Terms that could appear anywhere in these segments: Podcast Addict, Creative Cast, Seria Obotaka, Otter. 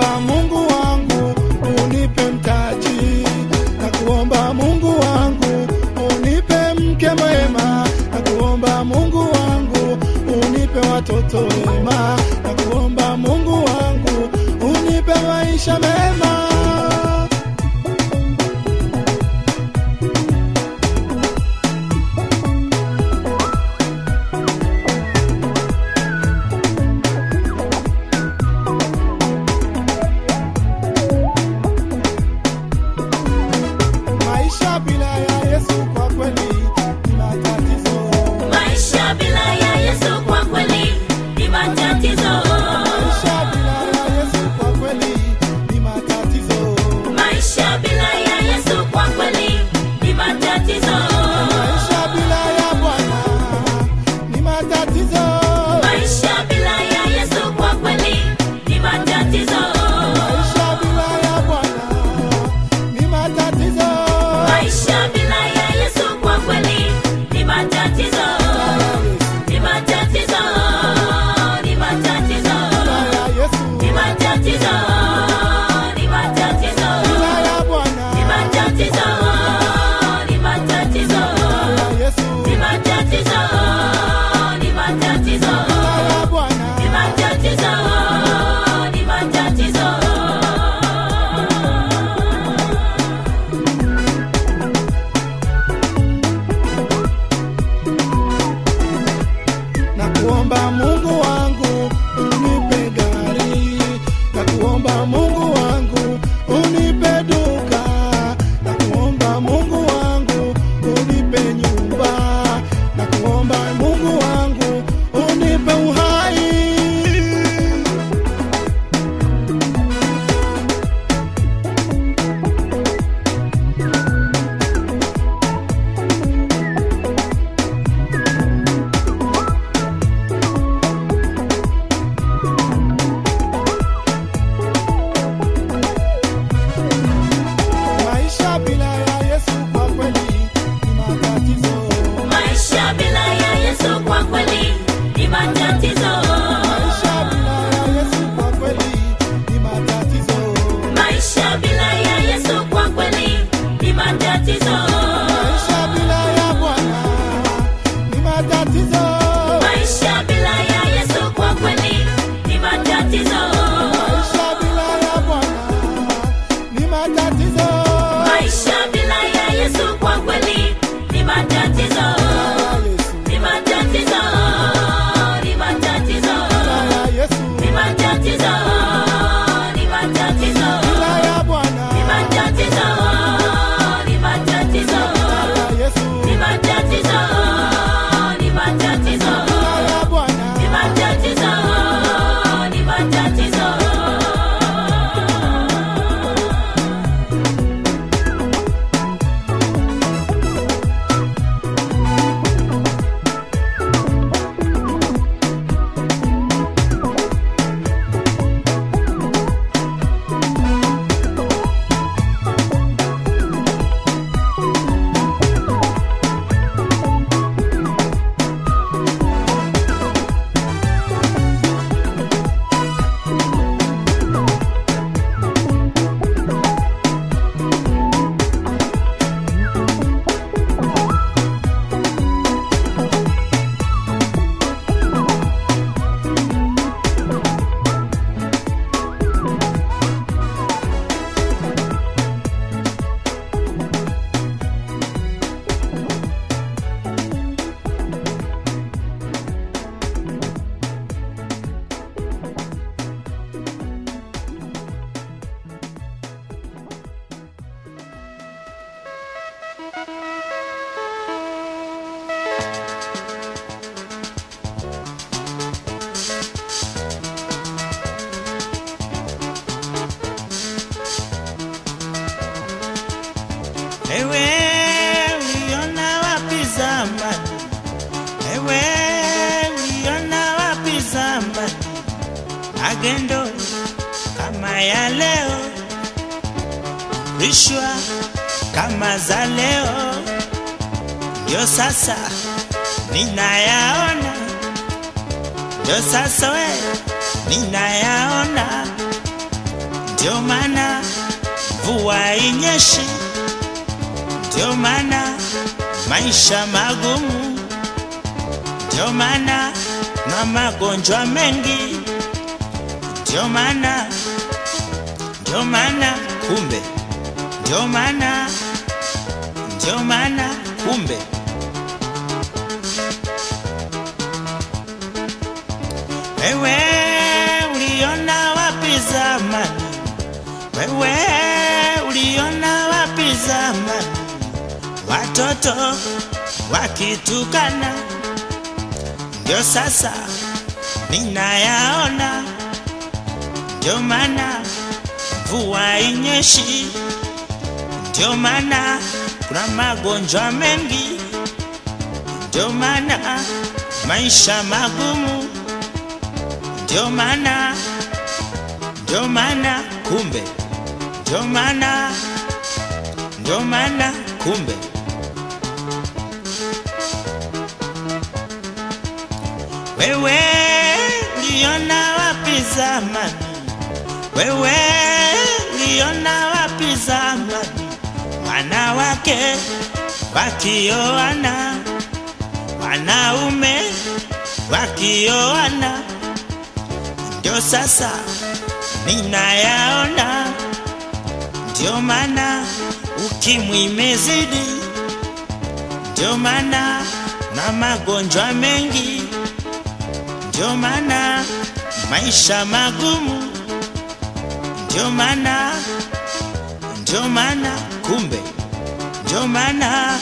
kuomba Mungu wangu unipe mtaji, na kuomba Mungu wangu unipe mke mwema, na kuomba Mungu wangu unipe watoto wema, na kuomba Mungu wangu unipe maisha mema. Ndio maana mvua inyeshi, ndio maana maisha magumu, ndio maana na magonjwa mengi, ndio maana kumbe, ndio maana kumbe. Wewe uliona wapi zamani? Wewe uliona wapi zamani? Watoto wakitukana, ndio sasa ninayaona. Ndio maana mvua inyeshi, ndio maana kuna magonjwa mengi, ndio maana maisha magumu, ndio maana kumbe, ndio maana kumbe. Wewe uliona wapi zamani? Wewe uliona wapi zamani? Wanawake wakioana, wanaume wakioana, ndio sasa ninayaona. Ndio maana ukimwi imezidi, ndio maana na magonjwa mengi, ndio maana maisha magumu, ndio maana kumbe, ndio maana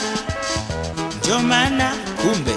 kumbe, ndio maana kumbe.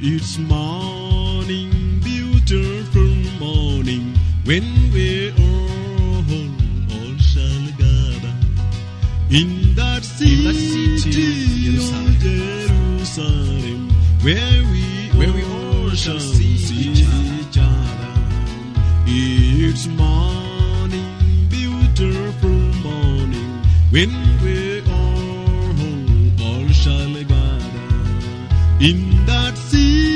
It's morning, beautiful morning, when we're all shall gather in that city of Jerusalem, where we all shall see each other. It's morning, beautiful morning, when we're all shall gather in that city.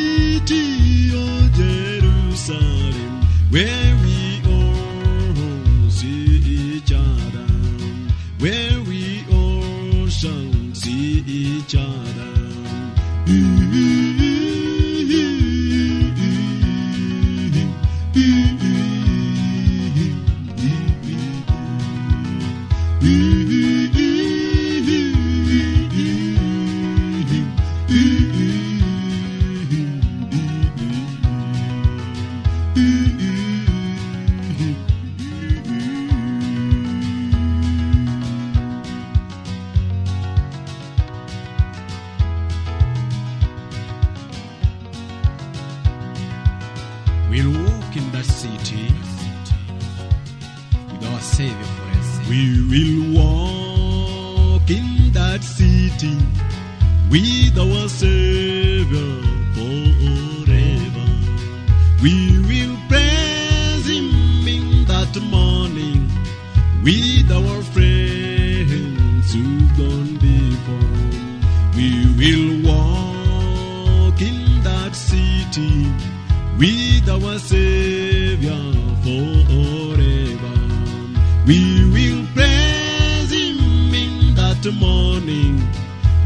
Jerusalem, where we all see each other, where we all shall see each other. We'll walk in that city with our Savior for us. We will walk in that city with our Savior forever. We will praise Him in that morning with our friends who've gone before. We will walk in that city with our Savior forever. We will praise Him in that morning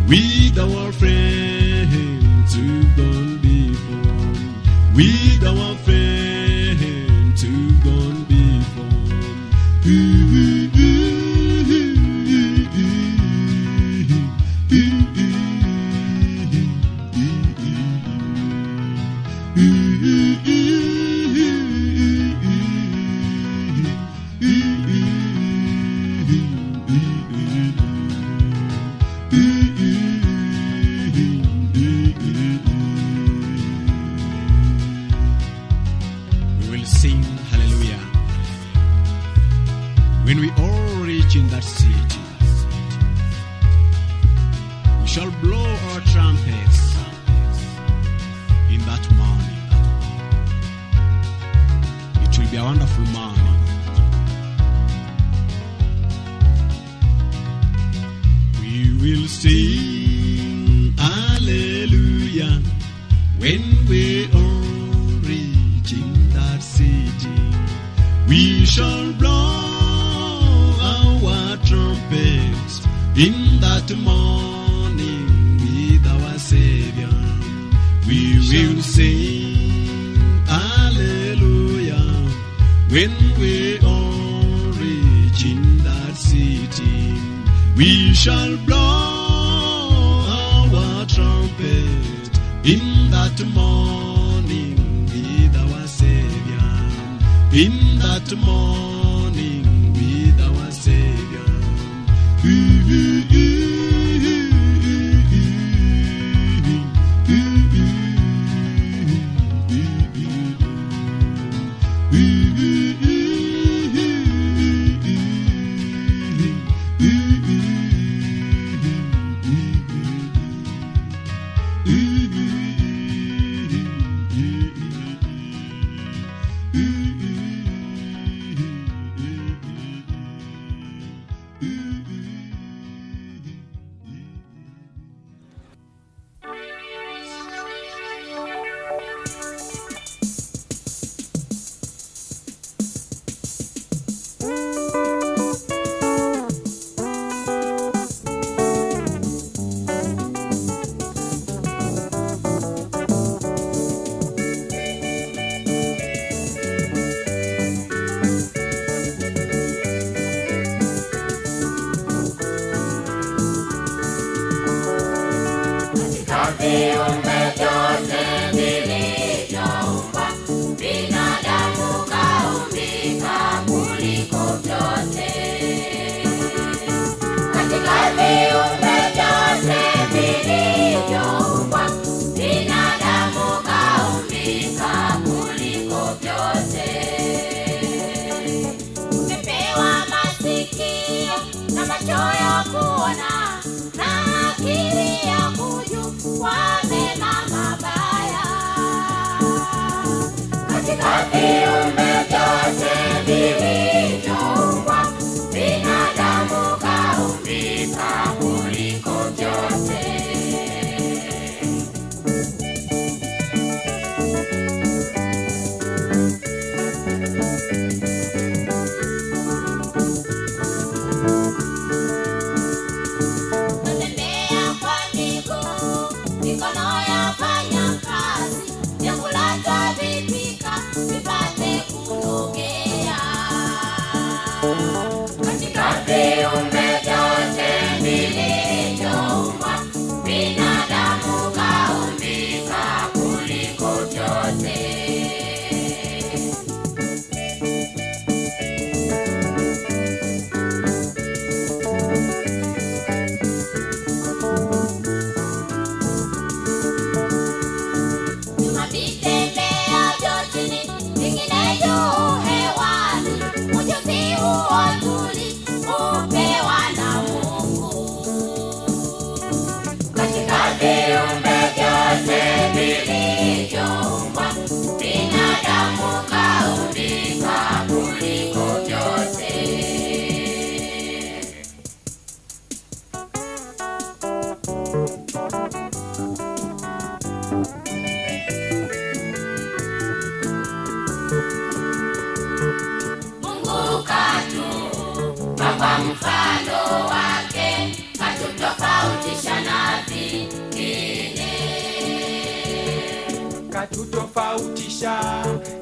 with our friends who've gone before, with our friends who've gone before. When we're all reaching that city, we shall blow our trumpets in that morning with our Savior. We will sing hallelujah when we're all reaching that city. We shall blow our trumpets in that morning with our Savior, in that morning with our Savior.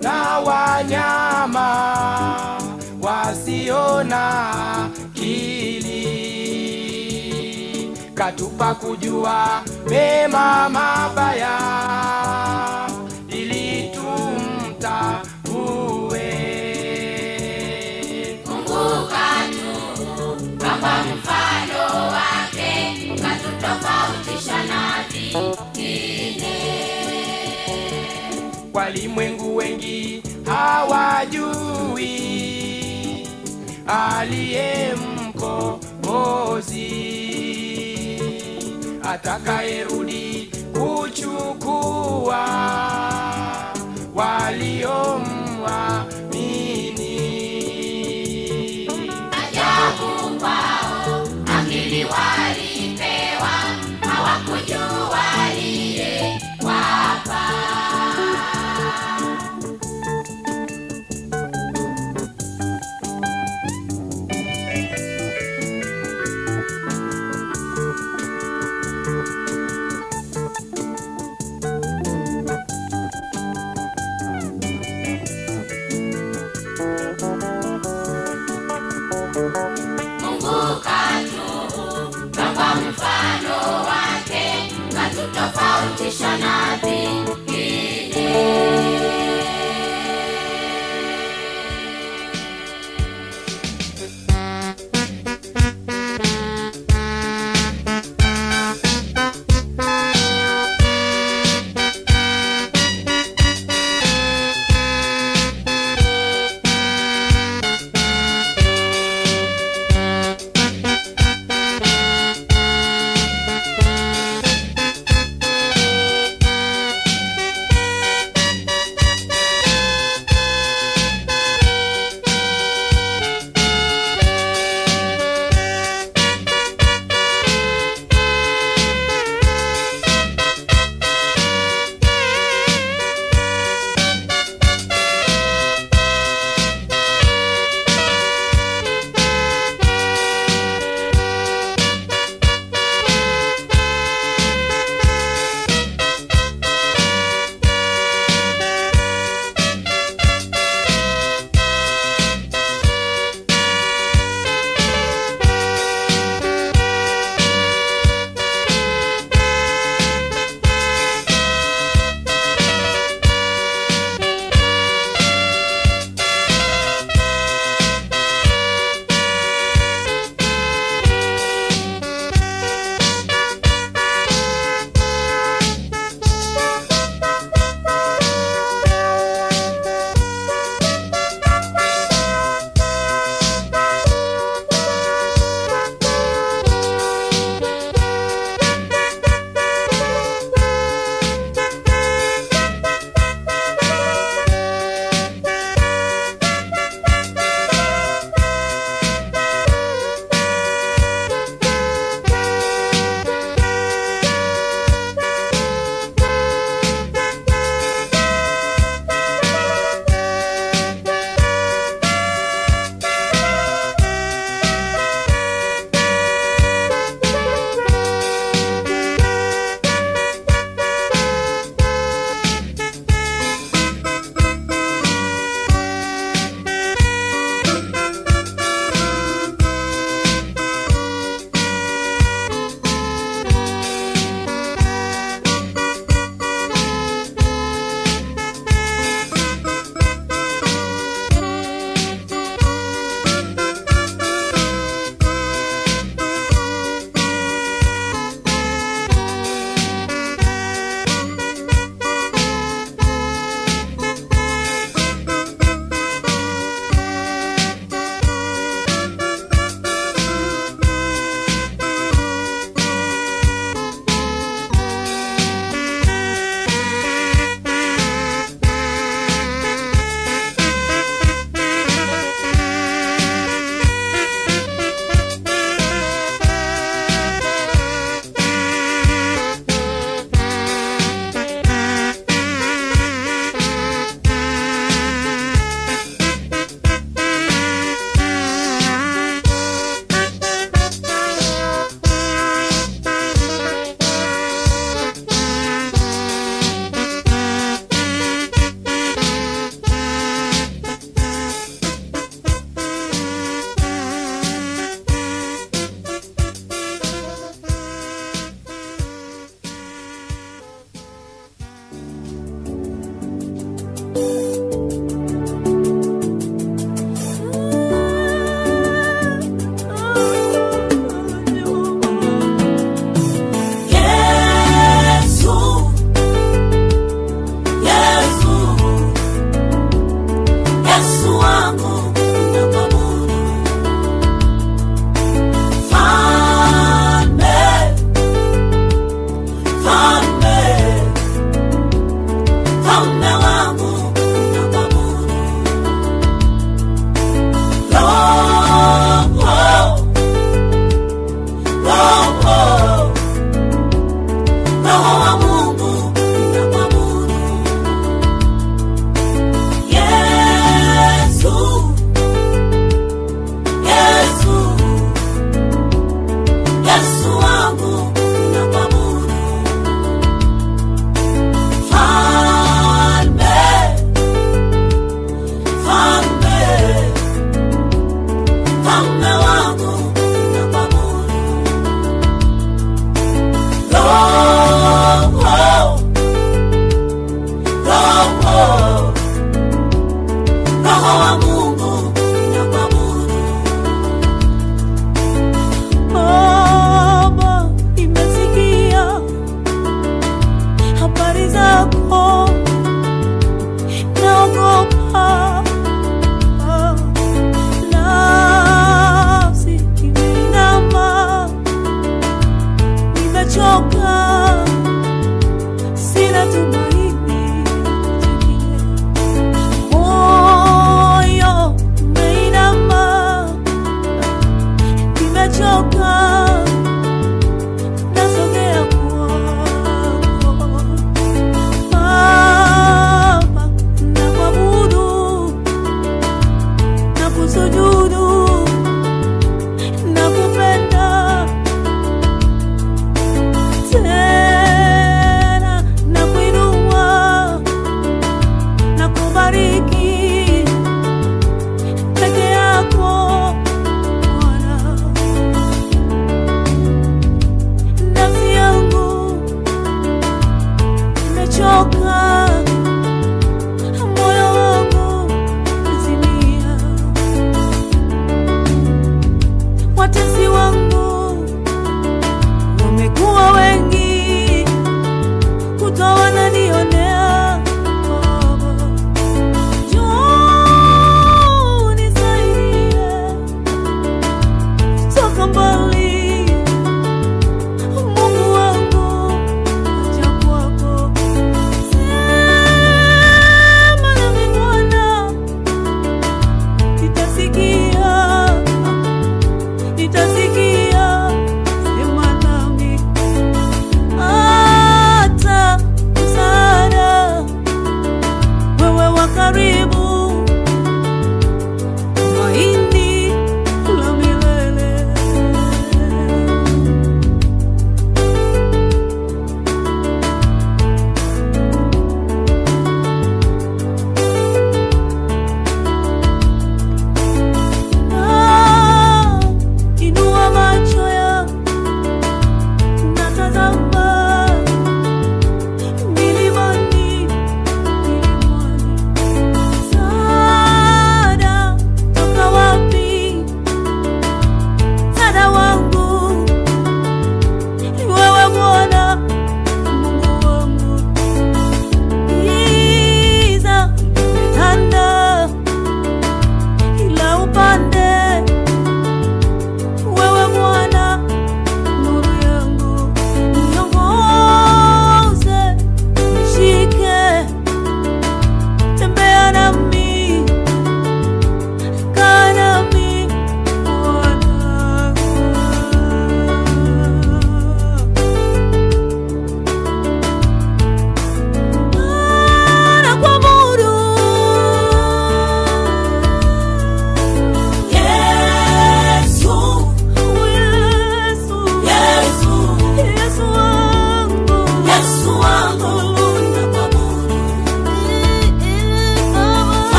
Na wanyama wasiona kili, katupa kujua mema mabaya ili tumtambue. Mungu katupa mfano wake, katutofautisha na vingine. Walimwengu wengi hawajui aliye mkombozi atakayerudi kuchukua waliomwamini. Ajabu kwao, akili walipewa, hawakujua aliye wapa.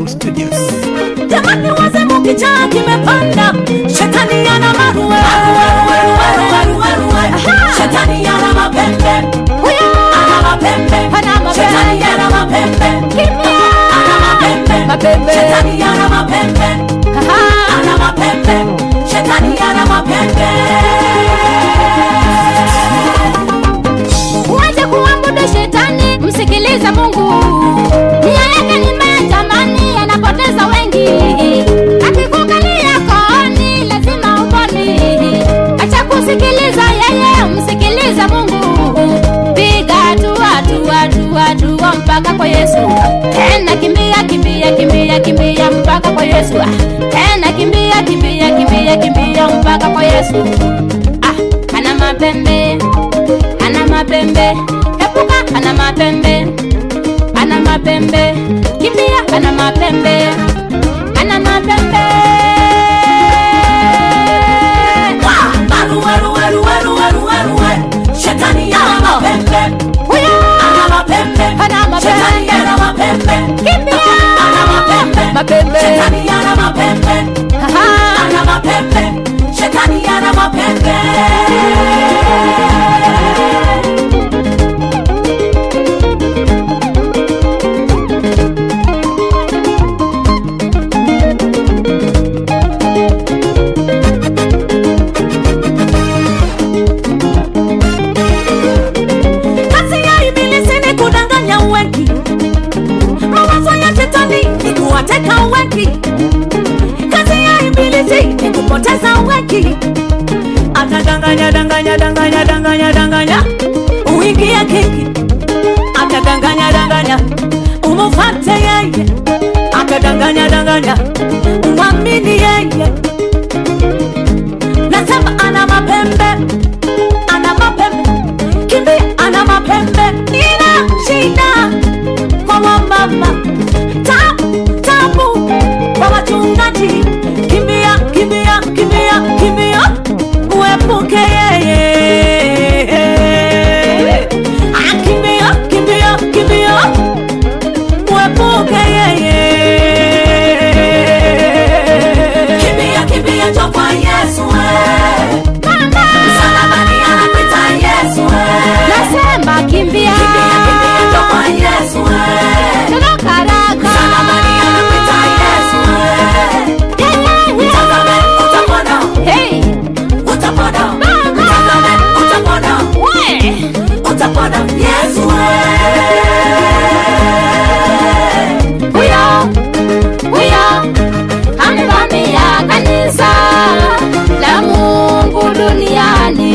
Global Studios. Jamani waze mukichaa kimepanda, shetani yana maruwe, shetani yana mapembe, ana mapembe, shetani yana mapembe, ana mapembe, shetani yana mapembe, ana mapembe, shetani yana mapembe. Uwache kuambudu shetani, msikiliza Mungu. Nia yake ni mbaya jamani, anapoteza wengi. Akikukalia kooni, lazima uponi. Acha kusikiliza yeye, msikiliza Mungu. Piga dua, dua, dua, dua mpaka kwa Yesu. Tena kimbia, kimbia, kimbia, kimbia mpaka kwa Yesu. Tena kimbia, kimbia, kimbia, kimbia mpaka kwa Yesu. Ah, ana mapembe, ana mapembe. Epuka ana mapembe. Ana mapembe, kimbia ana mapembe, ana mapembe. Waru waru waru waru waru waru, shetani ana mapembe, ana mapembe, shetani ana mapembe, kimbia ana mapembe, shetani ana mapembe, ana mapembe, shetani ana mapembe. Wateka weki, kazi ya ibilisi ni kupoteza weki. Atadanganya, danganya, danganya, danganya, danganya, uingie kiki. Atadanganya, danganya, umufate yeye. Atadanganya, danganya, umwamini yeye. Nasema ana mapembe, ana mapembe, kimbia ana mapembe. Nina shida kwa mama. Kimbia, kimbia, kimbia, kimbia, uepuke yeye. Kimbia, kimbia, kimbia, uepuke yeye. Kimbia, kimbia, njoo kwa Yesu we. Msalabani anapita Yesu we. Nasema kimbia, kimbia, kimbia, njoo kwa Yesu we. Tunakaraka. Msalabani anapita Yesu we. Hey, utapona, utapona, utapona, utapona, Yesu we. Uyo, uyo, ambani ya kanisa la Mungu duniani,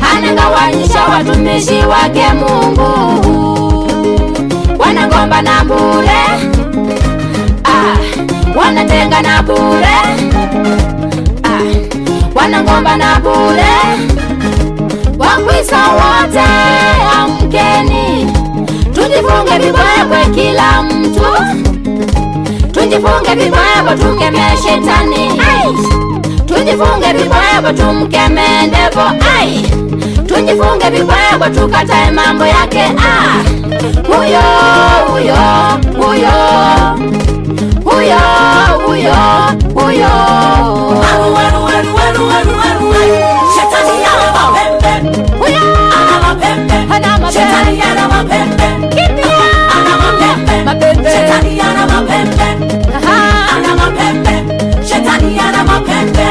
hanagawanyisha watumishi wake Mungu. Wanagombana bure, wanatenga na bure. Wanagombana bure. Wakwisa wote amkeni, tujifunge vibaya kwa kila mtu. Tujifunge vibaya kwa tumkemee shetani. Tujifunge vibaya kwa tumkemee ndevo. Tujifunge vibaya kwa tukatae mambo yake. Huyo, huyo, huyo, huyo, huyo, huyo. Waru waru waru waru waru waru waru. Shetani yana mapembe. Huyo. Ana mapembe. Ana mapembe. Shetani yana mapembe. Kimbia. Ana mapembe. Mapembe. Shetani yana mapembe. Ana mapembe. Shetani yana mapembe.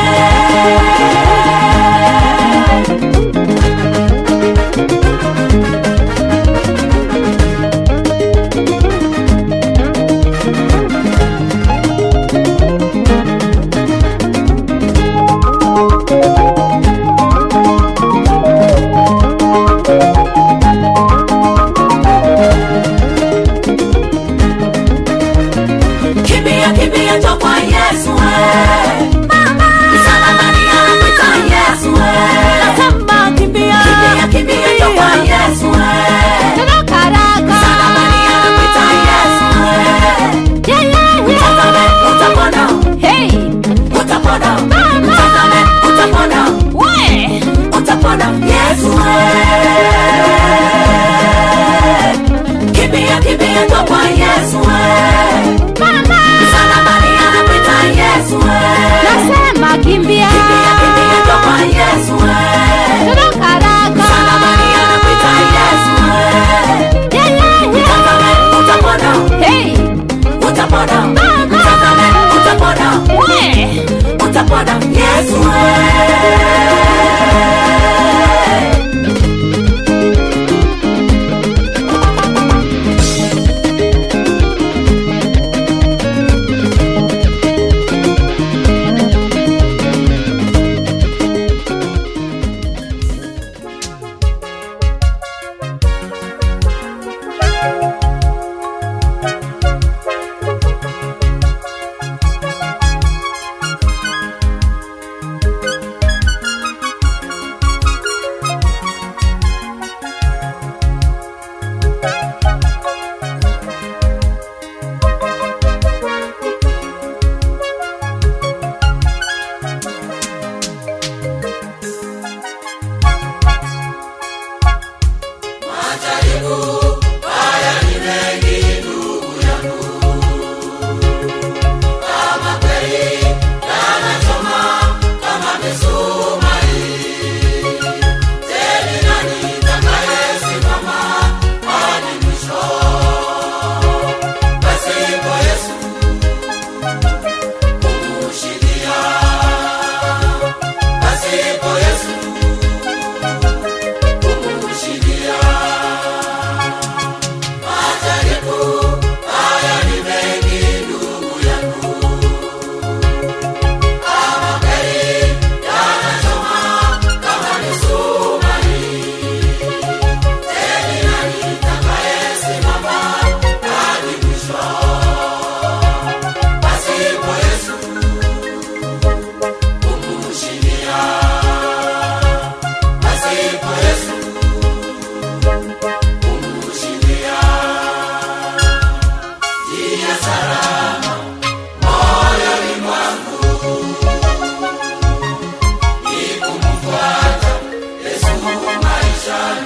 Yeah.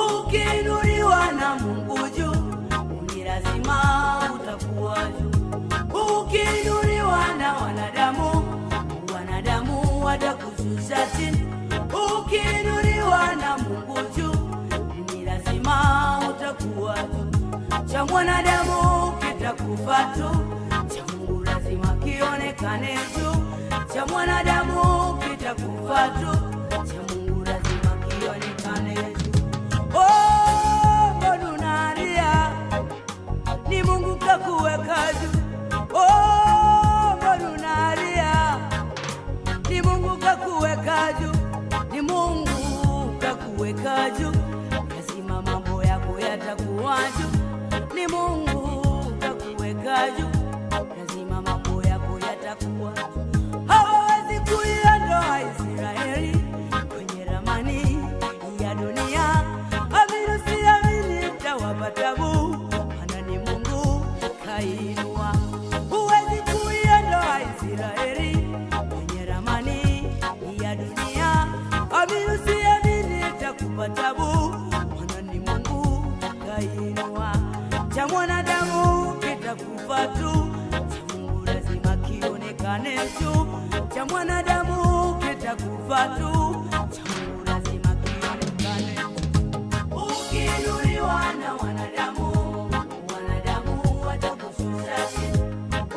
Ukinuriwa na Mungu juu, ni lazima utakuwa juu. Ukinuriwa na wanadamu, wanadamu watakususa chini. Ukinuriwa na Mungu juu, ni lazima utakuwa juu. Cha mwanadamu kitakufa tu, cha Mungu lazima kionekane juu. Cha mwanadamu kitakufa tu, cha Mungu lazima kionekane juu. Kaju, lazima mambo yako yatakuwa juu. Ni Mungu kakuweka juu, lazima mambo yako yatakuwa juu. Hawezi kuiondoa Israeli kwenye ramani ya dunia. Havirusi amini tawapata buu, maana ni Mungu kainua. Huwezi kuiondoa Israeli kwenye ramani ya dunia. Havirusi tabu, mana ni Mungu kainua. Cha mwanadamu kitakufa tu, cha Mungu lazima kionekane juu. Cha mwanadamu kitakufa tu, cha Mungu lazima kionekane juu. Ukinuriwa na wanadamu, wanadamu watakususa chini.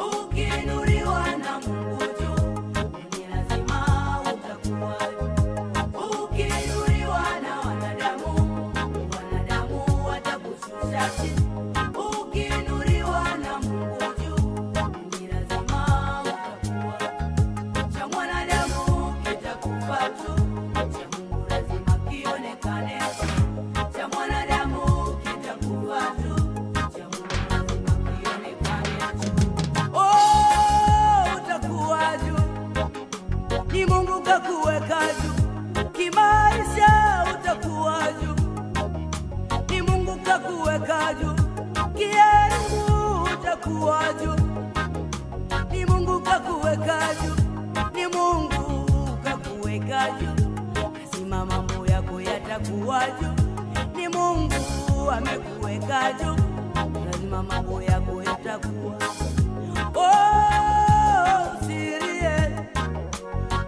Ukinuriwa na Mungu juu, ni lazima utakuwa juu. Ukinuriwa ni Mungu kakuweka juu, ni Mungu kakuweka juu. Lazima mambo yako yatakuwa juu, ni Mungu amekuweka juu. Lazima mambo yako yatakuwa. Oh, Seria,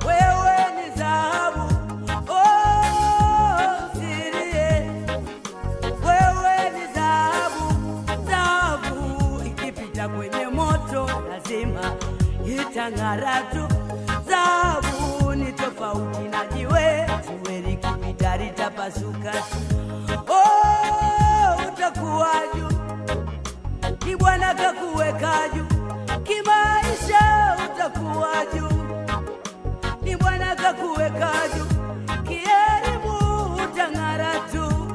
wewe ni dhahabu. Oh, Seria, wewe ni dhahabu. Dhahabu ikipita kwenye moto lazima itang'ara tu. Dhahabu ni tofauti na jiwe, jiwe likipita litapasuka. Oh, utakuwa juu, ni Bwana kakuweka juu. Kimaisha utakuwa juu, ni Bwana kakuweka juu. Kielimu utang'ara tu,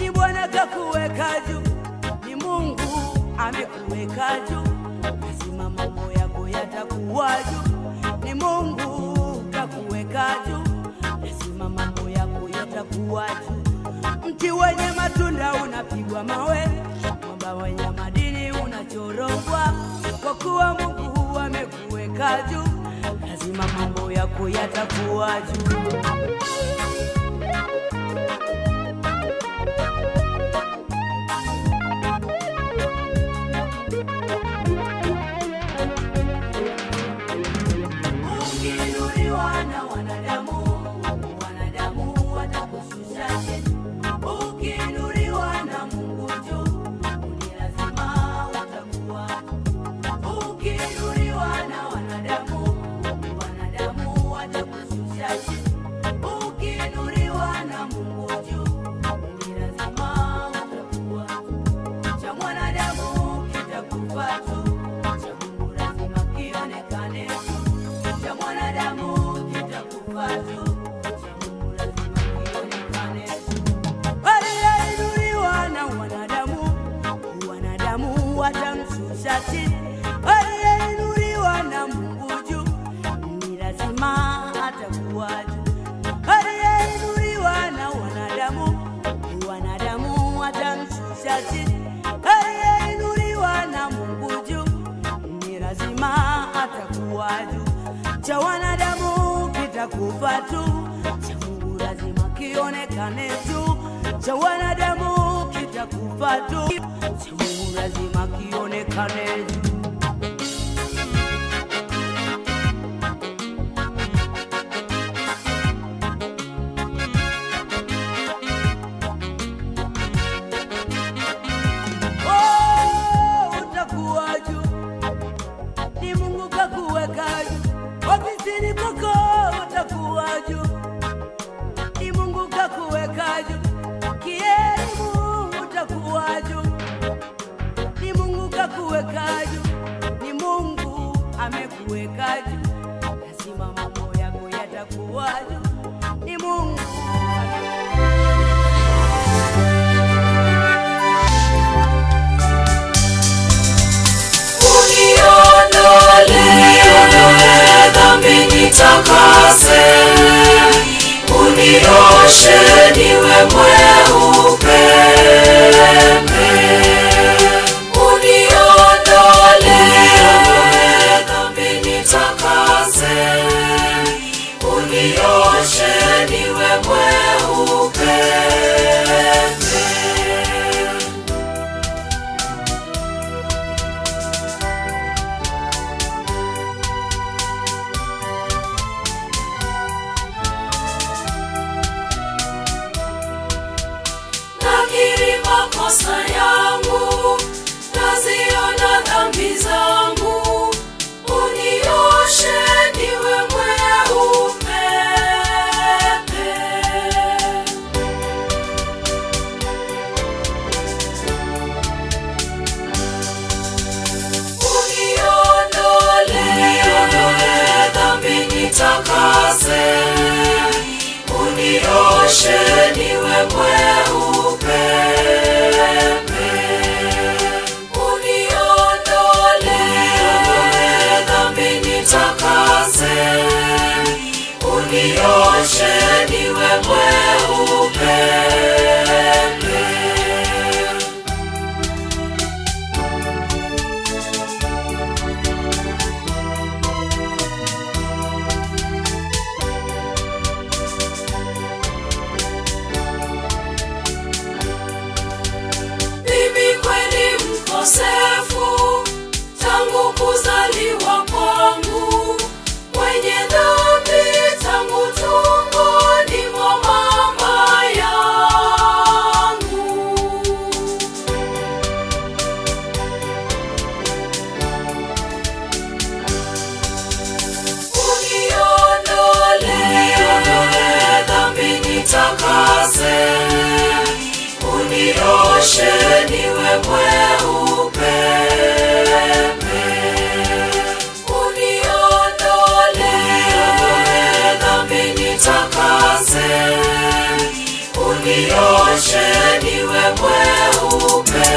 ni Bwana kakuweka juu. Ni Mungu amekuweka juu, lazima mambo yako yatakuwa juu. Ni Mungu kakuweka juu, lazima mambo yako yatakuwa juu. Mti wenye matunda unapigwa mawe, mwamba wenye madini unachorogwa. Kwa kuwa Mungu amekuweka juu, lazima mambo yako yatakuwa juu. Cha mwanadamu kitakufa tu, cha Mungu lazima kionekane. Latin, Ole Nuri wana mbuju, ni lazima atakuwaju. Ole Nuri wana wanadamu atamshusha chini. Ole Nuri wana mbuju, ni lazima atakuwaju. Cha wanadamu kitakufa tu, cha Mungu lazima kionekane tu. Cha wanadamu kitakufa tu, cha Mungu lazima kionekane tu. Nitakase, unioshe niwe mweupe, uniondole dhambi nitakase, unioshe niwe mweupe. Unioshe niwe mweupe, uniondole dhambi nitakase, unioshe niwe mweupe. Unioshe niwe mweupe, uniondole dhambi nitakase, unioshe niwe mweupe.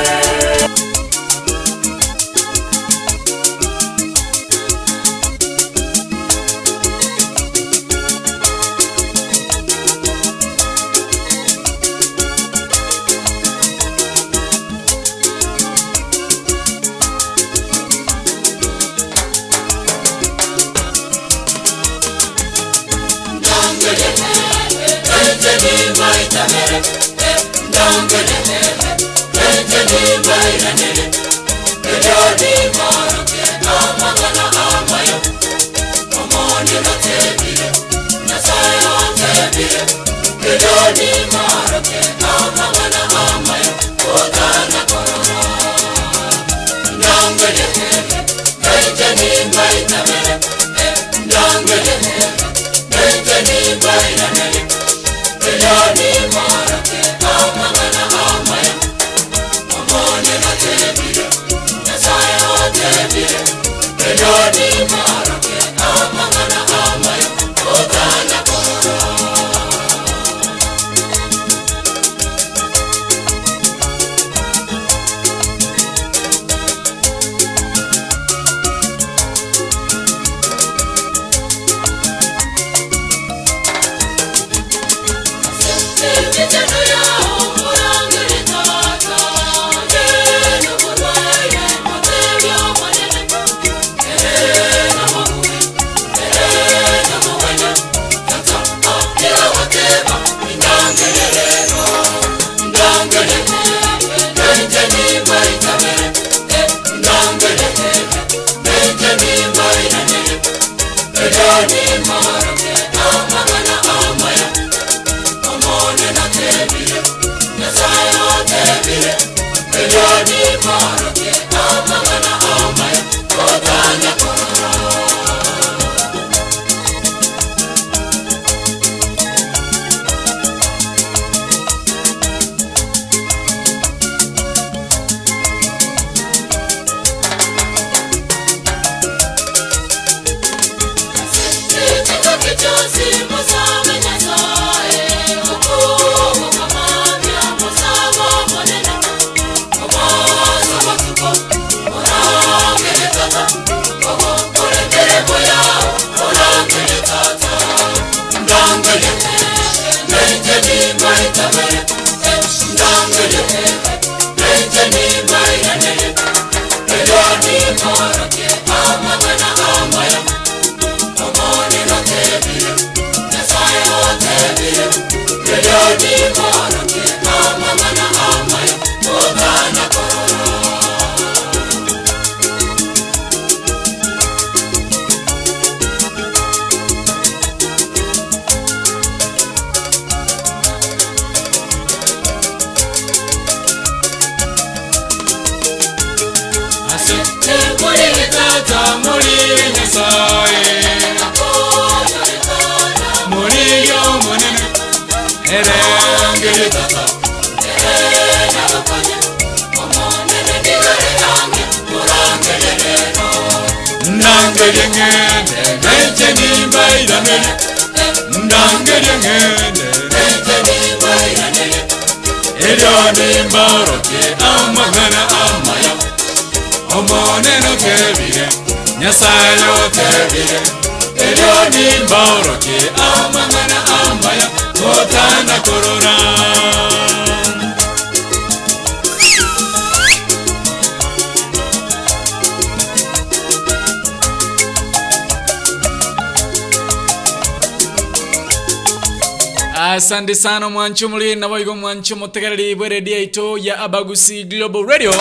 Asante sana mwancho muli na waiko mwancho motekariri bwe redia ito ya Abagusi Global Radio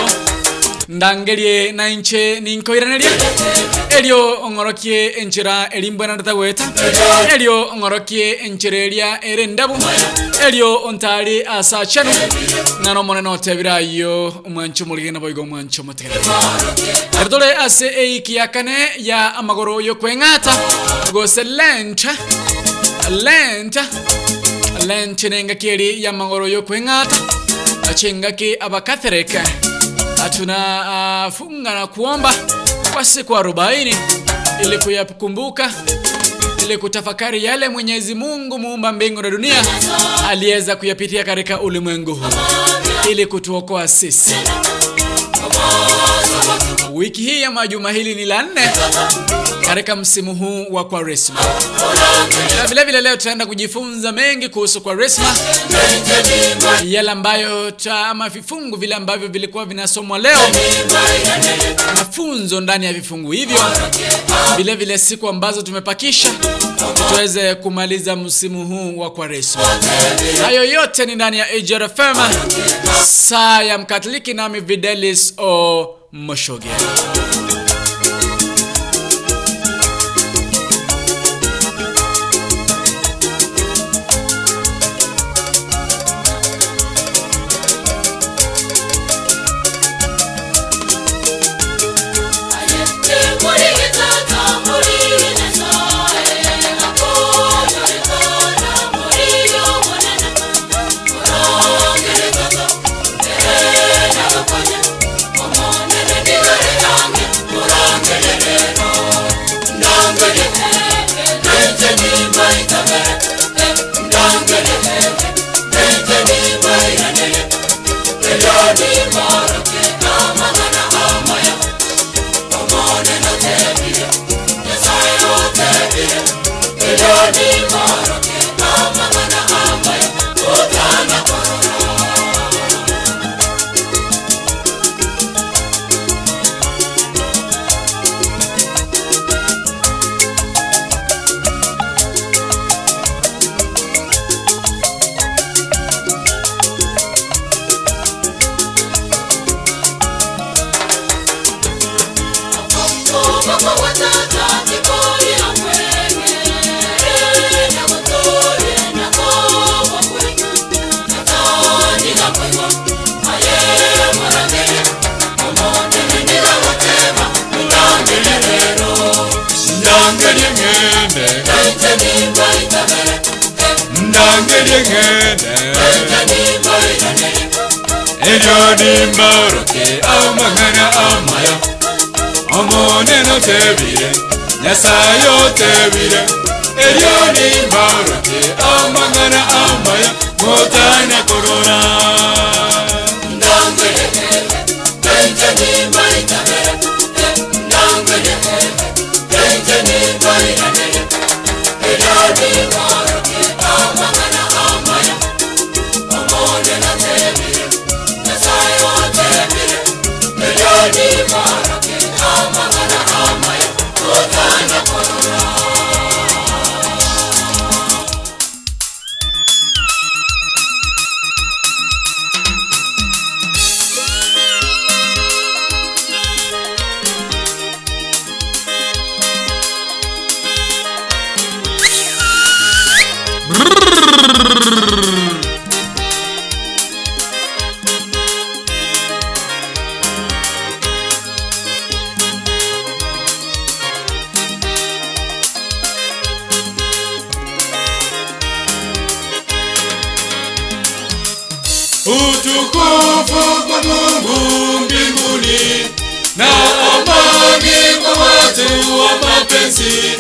ndangelie na inche ninkoiranelia elio ongorokie enchera elimbo na dataweta elio ongorokie encherelia erendabu elio ontari asa chanu nano moneno tebirayo mwancho muli na waiko mwancho motekariri erdole ase eiki yakane ya amagoro yokwengata gose lenta Lentinenga kiri ya mangoro yokwengata Achengaki abakatereka Atuna funga na kuomba Kwa siku 40 Ili kuyakumbuka Ili kutafakari yale Mwenyezi Mungu muumba mbingu na dunia Aliweza kuyapitia katika ulimwengu huu Ili kutuokoa sisi Wiki hii ya majuma hili ni la 4 katika msimu huu wa Kwaresma. Na vile vile leo tutaenda kujifunza mengi kuhusu Kwaresma. Yale ambayo ama vifungu vile ambavyo vilikuwa vinasomwa leo. Mafunzo ndani ya vifungu hivyo. Vile vile siku ambazo tumepakisha tuweze kumaliza msimu huu wa Kwaresma. Hayo yote ni ndani ya Ejera Fema. Saa ya Mkatoliki nami Videlis o Moshoge. Mama utukufu kwa Mungu mbinguni, na amani kwa watu wa mapenzi,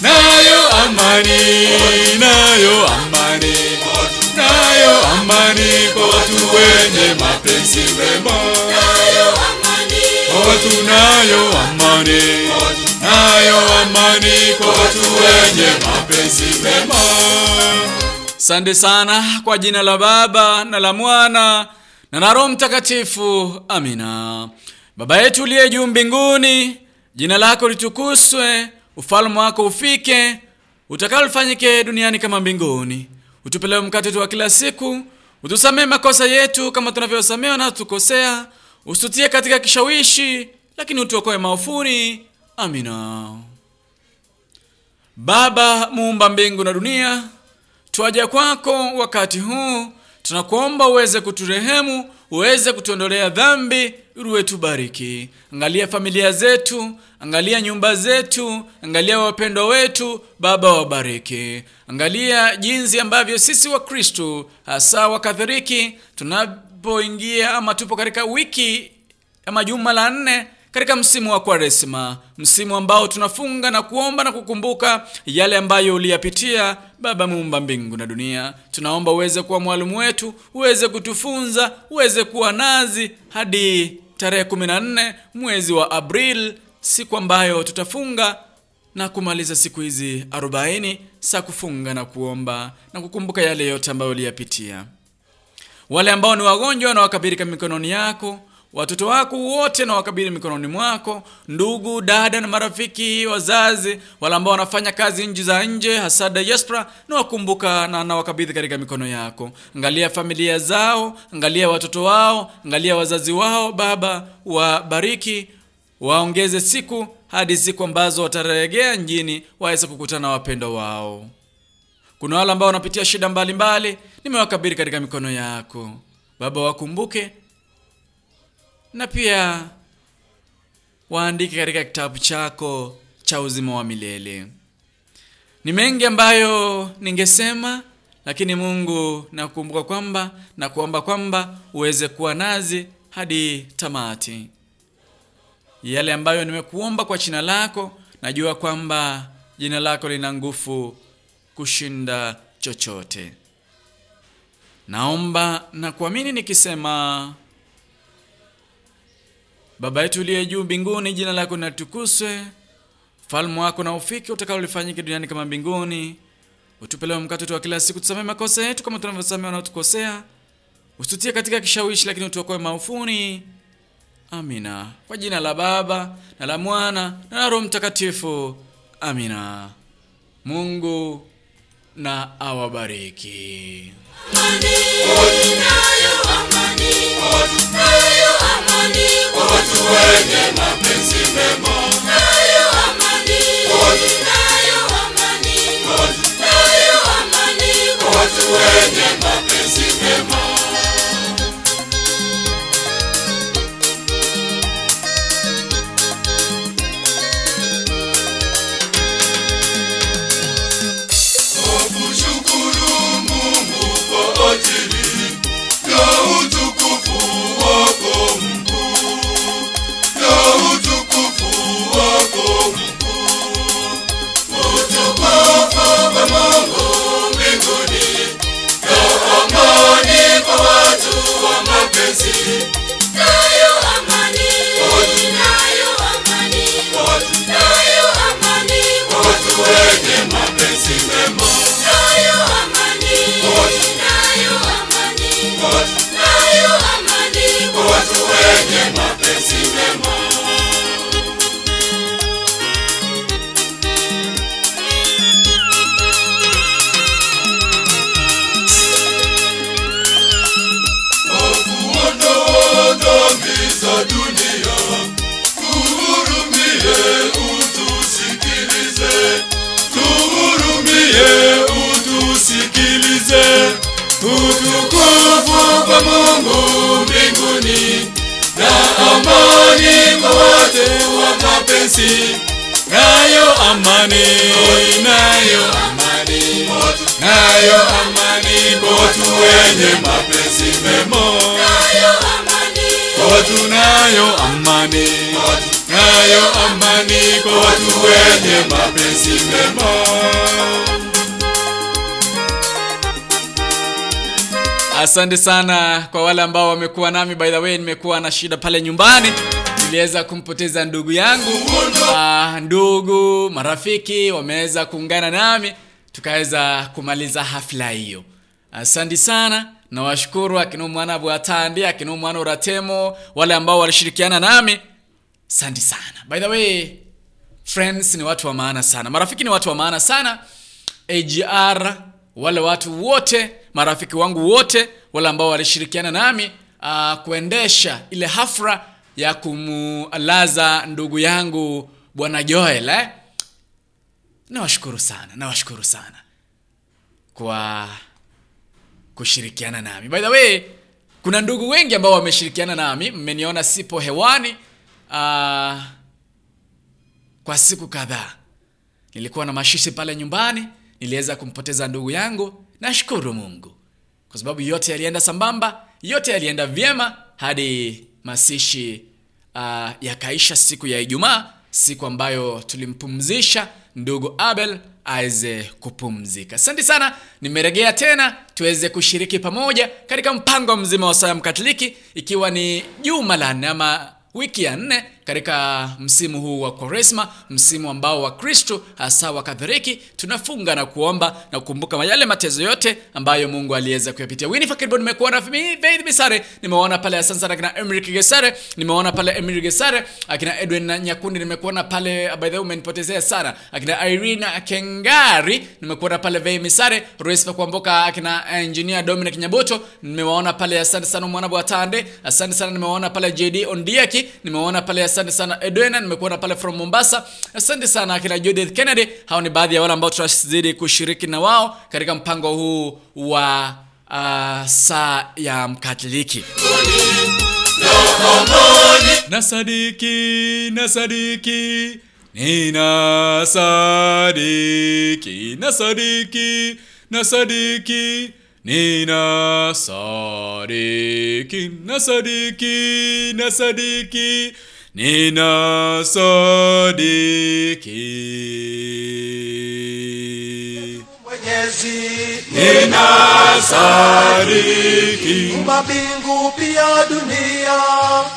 nayo amani, nayo amani, nayo amani kwa watu wenye mapenzi mema, nayo amani kwa watu, nayo amani, nayo amani kwa watu wenye mapenzi mema. Asante sana kwa jina la Baba na la Mwana na la Roho Mtakatifu. Amina. Baba yetu uliye juu mbinguni, jina lako litukuzwe, ufalme wako ufike, utakalo lifanyike duniani kama mbinguni. Utupe leo mkate wetu wa kila siku, utusamehe makosa yetu kama tunavyosamehe wanaotukosea, usitutie katika kishawishi, lakini utuokoe maofuni. Amina. Baba muumba mbingu na dunia, tuaja kwako wakati huu, tunakuomba uweze kuturehemu, uweze kutuondolea dhambi, uwe tubariki. Angalia familia zetu, angalia nyumba zetu, angalia wapendwa wetu, Baba wabariki. Angalia jinsi ambavyo sisi wa Kristo, hasa Wakatholiki, tunapoingia ama tupo katika wiki ama juma la 4, katika msimu wa Kwaresma, msimu ambao tunafunga na kuomba na kukumbuka yale ambayo uliyapitia. Baba muumba mbingu na dunia, tunaomba uweze kuwa mwalimu wetu, uweze kutufunza, uweze kuwa nazi hadi tarehe 14 mwezi wa April, siku ambayo tutafunga na kumaliza siku hizi 40 saa kufunga na kuomba na kukumbuka yale yote ambayo uliyapitia. Wale ambao ni wagonjwa na wakabirika mikononi yako, watoto wako wote na wakabili mikononi mwako, ndugu, dada na marafiki, wazazi, wale ambao wanafanya kazi nje za nje, hasa diaspora, na wakumbuka na wakabidhi katika mikono yako. Angalia familia zao, angalia watoto wao, angalia wazazi wao, Baba wabariki, waongeze siku hadi siku ambazo watarejea njini waweze kukutana wapendo wao. Kuna wale ambao wanapitia shida mbalimbali, nimewakabidhi katika mikono yako. Baba wakumbuke, na pia waandike katika kitabu chako cha uzima wa milele. Ni mengi ambayo ningesema, lakini Mungu nakukumbuka kwamba na kuomba kwamba uweze kuwa nazi hadi tamati. Yale ambayo nimekuomba kwa jina lako, najua kwamba jina lako lina nguvu kushinda chochote. Naomba na kuamini nikisema: Baba yetu uliye juu mbinguni, jina lako na litukuzwe, ufalme wako na ufike, utakalo lifanyike duniani kama mbinguni. Utupe leo mkate wetu wa kila siku, tusamehe makosa yetu kama tunavyosamehe wanaotukosea, usitutie katika kishawishi, lakini utuokoe maofuni. Amina. Kwa jina la Baba na la Mwana na la Roho Mtakatifu. Amina. Mungu na awabariki. Amani, nayo amani, nayo amani kwa watu wenye mapenzi mema, nayo amani, nayo amani, nayo amani kwa watu wenye mapenzi mema. Nayo amani, nayo amani, nayo amani kwa watu wenye mapenzi mema. watu nayo amani, nayo amani kwa watu wenye mapenzi mema. Asante sana kwa wale ambao wamekuwa nami. By the way, nimekuwa na shida pale nyumbani. Niliweza kumpoteza ndugu yangu. Ndugu, marafiki wameweza kuungana nami, tukaweza kumaliza hafla hiyo. Asante sana. Na washukuru akina mwana Bwatandi, akina mwana Uratemo, wale ambao walishirikiana nami. Asante sana. By the way, friends ni watu wa maana sana. Marafiki ni watu wa maana sana. AGR, wale watu wote, marafiki wangu wote, wale ambao walishirikiana nami kuendesha ile hafla ya kumlaza ndugu yangu Bwana Joel, Nawashukuru sana, nawashukuru sana kwa kushirikiana nami. By the way, kuna ndugu wengi ambao wameshirikiana nami, mmeniona sipo hewani kwa siku kadhaa. Nilikuwa na mashishi pale nyumbani, niliweza kumpoteza ndugu yangu. Nashukuru Mungu kwa sababu yote yalienda sambamba, yote yalienda vyema hadi masishi yakaisha siku ya Ijumaa, siku ambayo tulimpumzisha ndugu Abel aize kupumzika. Asante sana, nimerejea tena tuweze kushiriki pamoja katika mpango mzima wa Saya Mkatoliki, ikiwa ni juma la nne ama wiki ya nne katika msimu huu wa Kwaresma, msimu ambao wa Kristo hasa wa Katoliki tunafunga na kuomba na kukumbuka yale mateso yote ambayo Mungu aliweza kuyapitia. Winifred Kirbo nimekuwa na Faith Misare, nimeona pale Sansa na Emrick Gesare, nimeona pale Emrick Gesare, akina Edwin na Nyakundi nimekuwa pale. By the way, umenipotezea sana. Akina Irina Kengari nimekuwa pale Faith Misare, Royce Kwamboka, akina Engineer Dominic Nyaboto nimewaona pale. Asante sana mwana Bwatande, asante sana. Nimeona pale JD Ondiaki, nimeona pale. Asante sana Edwina, nimekuona pale from Mombasa. Asante sana akina Judith Kennedy. Hao ni baadhi ya wale ambao tunazidi kushiriki na wao katika mpango huu wa Saa ya Mkatoliki. Nasadiki, nasadiki, ninasadiki, nasadiki, nasadiki, ninasadiki, nasadiki, nasadiki, ninasadiki, ninasadiki, mbingu pia dunia,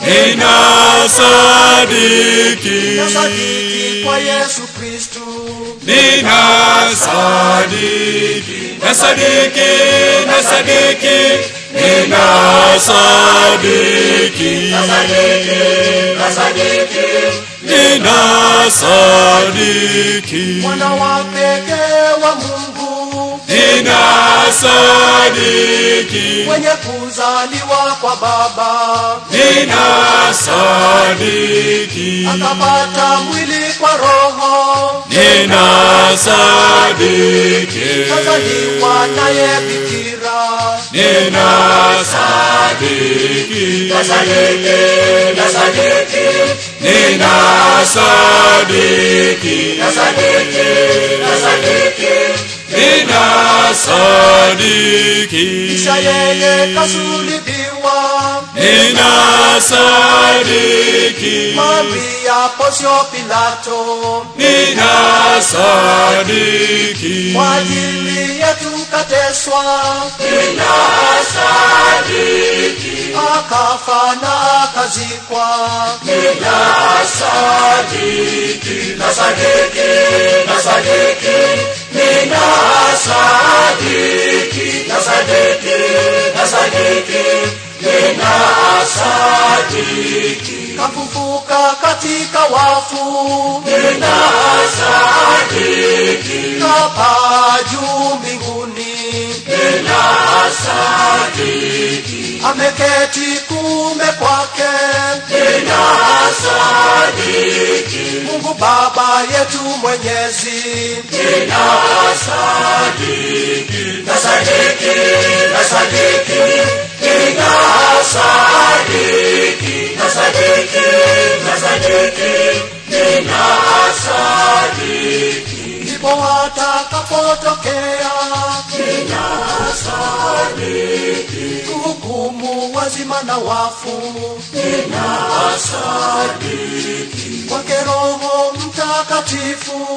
ninasadiki, nasadiki kwa Yesu Kristo, ninasadiki, nasadiki, nasadiki, ninasadiki, nasadiki, nasadiki, ninasadiki, mwana wa pekee wa Mungu, ninasadiki, mwenye kuzaliwa kwa Baba, ninasadiki, akapata mwili kwa Roho, ninasadiki, kuzaliwa naye Bikira, ninasadiki, nasadiki, nasadiki, ninasadiki, nasadiki, nasadiki, ninasadiki, kisha yeye kasulubiwa, ninasadiki, Maria Posio Pilato, ninasadiki, kwa ajili yetu kateswa, ninasadiki, akafa na akazikwa, ninasadiki, nasadiki, nasadiki, ninasadiki, nasadiki, nasadiki, ninasadiki, kafufuka katika wafu, ninasadiki, kapaa juu mbinguni, ninasadiki, ameketi kuume kwake, ninasadiki, Mungu Baba yetu Mwenyezi, ninasadiki, nasadiki, nasadiki, ninasadiki, nasadiki, nasadiki, ninasadiki. Obotaka potokea, ninasadiki kuhukumu wazima na wafu, ninasadiki kwake Roho Mtakatifu,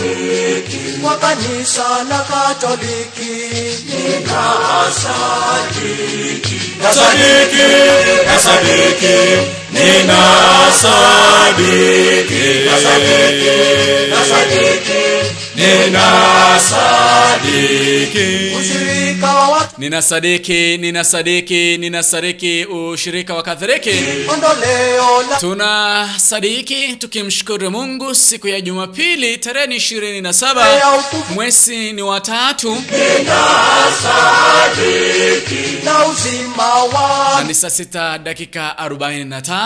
ninasadiki kwa Kanisa la Katoliki, ninasadiki, nasadiki, nasadiki. Ninasadiki, nasadiki, nasadiki, ninasadiki, ninasadiki, ninasadiki, ninasadiki ushirika wa Katoliki. Tunasadiki tukimshukuru Mungu siku ya Jumapili tarehe 27 mwezi ni wa 3. Ninasadiki na uzima wa ni saa 6:45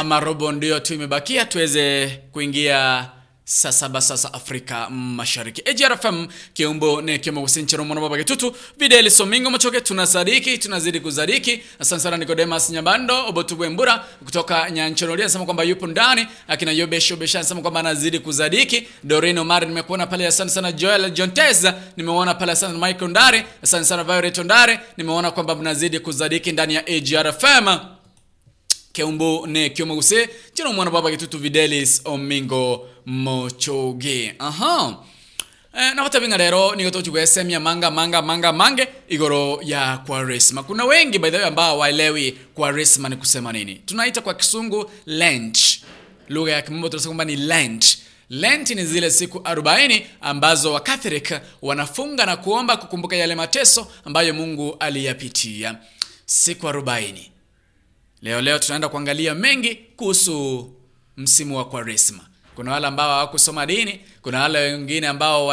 ama robo ndio tu imebakia tuweze kuingia saa 7 sasa Afrika Mashariki. EGRFM kiumbo ne kimo usinchero mwana baba kitutu videli somingo mchoke. Tunasadiki, tunazidi kusadiki. Asante sana Nicodemus Nyabando Obotubwe Mbura kutoka Nyanchorolia anasema kwamba yupo ndani. Akina Yobesho Besha anasema kwamba anazidi kusadiki. Doreen Omar nimekuona pale, asante sana. Joel Jonteza nimeona pale, asante sana. Michael Ndare, asante sana. Violet Ndare nimeona kwamba mnazidi kusadiki ndani ya EGRFM. Keumbo ne kiomaguse chino mwana baba kitutu videlis omingo mochoge. Na watabinga lero ni kutochu kwa SM ya mange igoro ya Kwaresma. Kuna wengi by the way ambao waelewi Kwaresma ni kusema nini. Tunaita kwa Kisungu Lent, lugha ya Kimombo tunasema kwamba ni Lent. Lent ni zile siku 40 ambazo Wakatholika wanafunga na kuomba kukumbuka yale mateso ambayo Mungu aliyapitia. Siku 40. Leo tunaenda kuangalia mengi kuhusu msimu wa Kwaresma. Kuna wale ambao hawakusoma dini, kuna wale wengine ambao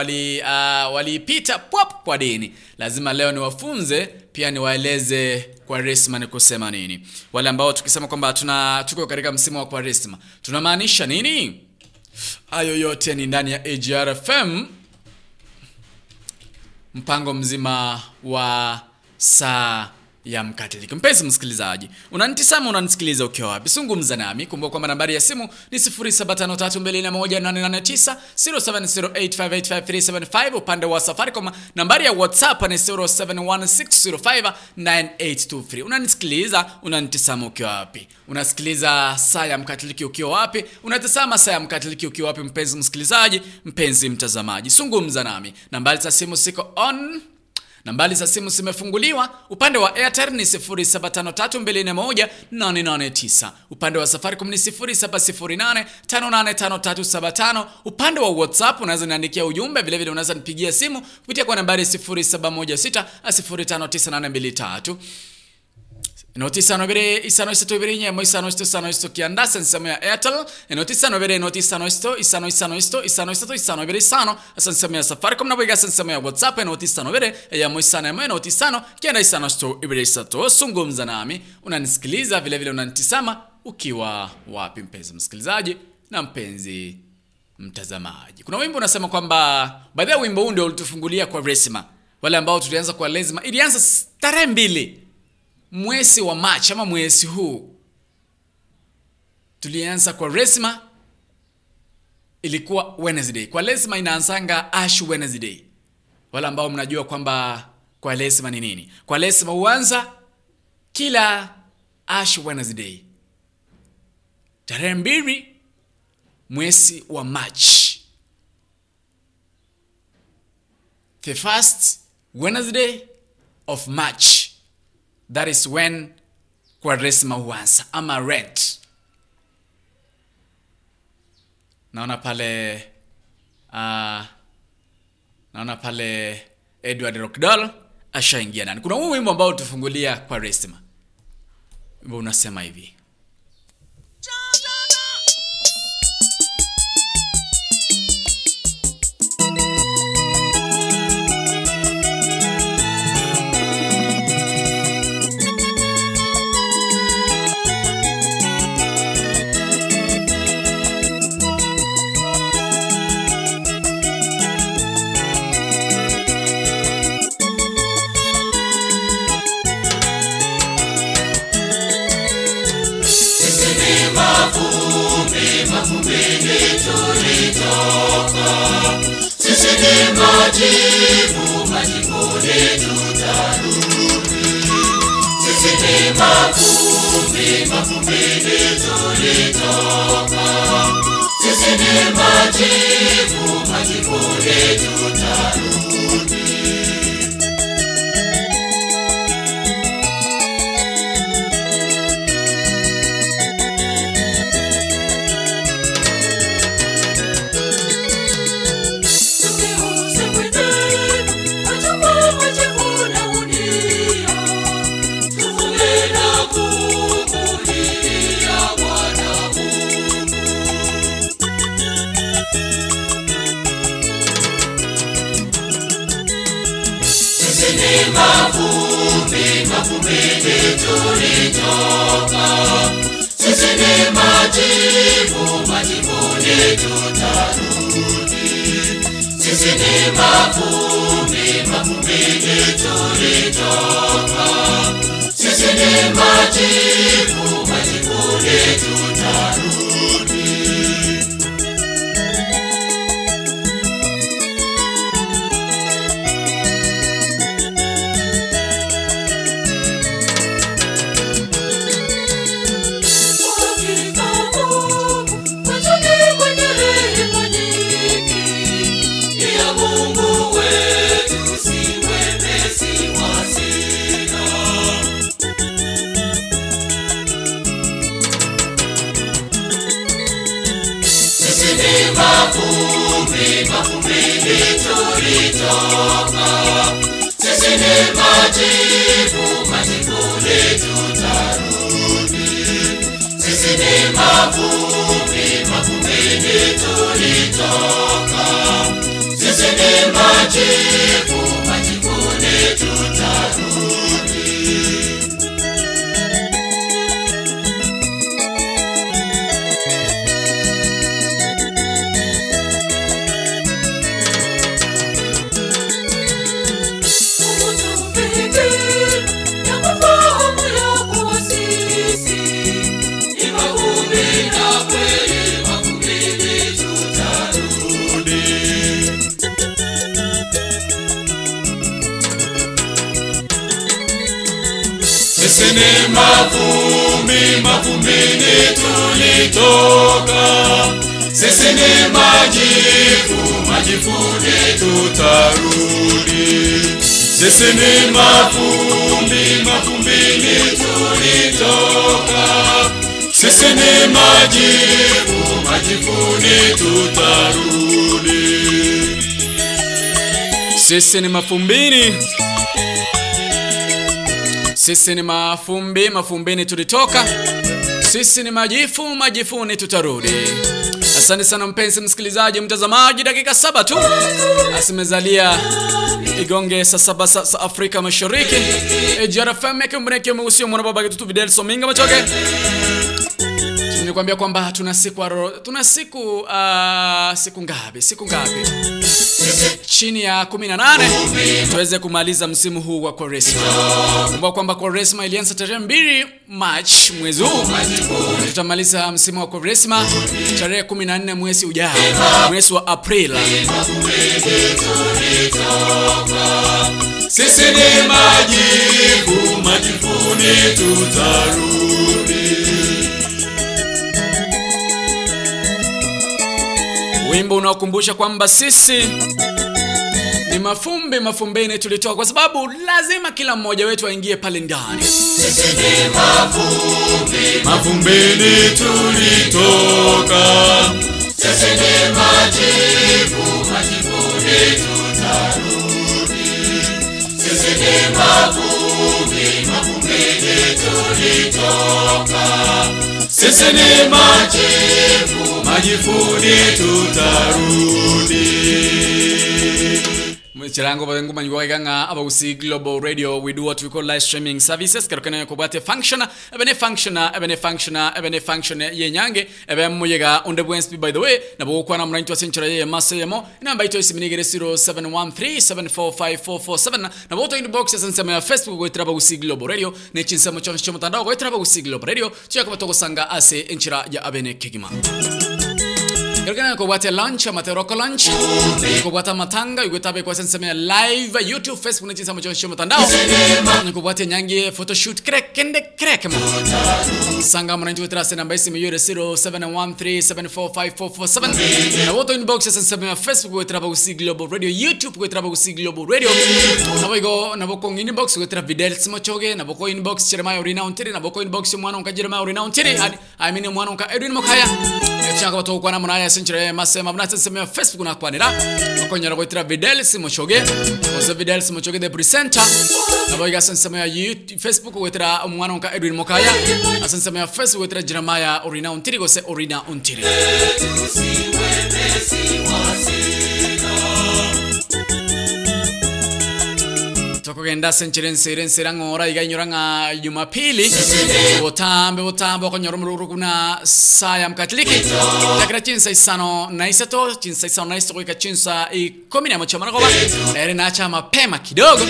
walipita pop kwa dini. Lazima leo niwafunze pia niwaeleze Kwaresma ni kusema nini. Wale ambao tukisema kwamba tuko katika msimu wa Kwaresma, tunamaanisha nini? Hayo yote ni ndani ya EGRFM. Mpango mzima wa saa ya Mkatoliki. Mpenzi msikilizaji, unanitisama unanisikiliza ukiwa wapi? Zungumza nami. Kumbuka kwamba nambari ya simu ni 0753221889, 0708585375. Upande wa Safaricom nambari ya WhatsApp ni 0716059823. Unanisikiliza unanitisama ukiwa wapi? Unasikiliza saa ya Mkatoliki ukiwa wapi? Unatisama saa ya Mkatoliki ukiwa wapi mpenzi msikilizaji, mpenzi mtazamaji? Zungumza nami. Nambari za simu siko on. Nambari za simu zimefunguliwa. Upande wa Airtel ni 0753221889. Upande wa Safaricom ni 0708585375. Upande wa WhatsApp unaweza niandikia ujumbe, vile vile unaweza nipigia simu kupitia kwa nambari 0716059823. Notisa nobere isanoisto birinya moisanoisto sanoisto kianda sensemea Airtel. Notisa nobere notisanoisto isanoisanoisto isanoisto isanobere sano sensemea Safaricom na bega sensemea WhatsApp. Notisa nobere ya moisana notisano kianda isanoisto ibirisato. Zungumza nami, unanisikiliza vile vile unanitisama ukiwa wapi mpenzi msikilizaji na mpenzi mtazamaji. Kuna wimbo unasema kwamba by the way wimbo huu ndio ulitufungulia Kwaresma. Wale ambao tulianza Kwaresma ilianza tarehe 2 mwezi wa Machi ama mwezi huu tulianza Kwaresma. Ilikuwa Wednesday. Kwaresma inaanzanga Ash Wednesday. Wala ambao mnajua kwamba Kwaresma ni nini. Kwaresma huanza kila Ash Wednesday tarehe 2 mwezi wa Machi. The first Wednesday of March, that is when Kwaresma huanza ama Lent. Naona pale Edward Rockdall ashaingia ndani. Kuna huu wimbo ambao tufungulia Kwaresma. Wimbo unasema hivi. Neema kumene tulitoka, sisi ni majibu, majibuni tutarudi. Sisi ni makumbi, makumene tulitoka, sisi ni majibu, majibuni tutarudi. Makumene tulitoka, sisi ni majibu, majibuni tutarudi. Sisi ni mavumbi, makumene tulitoka, sisi ni majibu, majibuni tutarudi. Sisi ni majibu, majibuni tutarudi. Sisi ni mavumbi, mavumbini tulitoka, sisi ni majibu, majibuni tutarudi. Sisi ni mavumbi, mavumbini tulitoka, sisi ni majivu, majivuni tutarudi. Sisi ni mavumbi, mavumbini tulitoka, sisi ni majivu, majivuni tutarudi. Sisi ni mavumbini, sisi ni mafumbi, mafumbini tulitoka, sisi ni majifu, majifuni tutarudi. Asante sana mpenzi msikilizaji, mtazamaji, dakika 7 tu asimezalia igonge saa 7 saa Afrika Mashariki. JRFM kumbreki mhusio mwana baba yetu Videlso Minga Machoke. Tunakuambia kwamba tuna siku ngapi chini ya 18 tuweze kumaliza msimu huu wa Kwaresma. Kumbuka kwamba Kwaresma ilianza tarehe 2 March mwezi huu. Tutamaliza msimu wa Kwaresma tarehe 14 mwezi ujao, mwezi wa April. Sisi ni majibu, majivuni tutarudi. Wimbo unaokumbusha kwamba sisi ni mafumbi, mafumbini tulitoka, kwa sababu lazima kila mmoja wetu aingie pale ndani. Sisi ni mafumbi, mafumbini tulitoka, sisi ni majibu, majibuni tutarudi. Sisi ni mafumbi, mafumbini tulitoka, sisi ni majivu, majifuni tutarudi. Chilango badengu manjuwaganga abawusi Global Radio. We do what we call live streaming services. Kerokene kubate functiona, ebene functiona yenyange, ebene muyega on the Wednesday by the way. Na boku na mranitwa sinchira ye masemo. Na mbaito isiminigere 0713745447. Na boto inbox yasansema ya Facebook we traba usi Global Radio. Ne chinsemo choncho mtandao we traba usi Global Radio. Chiyako batoko sanga ase enchira ya abene kigima. Kerokene kubate lunch, amateroko lunch. Kubata matanga, yugutabe kwa sensemea live, YouTube, Facebook, na chinsa mchonisho mtandao. Kubate nyangi photoshoot crack, kende crack. Sanga mwananchi wetrase namba isi miyure 0713745447. Na woto inbox ya sensemea Facebook wetraba usi Global Radio, YouTube wetraba usi Global Radio. Na woigo, na woko inbox wetraba videls mochoge, na woko inbox Jeremiah Urina Untiri, na woko inbox mwana unka Jeremiah Urina Untiri. I mean mwana unka Edwin Mokaya. Chaka watu kwa na mwanaya senchire masema mna sensemea Facebook na kwa nila. Konyara goitra Vidal Simochoge the presenter. Naboiga sensemea YouTube Facebook goitra mwanonka Edwin Mokaya. Asensemea Facebook goitra Jeremiah Orina Untiri gose Orina Untiri. Kugenda senchirenserang ora iganyoranga Jumapili botambe konyorumuru kuna sayam katliki takra chinsa isano naisato kwa chinsa ikumi na mchama kwa erena chama pema kidogo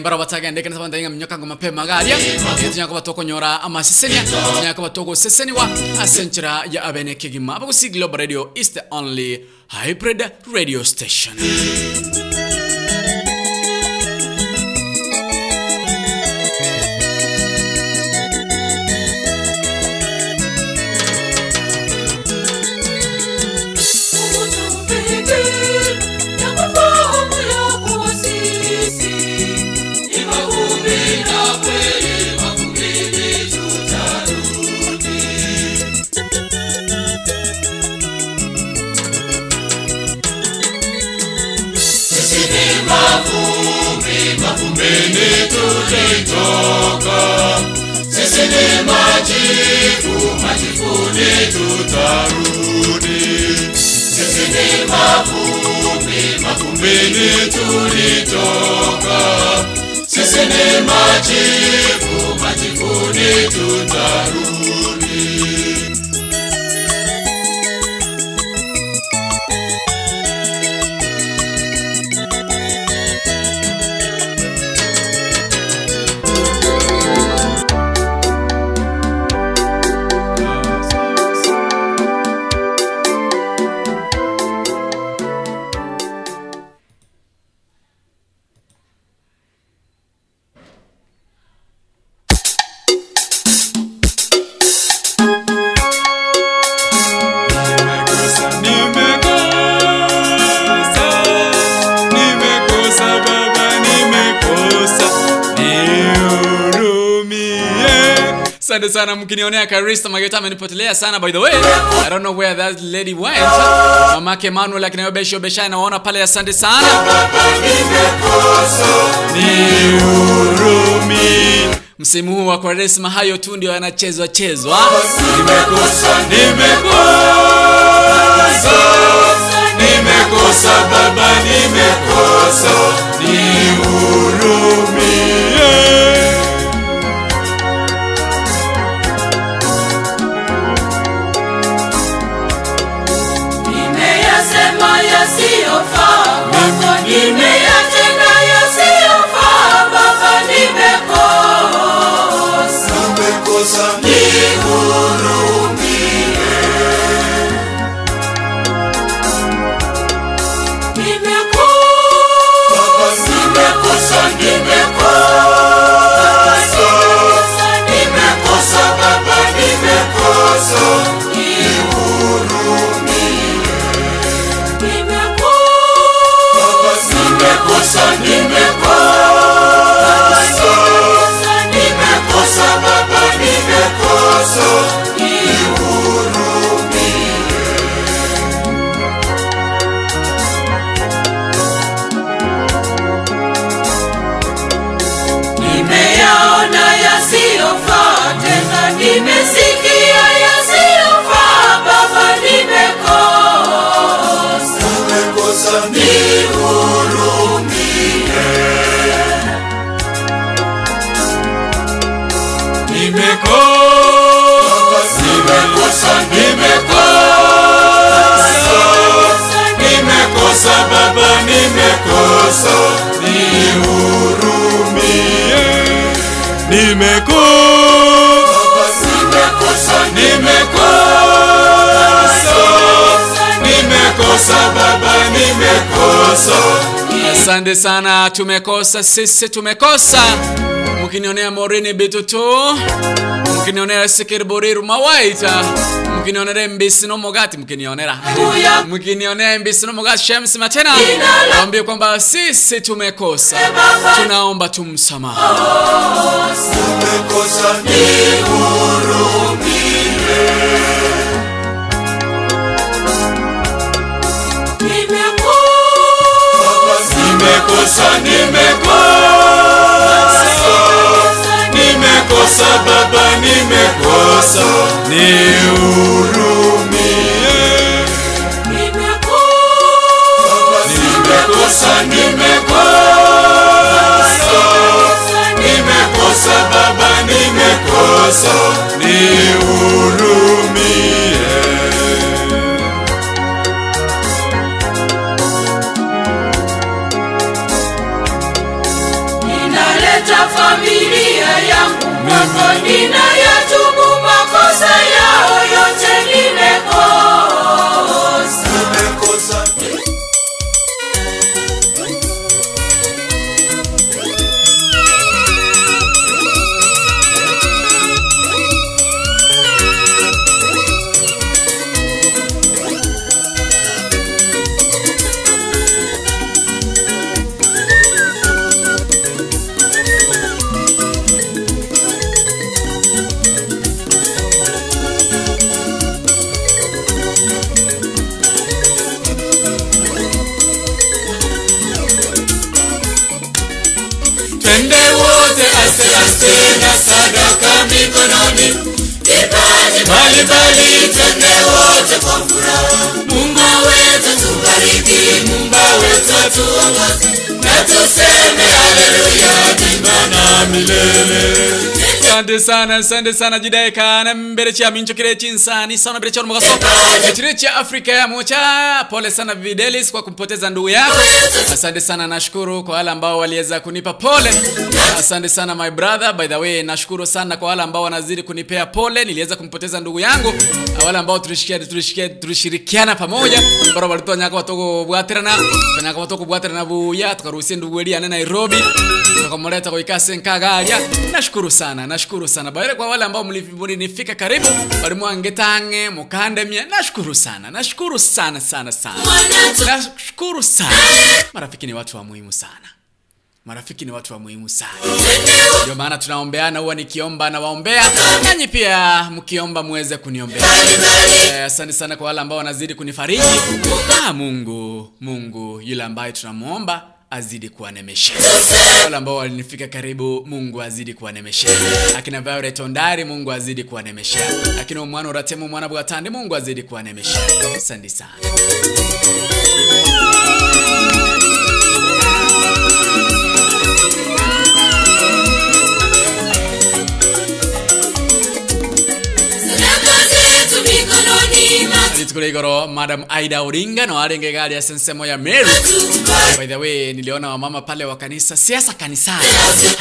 mbarabataga ndekana sabanda inga mnyoka ngoma pema galia nyako batoko nyora ama sesenya nyako batoko seseniwa asenchira ya abene kigima abusi Global Radio is the only hybrid radio station. Sana mkinionea Karista Mageta amenipotelea sana by the way. I don't know where that lady went. Mamake Manuel akinayobesho besha naona pale asante sana. Msimu huu wa Kwaresma hayo tu ndio yanachezwa. Nimekosa baba nimekosa nihurumie. Nimekosa baba nimekosa. nimekosa baba, nimekosa, nihurumie. Nimekosa baba, nimekosa. Asante sana, tumekosa sisi, tumekosa. Mkinionea morene betoto, mkinionea sikirboreru mawaita, mkinionea mbisino mogati, mkinionea mbisino mogati, Shemsi Matena. Ambie kwamba sisi tumekosa, tunaomba tumsamaha. Tumekosa nihurumie. Nimekosa baba, nimekosa, nihurumie. Nimekosa baba, nimekosa, nihurumie. Familia yangu mama, ninayatubu makosa yao yote, nimekosa. Asante sana Jidaika na mbele cha mincho kile chinsani sana mbele cha mkasoka kile cha Afrika ya mocha. Pole sana Videlis kwa kumpoteza ndugu yako. Asante sana, nashukuru kwa wale ambao waliweza kunipa pole. Asante sana my brother, by the way nashukuru sana kwa wale ambao wanazidi kunipea pole. Niliweza kumpoteza ndugu yangu, wale ambao tulishirikiana pamoja bora walitoa nyaka watoko bwaterana nyaka watoko bwaterana buya tukaruhusi ndugu welia na Nairobi tukamoleta kwa ikase nkagalia. Nashukuru sana, baada kwa wale ambao mlinifika karibu bali mwangetange mukandemia. Nashukuru sana, nashukuru sana. Marafiki ni watu wa muhimu sana. Ndio maana tunaombeana, huwa nikiomba na waombea, nanyi pia mkiomba muweze kuniombea. Asante sana kwa wale ambao wanazidi kunifariji. Mungu yule ambaye tunamuomba azidi kuwanemesha. Wale ambao walinifika karibu, Mungu azidi kuwanemesha. Akina Violet Ondari, Mungu azidi kuwanemesha. Akina mwana uratemu mwana Bwatande, Mungu azidi kuwanemesha. Asante sana. Tukulegoro Madam Aida Oringa na wale ngegali ya sense moya Mary. By the way niliona wamama pale wa kanisa, siasa kanisani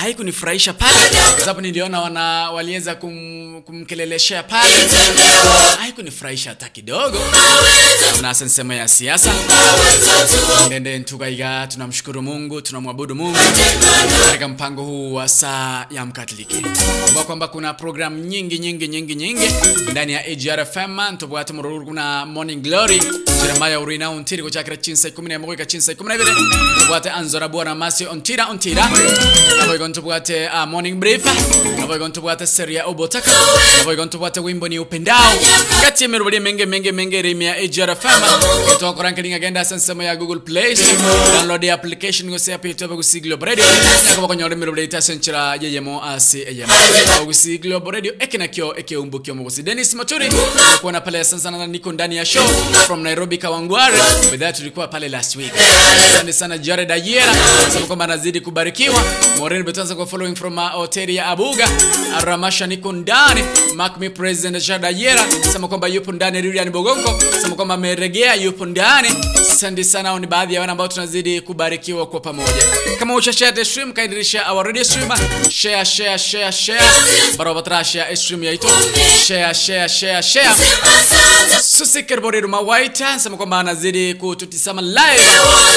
haikunifurahisha pale, sababu niliona waliweza kumkeleleshea pale, haikunifurahisha hata kidogo. Na sense moya siasa ndende ntukaiga. Tunamshukuru Mungu, tunamwabudu Mungu katika mpango huu wa saa ya Mkatoliki. Kwa kwamba kuna program nyingi ndani ya AGR FM ntobwatu mururu kuna Morning Glory Jeremiah Urina Ontiri kuchakira chinsa 10 mwaka chinsa 12 bwate anzora bwana masi ontira abo igonto bwate Morning Brief abo igonto bwate Seria Obotaka abo igonto bwate wimbo ni upendao kati merubali menge remia AGR FM kutoka ranking agenda sensemo ya Google Play download the application ngose api tobe ku Siglo Radio kwa konyole merubali tasenchira yeyemo asi yeyemo ku Siglo Radio ekenakyo ekeumbuki omugosi Dennis Maturi kuona pale sana niko ndani ya show from Nairobi Kawangware. With that tulikuwa pale last week. Asante sana Jared Ayera, sababu kwamba anazidi kubarikiwa. Moreno Betanza kwa following from Oteria Abuga, Ramasha niko ndani, Mark me President Jared Ayera, sababu kwamba yupo ndani, Lilian Bogongo, sababu kwamba ameregea yupo ndani. Asante sana, ni baadhi ya wana ambao tunazidi kubarikiwa kwa pamoja. Kama ushashare the stream, kaidirisha our radio streamer, share. Barabara share stream ya YouTube, share. Susi Kerbori Ruma White, sababu kwamba anazidi kututisama live.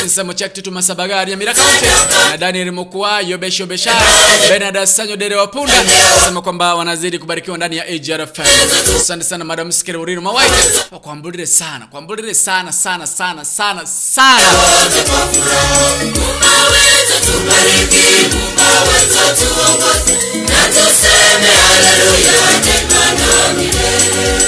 Sasa mchakiti tumasabagari ya Miracle na Daniel Mokwa Yobesho Beshara Bernard Sanyo Dere Wapunda sema kwamba wanazidi kubarikiwa ndani ya AJR FM. Asante sana Madam Sikere Urino Mawaita kwa mbudire sana, kwa mbudire sana. Umaweza tubariki, umaweza tuongoze na tuseme haleluya tena milele.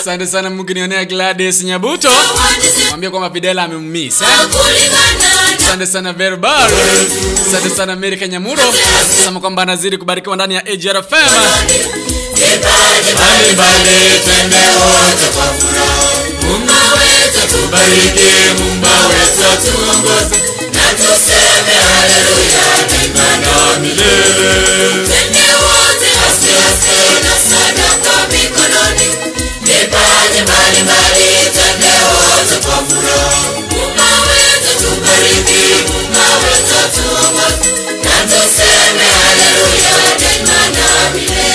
Asante sana mkinionea Gladys Nyabuto. Mwambie kwamba Fidela amemmiss. Asante sana Verbal. Asante sana America Nyamuro. Sema kwamba anazidi kubarikiwa ndani ya AJR FM. Bali tende wote kwa furaha. Umaweza tubariki, umaweza tuongoze. Na tuseme haleluya tena milele. Tende wote asiasi na sadaka mikononi. Bali tende wote kwa furaha. Umaweza tubariki, umaweza tuongoze. Na tuseme haleluya tena milele.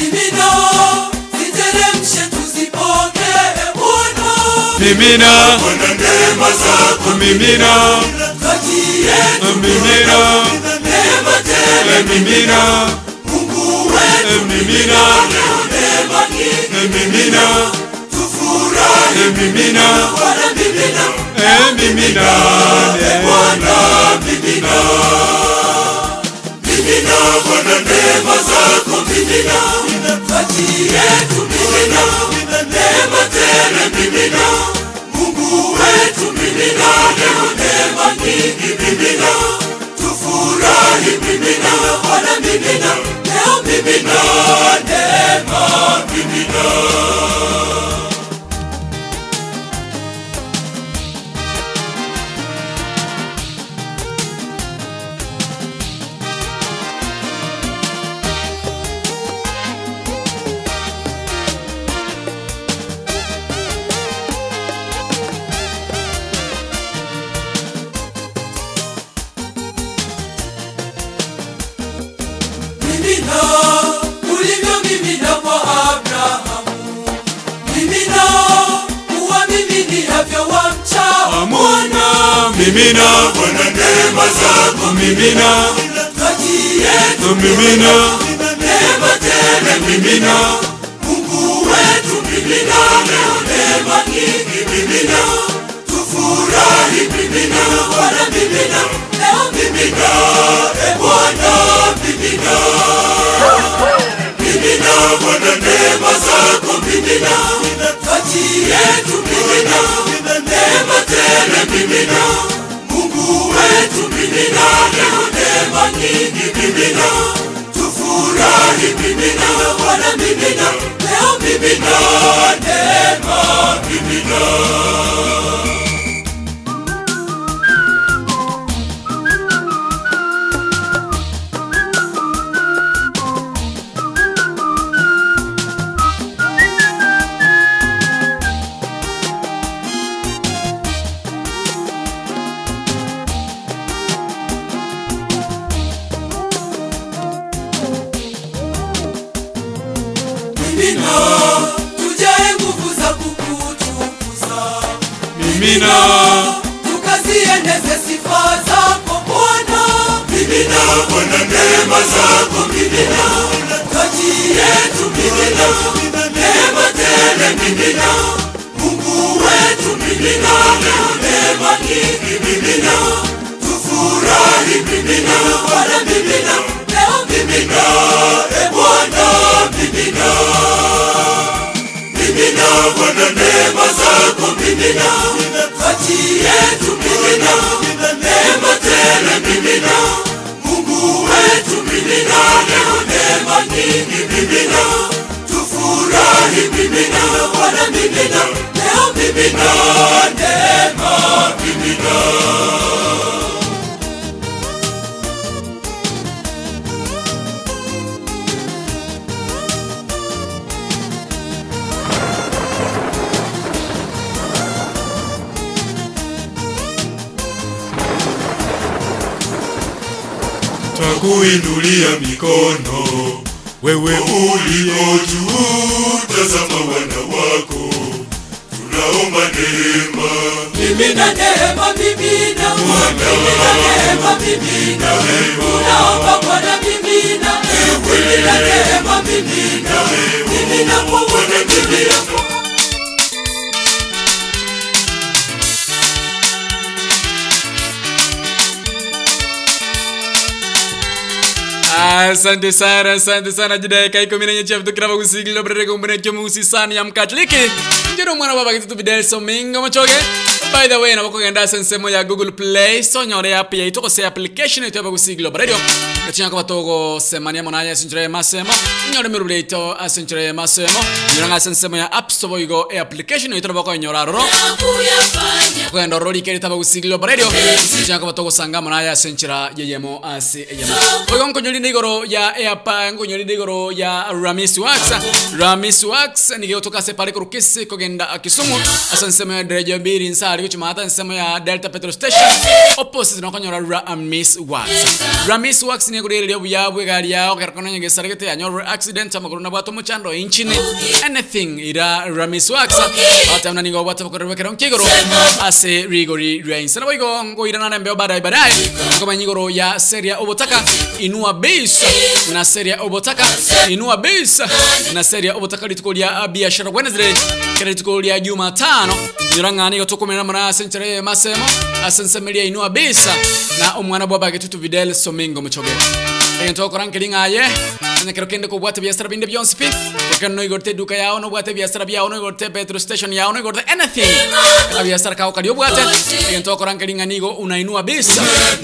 Mimina, mimina, mimina, mimina, wana neema zako mimina, kati yetu mimina, neema tele mimina, Mungu wetu mimina, leo neema nyingi mimina, tufurahi mimina, wana mimina, leo mimina, e Bwana mimina, mimina wana neema zako mimina, kati yetu mimina, neema tele mimina, Mungu wetu mimina, leo neema nyingi mimina, tufurahi mimina, wana mimina, leo mimina, neema mimina. Mimina, tukaziendeze sifa zako Bwana, mimina, Bwana neema zako mimina, kati yetu mimina, neema tele mimina, Mungu wetu mimina, leo neema nyingi mimina, tufurahi mimina, Bwana mimina, leo mimina, e Bwana mimina, mimina Bwana neema zako mimina, kati yetu mimina, neema tele mimina, Mungu wetu mimina, leo neema nyingi mimina, tufurahi mimina, Bwana mimina, leo mimina, neema mimina. Twakuinulia mikono, wewe uliko juu, tazama wana wako, tunaomba neema. Mimina neema, mimina, mimina neema, mimina, tunaomba Bwana mimina, mimina neema, mimina, mimina kwa Bwana mimina. Asante sana jidaika ikominanya chef tukiraba kusigilo brere kumbene chomusi sana ya mkatliki njero mwana baba kitu bidel so mingo machoge. By the way na wako ganda sensemo ya Google Play sonyore app ya itoko se application yetu ya kusigilo brere kachinga kwa togo semania monaya sinjere masemo nyore miruleto asinjere masemo nyora sensemo ya app store go application yetu bako nyora roro kwa ndo rori keri taba kusigilo brere kachinga kwa togo sanga monaya sinjera yeyemo asi yeyemo ogon konyoli Goro ya eapa ngonyori digoro ya Ramis Wax ndio toka separe ko kesi kogenda Kisumu asansema daraja mbili insari kuchimata nsema ya Delta Petrol Station opposite na konyora Ramis Wax ni kenya kuri ryo buyabwe gari yao garkona nyegesara gete anyor accident amaguruna bwato muchando inchine anything ira ramiswaxa atamna ningo bwato bakorwe kero kigoro ase rigori rainsa nabigo ngoirana nambeo badai badai ngoma nyigoro ya Seria Obotaka inua base na Seria Obotaka inua base na Seria Obotaka litukolia biashara Wednesday litukolia Jumatano jiranga niyo tokomera mara sentere masemo asensemelia inua base na omwana bwabage tutu videl somingo muchoge entoko rankelinga ye nekero kende ko bwate biashara binde byonsipi kano igorte duka yao no bwate biashara byao no igorte petrol station yao no igorte anything la biashara kao kalio bwate entoko rankelinga nigo unainua base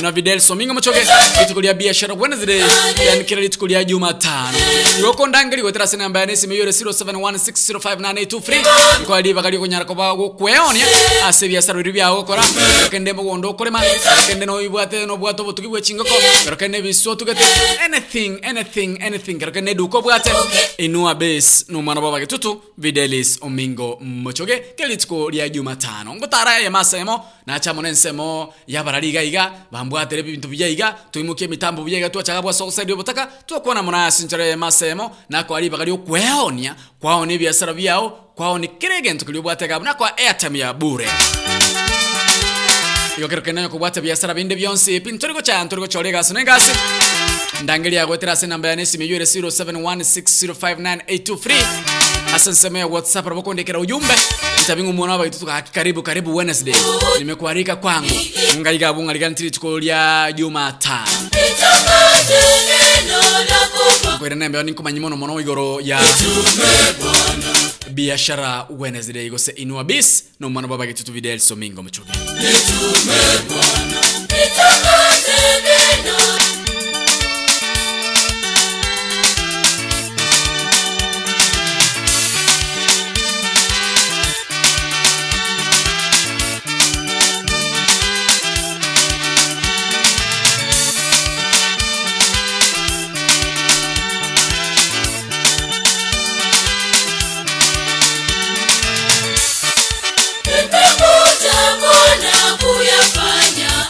na videl somingo muchoge litukolia biashara Wednesday yani kila litukolia Jumatano yoko ndangeli wetrase namba ya nesi miyore 0716059823 kwa diva kalio kunyara ko bago kweoni ase biashara biao kora kende mugondo kolema kende no ibwate no bwato botukiwe chingoko pero kende biso tukete anything kero kende duko bwate inua base no mwana baba ke tutu videlis omingo mochoge kelitiko lia Jumatano ngotara ya masemo na chamonensemo ya baraliga iga bambwa telebi bintu bijaiga tuimukie mitambo bijaiga tuachagabwa Seria Obotaka tuakona mwana sinchere masemo na kwa ali bakalio kweonia kwaone biashara biao kwaone kiregen tukilibwate gabna kwa airtime ya bure. Yo creo que no kubwate biashara binde byonsi pintorigo chantorigo cholega sunengasi ndangelia gweterase namba ya nesi miyure 0716059823 asensemea WhatsApp raboko ndekera ujumbe itabingu mwana baba tutuka karibu Wednesday nimekuarika kwangu ngaliga bunga ligantiri tukolia Jumatano kwenda namba ni kumanyimono mono igoro ya biashara Wednesday igose inua bis no mwana baba getu video somingo mchuki Fanya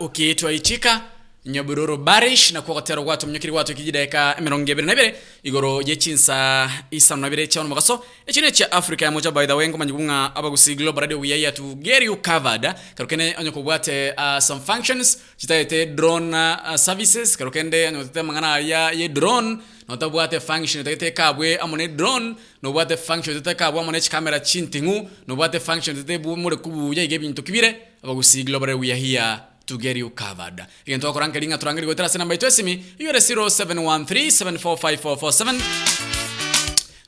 ukiitwa ichika nyabururu barish na kugatera gwatu munyukiri gwatu kijidaika mirongo 2 igoro yechinsa isa nabire cyane mugaso ekine cha Africa ya moja by the way ngomanyibunga abagusi global radio we here to get you covered karukene anyokubwate some functions chitayete drone services karukende anyotete mangana ya drone notabwate function tete kabwe amone drone nobwate function tete kabwe amone camera chintingu nobwate function tete bumure kubuya igebintu kibire abagusi global we are here to get you covered. You can talk around Kalinga Trangi with us number 20. You are 0713745447.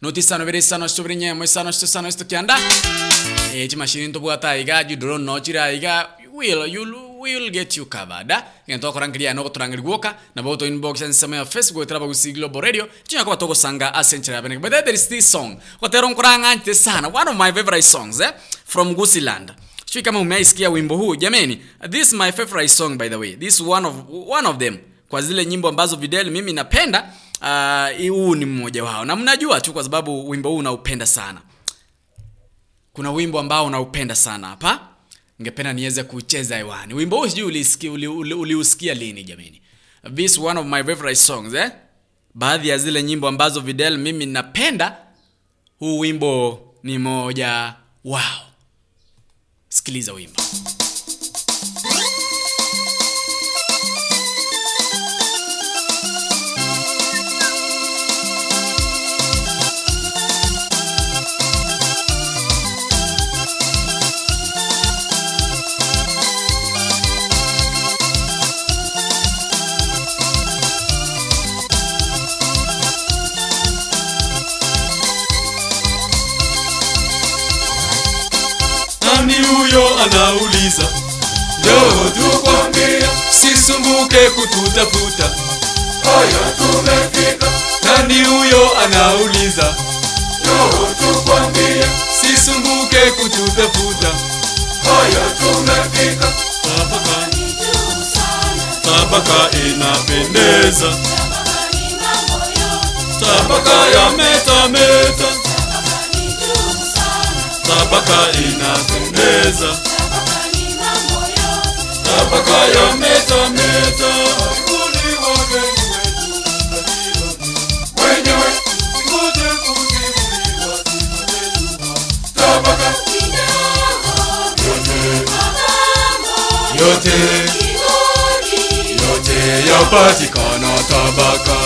Notice very sanos to bring my sanos to sanos to Kanda. Age machine to Buataiga, you drone no chiraiga. Will get you covered. You can talk around Kriano Trangi Woka, Naboto inbox and some of Facebook Trabagusi Global Radio. Chinako Togo Sanga Ascension. But there is this song. What Teron Kuranga Tesana, one of my favorite songs from Gusiland. Kama umeisikia wimbo huu jameni, this is my favorite song by the way. This is one of them. Kwa zile nyimbo ambazo Videl mimi napenda, huu ni mmoja wao. Na mnajua tu kwa sababu wimbo huu naupenda sana. Kuna wimbo ambao naupenda sana hapa. Ningependa niweze kucheza hewani. Wimbo huu sijui uliusikia lini jameni. This is one of my favorite songs Baadhi ya zile nyimbo ambazo Videl mimi napenda, huu wimbo ni mmoja wao. Skiliza wimbo. Anauliza leo tukwambia sisumbuke kututafuta haya tumefika nani huyo anauliza leo tukwambia sisumbuke kututafuta haya tumefika tabaka ni juu sana tabaka inapendeza tabaka ni mambo yote tabaka ya meta tabaka ni juu sana tabaka inapendeza tabaka ya meta kuli wageni wetu wenyewe ngoje kujibuliwa sikuelewa tabaka yote yapatikana tabaka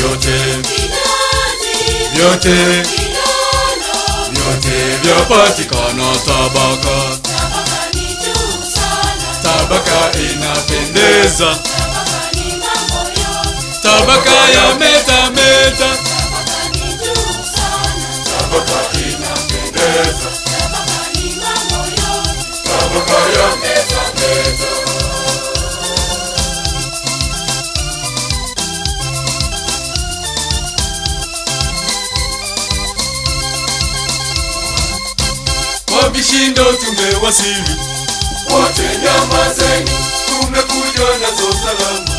yote yapatikana tabaka tabaka inapendeza tabaka ni mambo yote tabaka ya meta tabaka ni juu sana tabaka inapendeza tabaka ni mambo yote tabaka ya meta kwa vishindo tumewasili wote nyamazeni, tumekuja nazo salama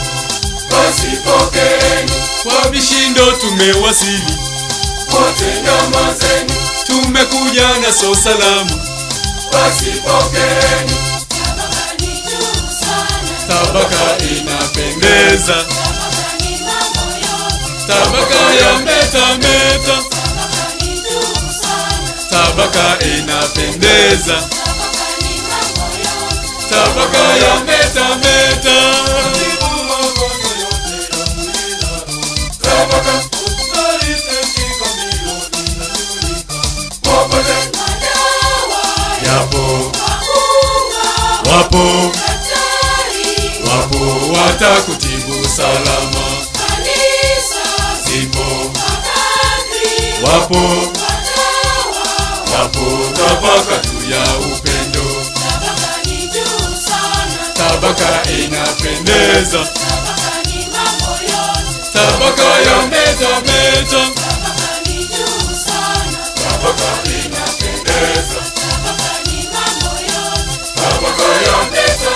basi pokeeni, kwa vishindo tumewasili wote nyamazeni, tumekuja nazo salama basi pokeeni tabaka ni juu sana tabaka inapendeza tabaka ni mambo yote tabaka ya meta tabaka ni juu sana tabaka inapendeza tabaka ya meta kibuma kono yote yamulila tabaka utarite kikamilo ninalulika wapate madawa wapo daktari wapo watakutibu salama kanisa zipo makadri wapo madawa wapo tabaka tu ya upendo tabaka inapendeza tabaka ni mambo yote tabaka ya meta tabaka ni juu sana tabaka inapendeza tabaka ni mambo yote tabaka ya meta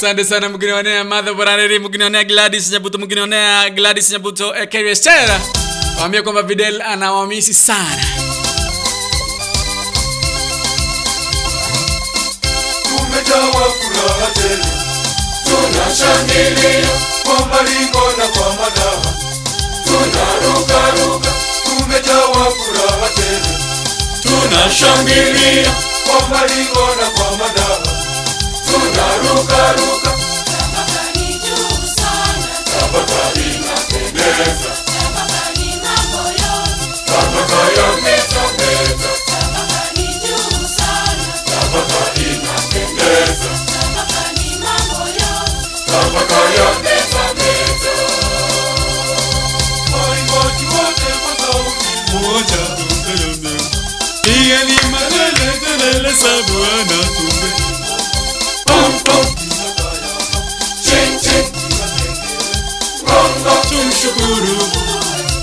Sande sana mginionea Mother Borareri mginionea Gladys Nyabuto mginionea Gladys Nyabuto Carrier Stella Waambia kwamba Fidel anawamisi sana. Tumejawa furaha tele, tunashangilia kwa mbariko na kwa madawa, tunarukaruka. Tumejawa furaha tele, tunashangilia kwa mbariko na kwa madawa, tunarukaruka.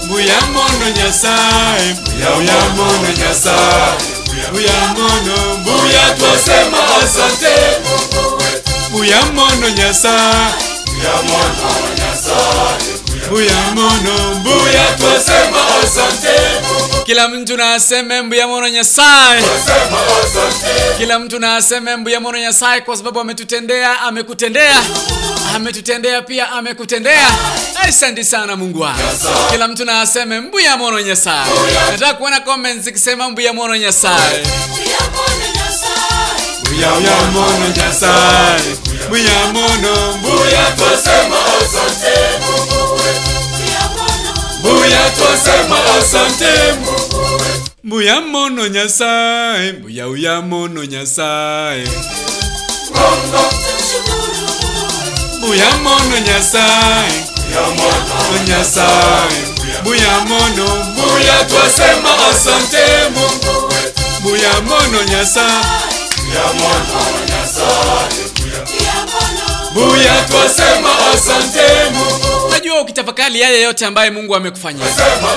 Muyamono Nyasaye, muyamono, muya twasema asante. Muyamono Nyasaye, muyamono, muya twasema asante. Kila mtu na aseme muyamono Nyasaye, kila mtu na aseme muyamono Nyasaye, kwa sababu ametutendea, amekutendea, ametutendea pia amekutendea. Asante sana Mungu wangu. Kila mtu na aseme muyamono Nyasaye. Nataka kuona comments ikisema muyamono Nyasaye. Muyamono Nyasaye. Muyamono, muya twasema asante Mungu wetu. Muya twasema asante Mungu wetu. Muyamono Nyasaye, muyamono Nyasaye. Muyamono Nyasaye. Muyamono Nyasaye, muyamono, muya twasema asante Mungu wetu. Muyamono Nyasaye, muyamono Nyasaye, muya twasema asante Mungu. Unajua ukitafakari yale yote ambaye Mungu amekufanyia,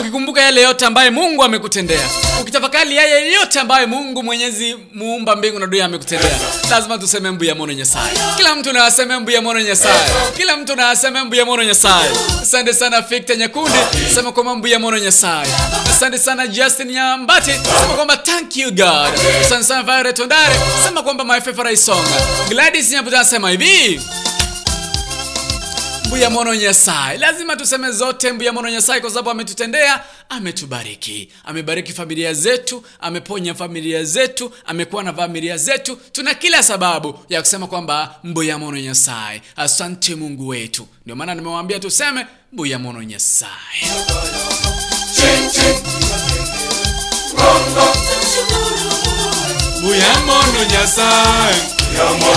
ukikumbuka yale yote ambaye Mungu amekutendea, ukitafakari yale yote ambaye Mungu Mwenyezi muumba mbingu na dunia amekutendea, lazima tuseme muyamono Nyasaye. Kila mtu na aseme muyamono Nyasaye. Kila mtu na aseme muyamono Nyasaye. Asante sana Victor Nyakundi, sema kwamba muyamono Nyasaye. Asante sana Justin Nyambati, sema kwamba thank you God. Asante sana Vare Tondare, sema kwamba my favorite song. Gladys Nyabuta sema hivi, muyamono Nyasaye. Lazima tuseme zote muyamono Nyasaye, kwa sababu ametutendea, ametubariki, amebariki familia zetu, ameponya familia zetu, amekuwa na familia zetu. Tuna kila sababu ya kusema kwamba muyamono Nyasaye, asante Mungu wetu. Ndio maana nimewaambia tuseme muyamono Nyasaye. Muyamono Nyasaye, muyamono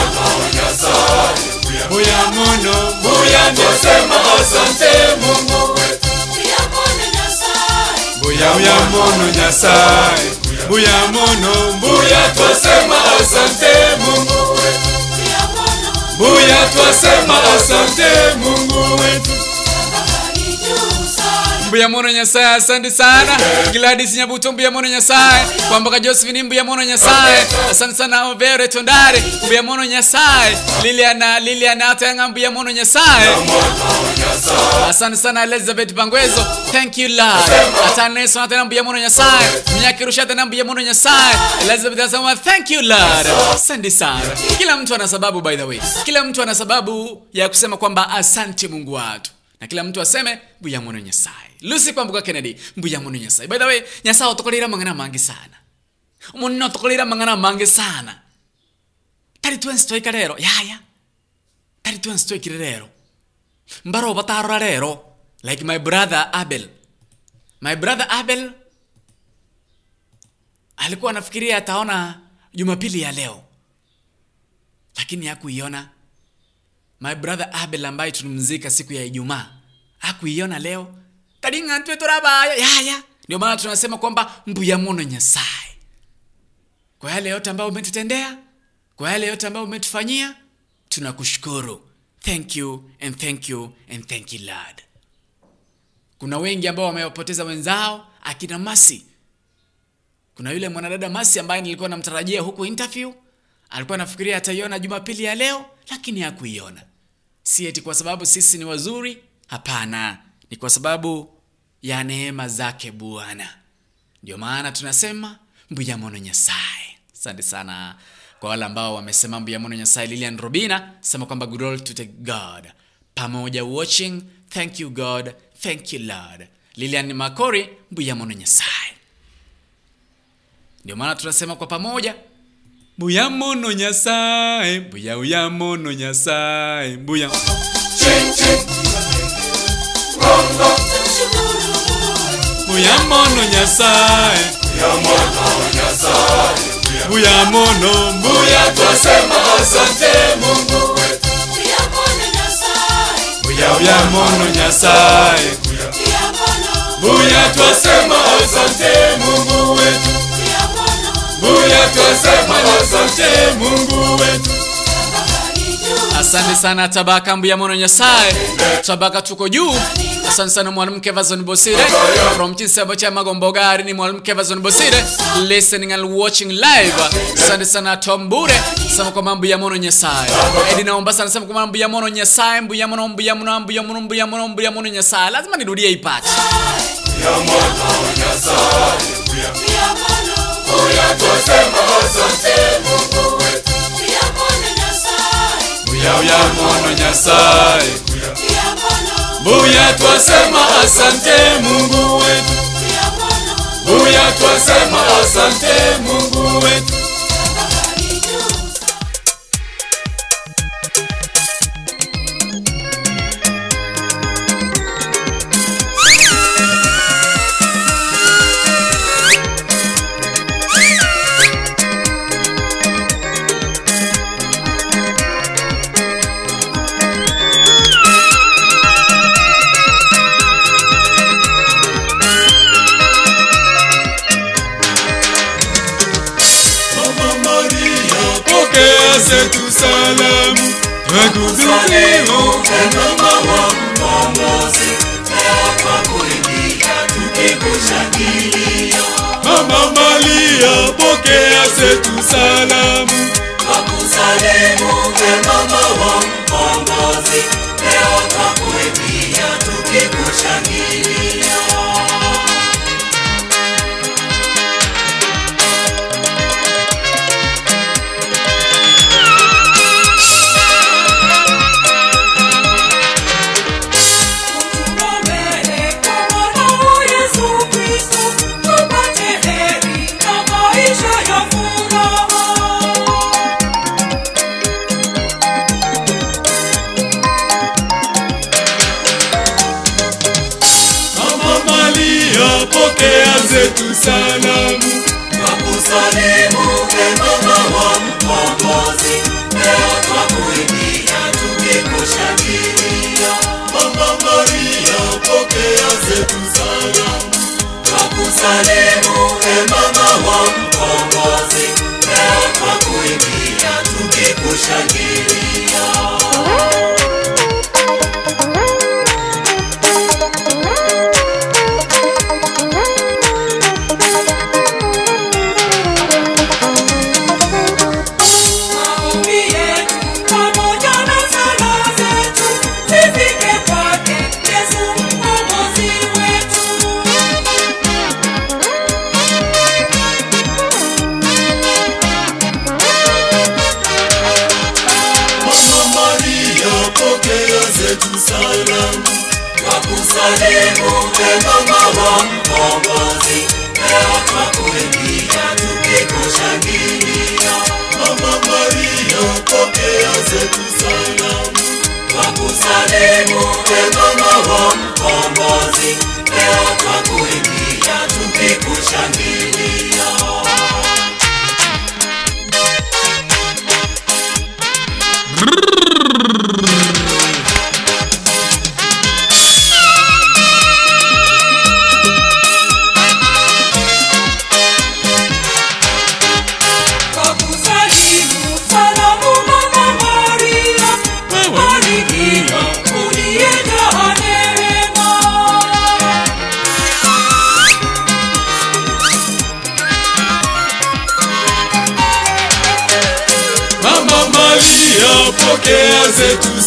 Nyasaye. Muyamono, muya twasema asante Mungu wetu. Muyamono Nyasaye, muyamono Nyasaye. Muyamono, muya twasema asante Mungu wetu. Muya twasema asante Mungu wetu. Muyamono Nyasaye, asante sana Gladys Nyabuto, muyamono Nyasaye. Kwamba Josephine, muyamono Nyasaye. Asante sana Overe Tondare, muyamono Nyasaye. Liliana Atanga, muyamono Nyasaye. Asante sana Elizabeth Bangwezo, thank you Lord. Atane sana muyamono Nyasaye. Mnyakirusha tena muyamono Nyasaye. Elizabeth asema thank you Lord. Asante sana. Kila mtu ana sababu, by the way. Kila mtu ana sababu ya kusema kwamba asante Mungu wetu. Na kila mtu aseme muyamono Nyasaye. Lucy Kwambuka Kennedy, muyamono Nyasaye. By the way, Nyasaye otokolera mangana mangi sana. Munno otokolera mangana mangi sana. Tari twensi toika rero, yaya. Tari twensi toika rero. Mbaro bataro rero. Like my brother Abel. My brother Abel alikuwa anafikiria ataona Jumapili ya leo, lakini hakuiona. My brother Abel ambaye tulimzika siku ya Ijumaa, hakuiona leo. Taringa ntwe torabaya, yaya. Ndio maana tunasema kwamba muyamono Nyasaye. Kwa yale yote ambayo umetutendea, kwa yale yote ambayo umetufanyia, tunakushukuru. Thank you and thank you and thank you Lord. Kuna wengi ambao wamewapoteza wenzao, akina Masi. Kuna yule mwanadada Masi ambaye nilikuwa namtarajia huko interview, alikuwa anafikiria ataiona Jumapili ya leo, lakini hakuiona. Si eti kwa sababu sisi ni wazuri, hapana. Ni kwa sababu ya neema zake Bwana. Ndio maana tunasema mbuyamono Nyasaye. Asante sana kwa wale ambao wamesema mbuyamono Nyasaye. Lilian Robina sema kwamba good all to the God. Pamoja watching, thank you God, thank you Lord. Lilian Makori, mbuyamono Nyasaye. Ndio maana tunasema kwa pamoja mbuyamono Nyasaye, mbuya uyamono Nyasaye, mbuya. Muyamono Nyasaye, muyamono Nyasaye, muyamono mbuya tusema asante Mungu wetu. Muyamono Nyasaye, muyamono Nyasaye, muya tusema asante Mungu wetu. Muya tusema asante Mungu wetu. Asante sana Tabaka mbuyamono Nyasaye, Tabaka tuko juu. Asante sana mwalimu Kevazon Bosire from Chisabo cha Magombogari, ni mwalimu Kevazon Bosire listening and watching live. Asante sana Tom Bure sema kwa mambo ya mono Nyasaye. Edina Ombasa anasema kwa mambo ya mono Nyasaye, mbuyamono Nyasaye. Lazima nirudie ipate ya mono Nyasaye, mbuyamono Nyasaye, buya twasema asante Mungu wetu. Buya twasema asante Mungu wetu.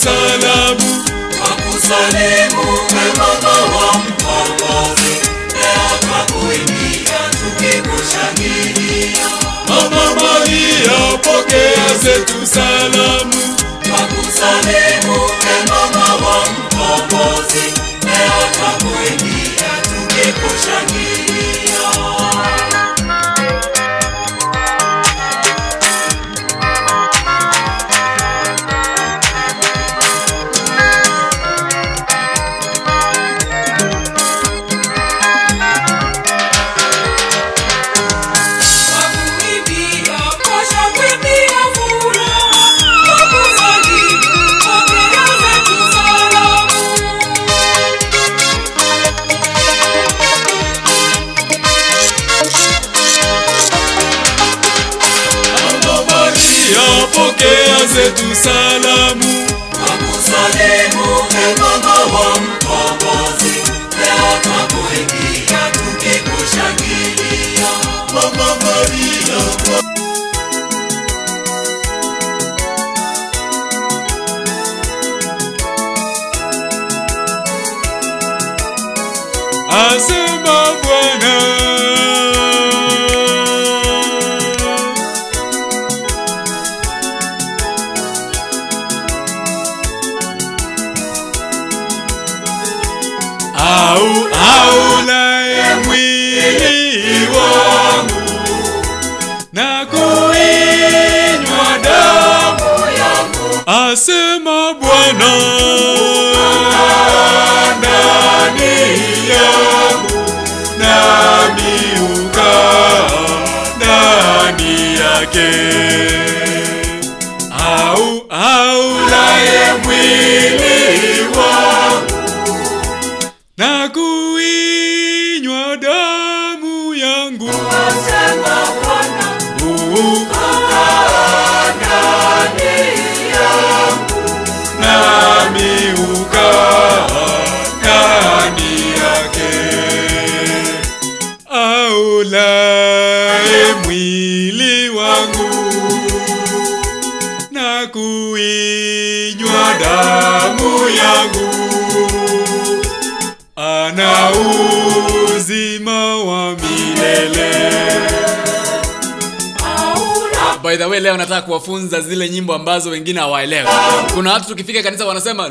Salamu, Wakusalimu, Mama wa Mkombozi. zetu salamu Amusalemu e mama wa mkombozi Leo tunapoingia tukikushangilia Mama Maria Asema Bwana Au au lae mwili wangu na kuinywa damu yangu Asema Bwana Au au lae mwili wangu na kuinywa damu yangu Asema Bwana ndani yangu nami ukaa ndani yake Au lae mwili wangu Kuinywa damu yangu Ana uzima wa milele By the way leo nataka kuwafunza zile nyimbo ambazo wengine hawaelewi Kuna watu tukifika kanisa wanasema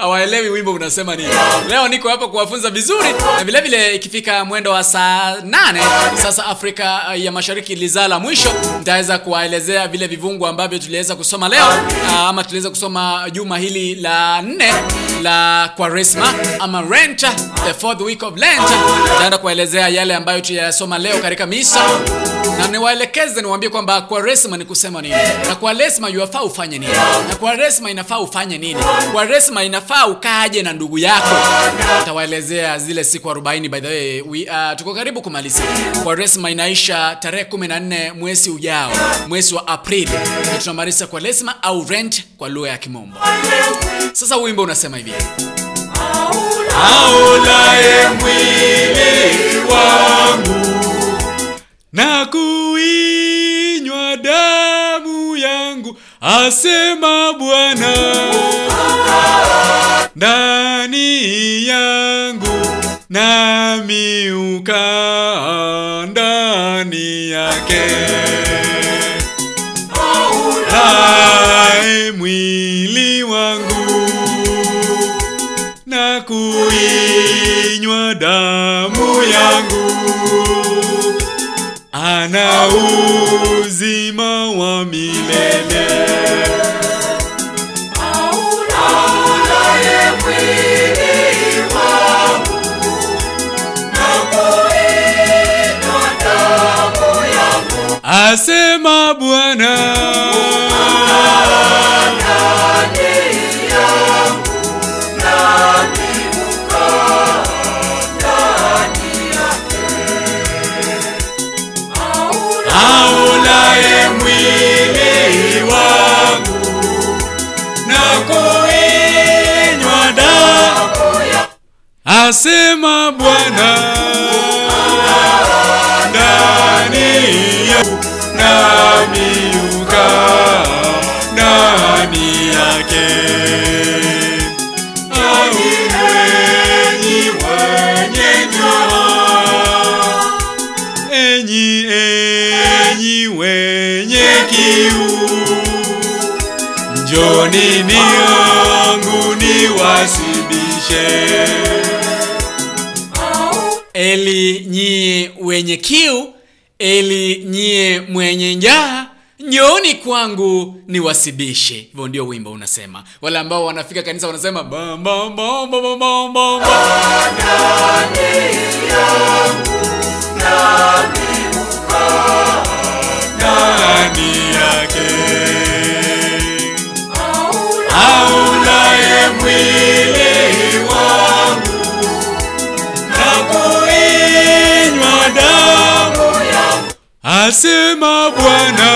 Hawaelewi wimbo unasema nini Leo niko hapa kuwafunza vizuri Na vile vile ikifika mwendo wa saa 8 Sasa Afrika ya mashariki lizala mwisho Nitaweza kuwaelezea vile vivungu ambavyo tuliweza kusoma leo Ama tuliweza kusoma juma hili la 4 La Kwaresma Ama Lent The fourth week of Lent Nitaenda kuwaelezea yale ambayo tuliyasoma leo katika misa Na niwaelekeze niwaambie kwamba Kwaresma ni kusema nini Na Kwaresma yafaa ufanye nini Na Kwaresma inafaa ufanye nini Kwaresma inafaa ukaje na ndugu yako Nitawaelezea zile siku 40 by the way tuko karibu kumaliza Kwaresma inaisha tarehe 14 mwezi ujao mwezi wa Aprili na tunamaliza Kwaresma au Lent kwa lugha ya Kimombo Sasa wimbo unasema hivi Aulae mwili wangu Na kuinywa damu yangu Asema Bwana ndani yangu Nami ukaa ndani yake Aulae mwili wangu Na kuinywa damu yangu Ana uzima wa milele Aulae mwili wangu Na kuinywa damu yangu Asema Bwana ndani yangu Nami ukaa ndani yake Aulae mwili wangu na kuinywa damu Asema Bwana ndani yangu nami ukaa ndani yake Enyi wenye njaa Enyi wenye kiu Njooni kwangu niwashibishe Enyi nyie wenye kiu Enyi nyie mwenye njaa Njooni kwangu niwashibishe Hivyo ndio wimbo unasema wale ambao wanafika kanisa wanasema bam bam bam bam bam bam ndani yake Aulae mwili wangu na kuinywa damu yangu Asema Bwana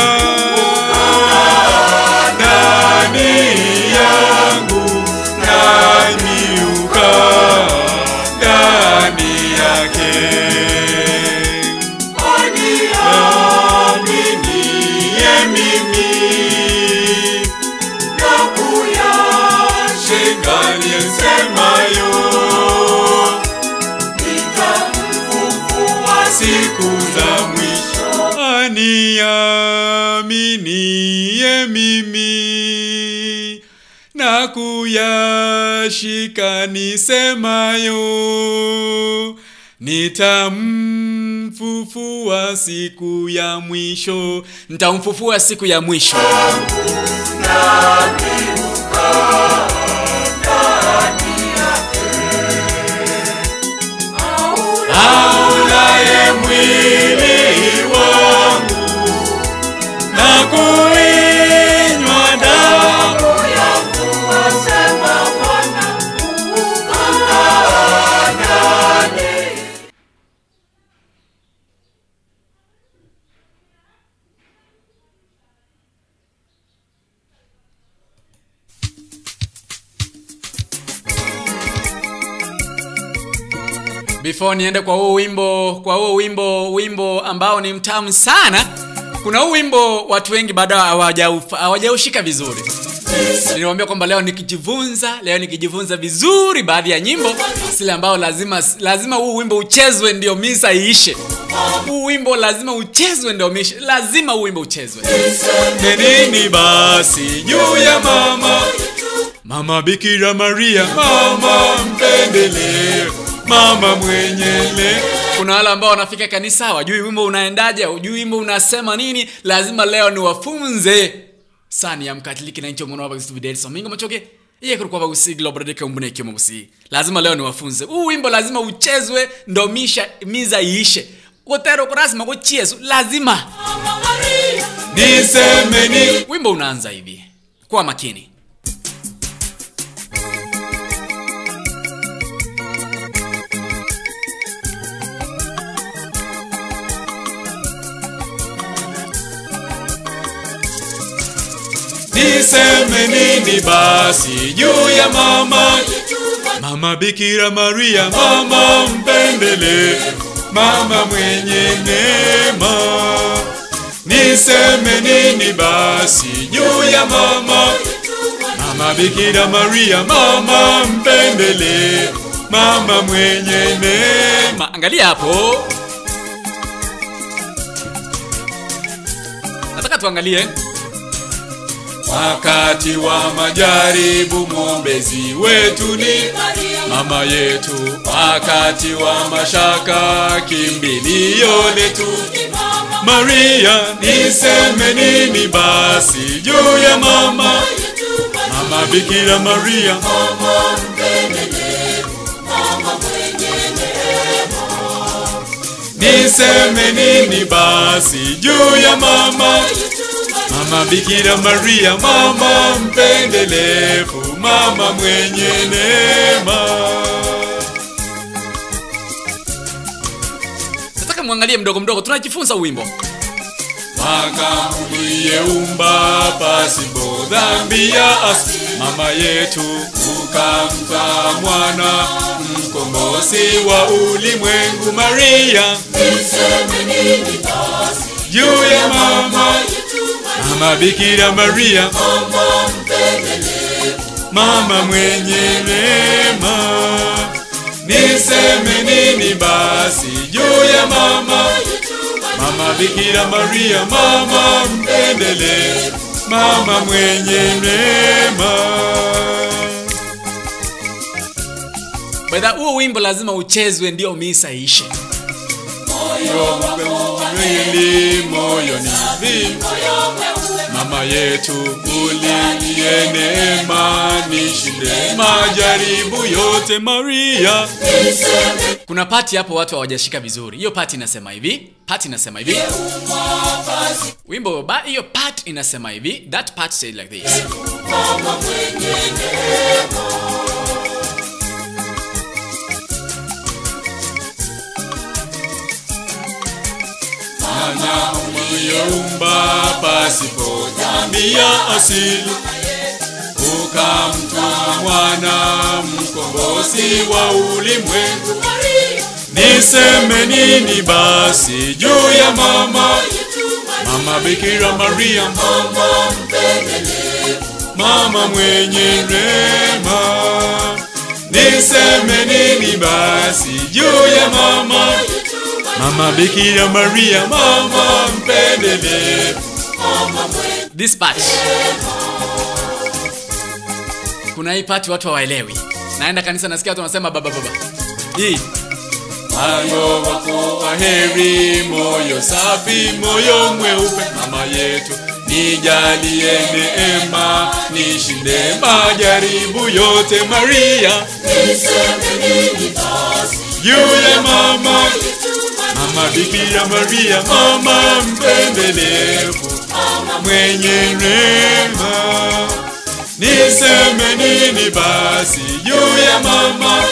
niye mimi na kuyashika nisemayo, nitamfufua siku ya mwisho, nitamfufua siku ya mwisho. Before niende kwa huo wimbo, wimbo ambao ni mtamu sana. Kuna huo wimbo watu wengi bado hawajaushika vizuri. Niliwaambia kwamba leo nikijivunza vizuri baadhi ya nyimbo zile ambao lazima huo wimbo uchezwe ndio misa iishe. Huo wimbo lazima uchezwe ndio misa, lazima huo wimbo uchezwe. Nini basi juu ya mama, Mama Bikira Maria, mama mpendelevu, mama mwenyele. Kuna wale ambao wanafika kanisa wajui wimbo unaendaje, hujui wimbo unasema nini. Lazima leo niwafunze sani ya Mkatoliki na nchi mwana wa Kristo videli so mingo machoke yeye kulikuwa bagusi global deke umboneke mbusi. Lazima leo niwafunze huu wimbo, lazima uchezwe ndo miza iishe. Kotero kurasima kuchiesu lazima nisemeni. Wimbo unaanza hivi, kwa makini. Niseme nini basi juu ya mama, Mama Bikira Maria, mama mpendele, mama mwenye neema. Niseme nini basi juu ya mama, Mama Bikira Maria, mama mpendele, mama mwenye neema. Angalia hapo. Nataka tuangalie. Wakati wa majaribu mwombezi wetu ni mama yetu, wakati wa mashaka kimbilio letu Maria. Niseme nini basi juu ya mama, Mama Bikira Maria, mama mpenelevu, mama mwenye neema. Niseme nini basi juu ya mama, Mama Bikira Maria, mama mpendelevu, mama mwenye neema. Nataka muangalie mdogo mdogo, tunajifunza wimbo. Maka uliyeumba pasipo dhambi ya asi, mama yetu, ukampa mwana mkombozi wa ulimwengu Maria. Niseme nini basi juu ya mama, Mama Bikira Maria, mama mpendelevu, mama mwenye neema. Niseme nini basi juu ya mama, Mama Bikira Maria, mama mpendelevu, mama mwenye neema. Baada huo wimbo lazima uchezwe ndio misa iishe. Moyo mwili, moyo ni vipi, mama yetu uliye neema, nishinde majaribu yote Maria. Kuna pati hapo watu hawajashika vizuri. Hiyo pati inasema hivi. Wimbo ba hiyo pati inasema hivi. That part said like this. Mama uliyeumba pasipo dhambi ya asili, ukampa mwana mkombozi wa ulimwengu. Niseme nini basi juu ya mama, Mama Bikira Maria, mama mpendelevu, mama mwenye neema. Niseme nini basi juu ya mama, Mama Bikira Maria, mama mpendelevu, mama This part kuna hii part watu hawaelewi. Naenda kanisa nasikia watu wanasema baba baba. Hii Ayo wako waheri, moyo safi, moyo mweupe. Mama yetu nijalie neema, nishinde majaribu yote Maria. Yule mama, mama Bikira Maria, mama mpendelevu, mwenye rema. Niseme nini basi juu ya mama,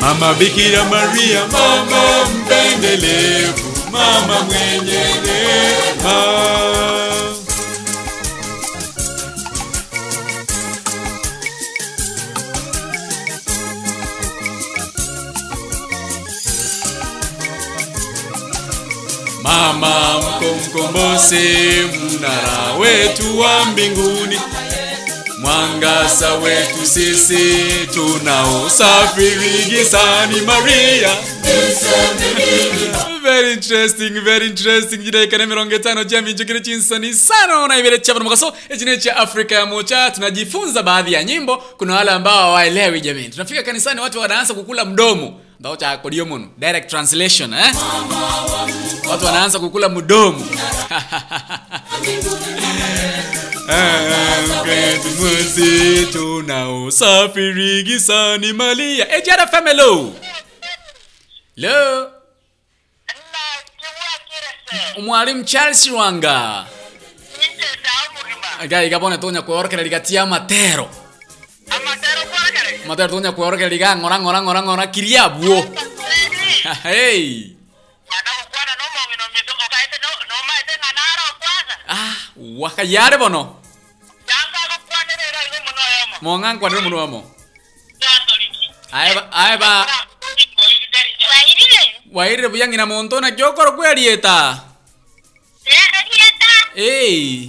mama Bikira Maria, mama mpendelevu, mama mwenye rehema. Mama mkombozi, mnara wetu wa mbinguni, mwangaza wetu sisi tunaosafiri gizani Maria. Very interesting. Jidai kaneme rongetano jami njokire chinsani sana. Na hivile chapa na mwakaso echine cha Afrika ya mocha. Tunajifunza baadhi ya nyimbo. Kuna wala ambao waelewi jamini. Tunafika kanisani watu wanaanza kukula mdomo. Ndao cha kodiomonu. Direct translation watu wanaanza kukula mdomo. Mwetu mwezi tunaosafiri gizani Maria. Ejara famelo. Hello. Mwalimu Charles Wanga. Gai gabona tonya kwa orkele ligatia matero. Matero tonya kwa orkele liga ngora kiriabuo. Hey. Ah, wakayare bono. Mongan kwa neno mnuamo. Aiba Waire buyang ina montona jokor kwa dieta. Hey. Hey.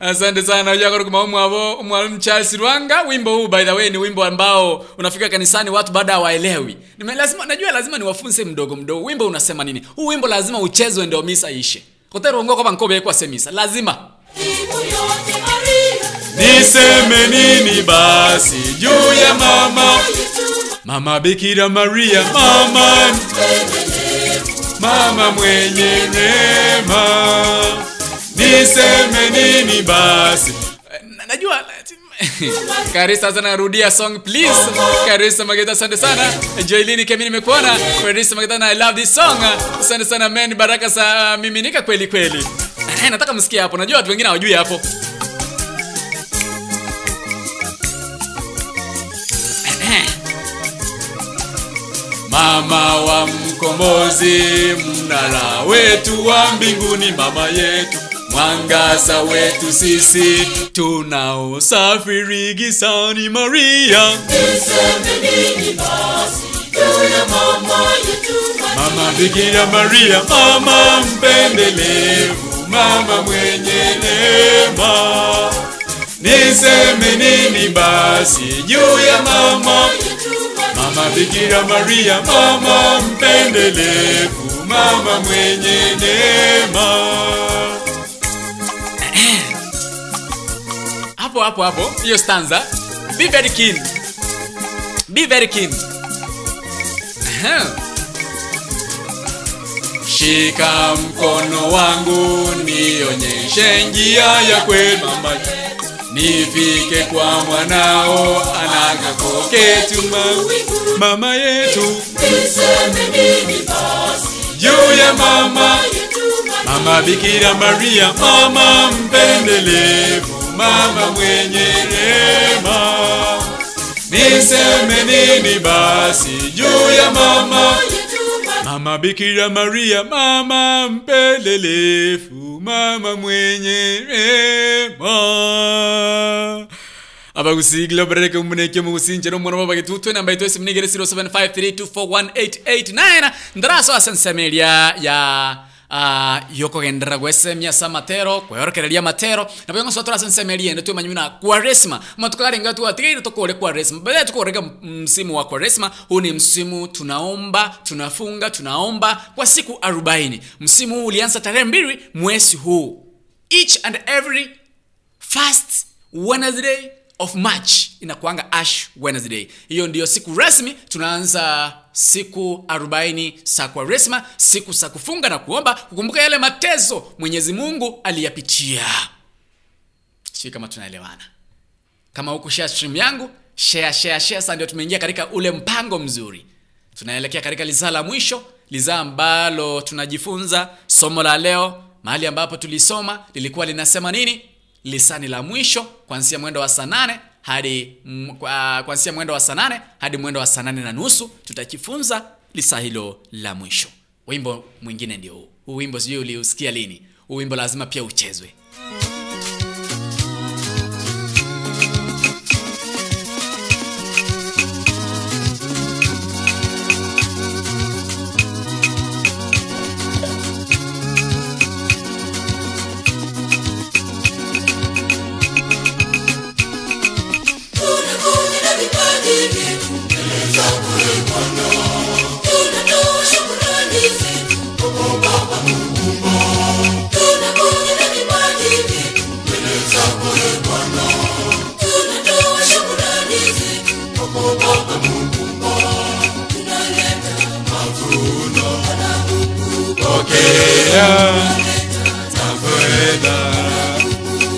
Asante sana yako kumwao mwalimu Charles Rwanga. Wimbo huu by the way ni wimbo ambao unafika kanisani watu baada hawaelewi. Najua lazima niwafunze mdogo mdogo. Wimbo unasema nini? Huu wimbo lazima uchezwe ndio misa ishe. Kotero ngoko bankobe kwa semisa lazima. Niseme nini basi juu ya mama, mama Bikira Maria, mama mwenye rehema. Niseme nini basi. Najua Karisa sana rudia song please. Karisa Mageta asante sana. Joylini Kemi nimekuona. Karisa Mageta I love this song. Asante sana man, baraka za miminika kweli kweli. Nataka msikie hapo. Najua watu wengine hawajui hapo. Mama wa mkombozi, mnara wetu wa mbinguni, mama yetu, mwangaza wetu sisi tunaosafiri gizani Maria. Mama Bikira Maria, mama mpendelevu, mama mwenye neema. Niseme nini basi juu ya mama, mama Bikira Maria, mama mpendelevu, mama mwenye neema. Hapo hiyo stanza. Be very keen. Shika mkono wangu nionyeshe njia ya kweli mama, nifike kwa mwanao anakoketi mama yetu. Juu ya mama, mama Bikira Maria, mama mpendelevu, mama mwenye rehema. Niseme nini basi juu ya mama yetu, Mama Bikira Maria, mama mpelelefu, mama mwenye rema. Abagusigla bareke umuneke musinjero mwana baba gitutwe namba itwese mnigere 0753241889 ndaraso asensemelia ya yoko gendera gwesemya samatero kweorekereria matero nabyo nsotora sensemelia ndo tumanyuna Kwaresma matukare ngatu atire tokore Kwaresma bale tukorega msimu wa Kwaresma. Huu ni msimu tunaomba, tunafunga, tunaomba kwa siku 40. Msimu huu ulianza tarehe 2 mwezi huu. Each and every first Wednesday of March inakuanga Ash Wednesday. Hiyo ndiyo siku rasmi tunaanza siku 40 sa Kwaresma, siku sa kufunga na kuomba, kukumbuka yale mateso Mwenyezi Mungu aliyapitia. Sio kama tunaelewana. Kama huko share stream yangu, share sasa ndio tumeingia katika ule mpango mzuri. Tunaelekea katika lisaa la mwisho, lisaa ambalo tunajifunza somo la leo. Mahali ambapo tulisoma lilikuwa linasema nini? Lisani la mwisho kuanzia mwendo wa saa 8 hadi kuanzia mwendo wa saa 8 hadi mwendo wa saa 8:30 tutajifunza lisa hilo la mwisho. Wimbo mwingine ndio huu. Huu wimbo sijui uliusikia lini. Huu wimbo lazima pia uchezwe.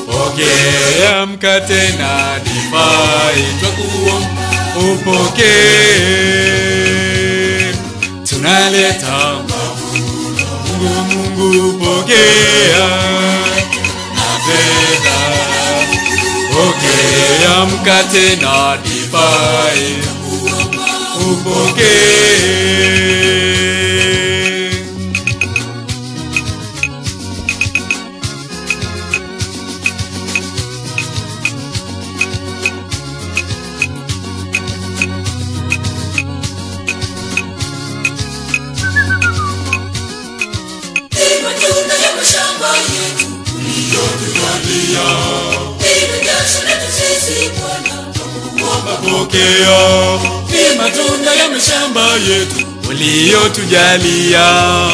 Pokea mkate na divai twakuomba upokee, tunaleta mavuno. Mungu pokea na fedha, pokea mkate na divai upokee. Pokea ni matunda ya mashamba yetu uliyotujalia,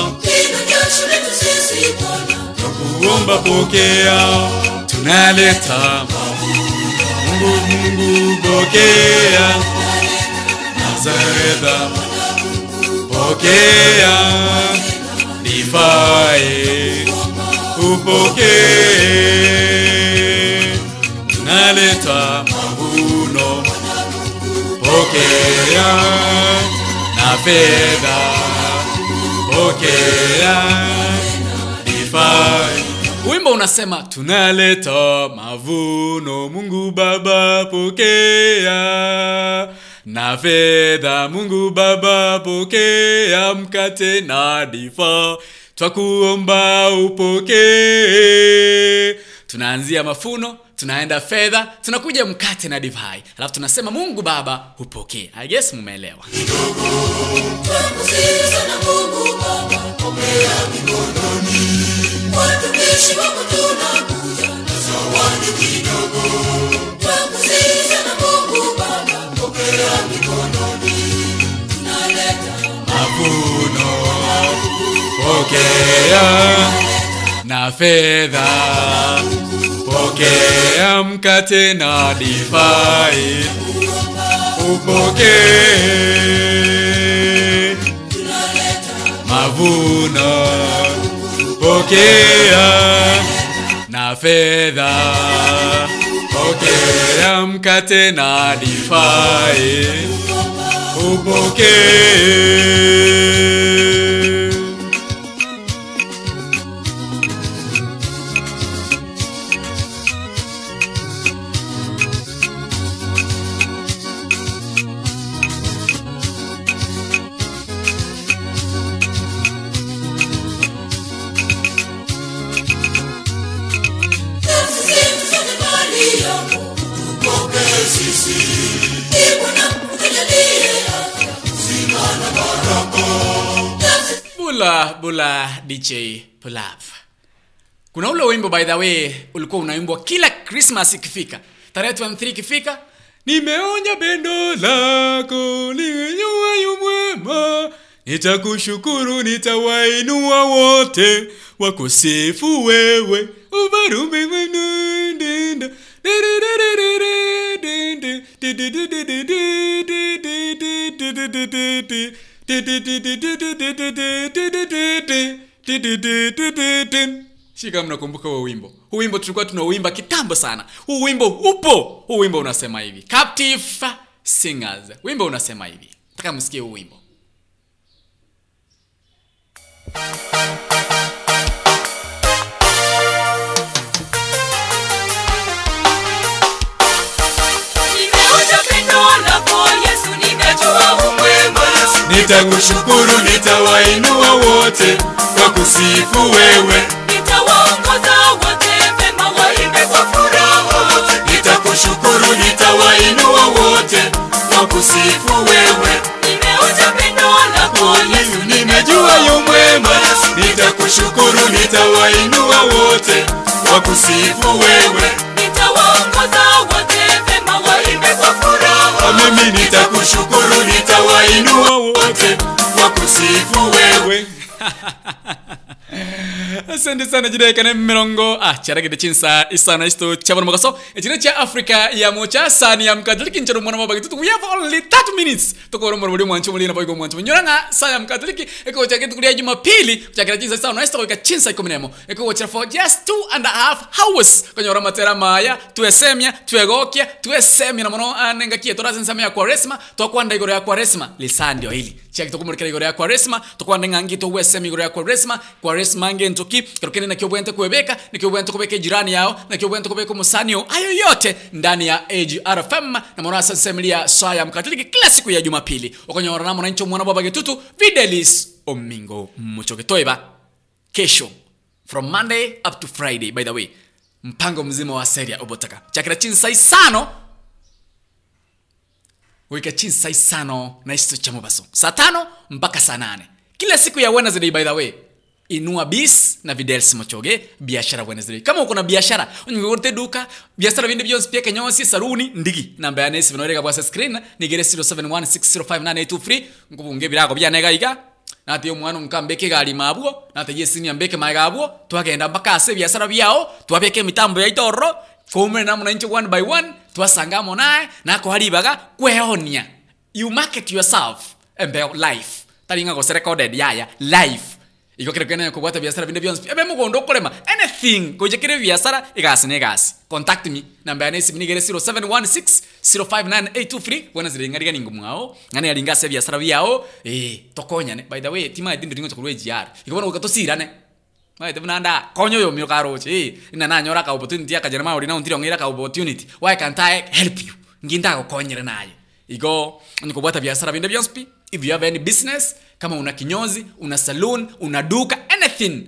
tunakuomba pokea, tunaleta Mungu. Mungu pokea Nazareth, pokea divai upokee, tunaleta mavuno. Pokea na fedha, pokea divai. Wimbo unasema tunaleta mavuno. Mungu Baba pokea na fedha, Mungu Baba pokea mkate na divai twakuomba upokee. Tunaanzia mafuno, tunaenda fedha, tunakuja mkate na divai. Alafu tunasema Mungu Baba upokee. I guess mumeelewa. Na fedha, pokea mkate na divai upokee, mavuno pokea na fedha, pokea mkate na divai upokee. Bula bula DJ pull up. Kuna ule wimbo by the way ulikuwa unaimbwa kila Christmas ikifika. Tarehe 23 ikifika, nimeonja bendo lako linywayo mwema. Nitakushukuru nitawainua wote wakusifu wewe ubarume mwenendo. Shika mnakumbuka huo wimbo. Huo wimbo tulikuwa tunauimba kitambo sana. Huo wimbo upo. Huo wimbo unasema hivi. Captive Singers. Wimbo unasema hivi. Nataka msikie huo wimbo. Nitakushukuru nitawainua wote kwa kusifu wewe. Nitawaongoza wote wema waimbe kwa furaha. Nitakushukuru nitawainua wote kwa kusifu wewe. Nimeonja pendo lako Yesu nimejua yu mwema. Nitakushukuru nitawainua wote kwa kusifu wewe. Nitawaongoza wote wema waimbe kwa furaha. Mimi nitakushukuru nitawainua Asante sana jide kane mmerongo charagide chinsa isana isto chabana magaso jide cha Africa ya mocha sani ya mkatoliki nchoro mwana mabagitu we have only 30 minutes tokoro mwana mwancho mulina boygo mwancho nyuranga sani ya mkatoliki eko cha kitu kulia Jumapili chagira chinsa isana isto ka chinsa ikomenemo eko cha for just 2.5 hours kanyora matera maya tuesemya tuegokia tuesemya na mono anengakie torazensa mya Kwaresma tokwanda igoro ya Kwaresma lisandio hili check tokumurikira igoro ya Kwaresma tokwanda ngangito wesemi igoro ya Kwaresma Kwaresma nge ntoki kirokene na kiobwente kuwebeka na kiobwente kubeke jirani yao na kiobwente kubeke musanio ayo yote ndani ya AGRFM na monasa semilia swaya mkatoliki kila siku ya Jumapili okonyora na mwanancho mwana baba getutu videlis omingo mucho ketoiba kesho from Monday up to Friday by the way mpango mzima wa Seria Obotaka chakira chinsa isano wika chinsa isano na isto cha mubaso saa 5 mpaka saa 8 kila siku ya Wednesday by the way inua bis na videlis mochoge biashara Wednesday kama uko na biashara unyegote duka biashara vindi biyonsi pia kenyonsi saruni ndigi namba ya nesi vinoereka kwa screen nigere 0716059823 ngubu ngebirako bia nega iga nati omwana nkambeke gali mabuo nati yesini ambeke magabuo twagenda bakase biashara byao twabeke mitambo ya itoro komwe na munanchi one by one twasangamo naye nako halibaga kweonia you market yourself and life talinga go recorded yaya life iko kirekena kubata biashara vinde byonsi ebe mugondo kolema anything kujekire biashara igasi negasi contact me namba yanesi minigere 0716059823 wana ziringariga ningumwao ngani alingase biashara byao tokonyane by the way tima idindi ringo chokurwe GR ikobona ukatosirane mai tebuna nda konyo yo mirokaroche ina nanyora ka opportunity akajerema orina untiro ngira ka opportunity why can't I help you nginda gukonyera naye iko nikobata biashara vinde byonsi. If you have any business, kama una kinyozi, una saloon, una duka, anything.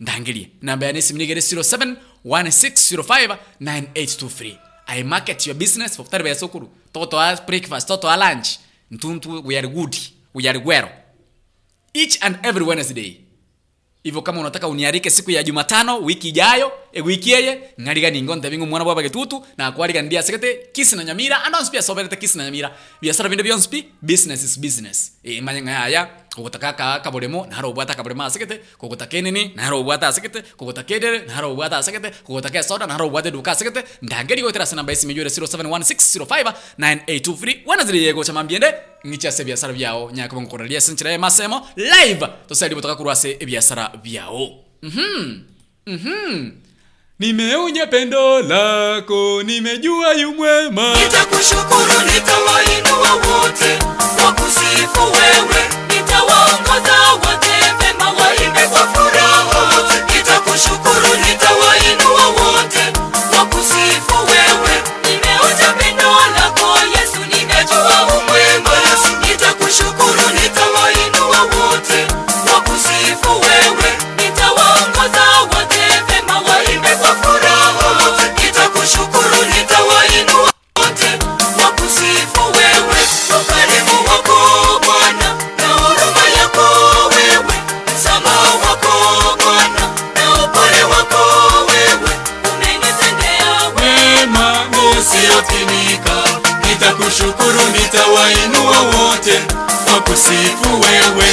Ndangilie. Namba ya nisi mnigere 0716059823. I market your business for kutaribaya sokuru. Toto a breakfast, toto a lunch. Ntuntu we are good, we are well. Each and every Wednesday. Hivyo kama unataka uniarike siku ya Jumatano, wiki ijayo, wiki yeye, ngariga ningonda bingu mwana baba getutu na kwariga ndia sekete kisi na nyamira, anons pia soberete kisi na nyamira. Biashara vinde biyonspi, business is business. Manya haya, kokotaka kaboremo, naro bwata kaborema sekete, kokotake nini, naro bwata sekete, kokotake dere, naro bwata sekete, kokotake soda, naro bwata duka sekete. Ndangeri gotera sana baisi mejure 0716059823. Wanazili yego chama mbiende. Ngichase biashara byao nyakabongo koralia sinchiraye masemo live tosali botaka kurwase biashara byao nimeonja pendo lako nimejua yu mwema nitakushukuru nitawainua wote wakusifu wewe nitawaongoza wote wema waimbe kwa furaha nitakushukuru nitawainua wote wakusifu wewe nimeonja pendo lako Yesu nimejua nitakushukuru nitawainua wote wakusifu wewe nitawaongoza wote wema waimbe kwa furaha nitakushukuru nitawainua kukushukuru nitawainua wote wakusifu wewe.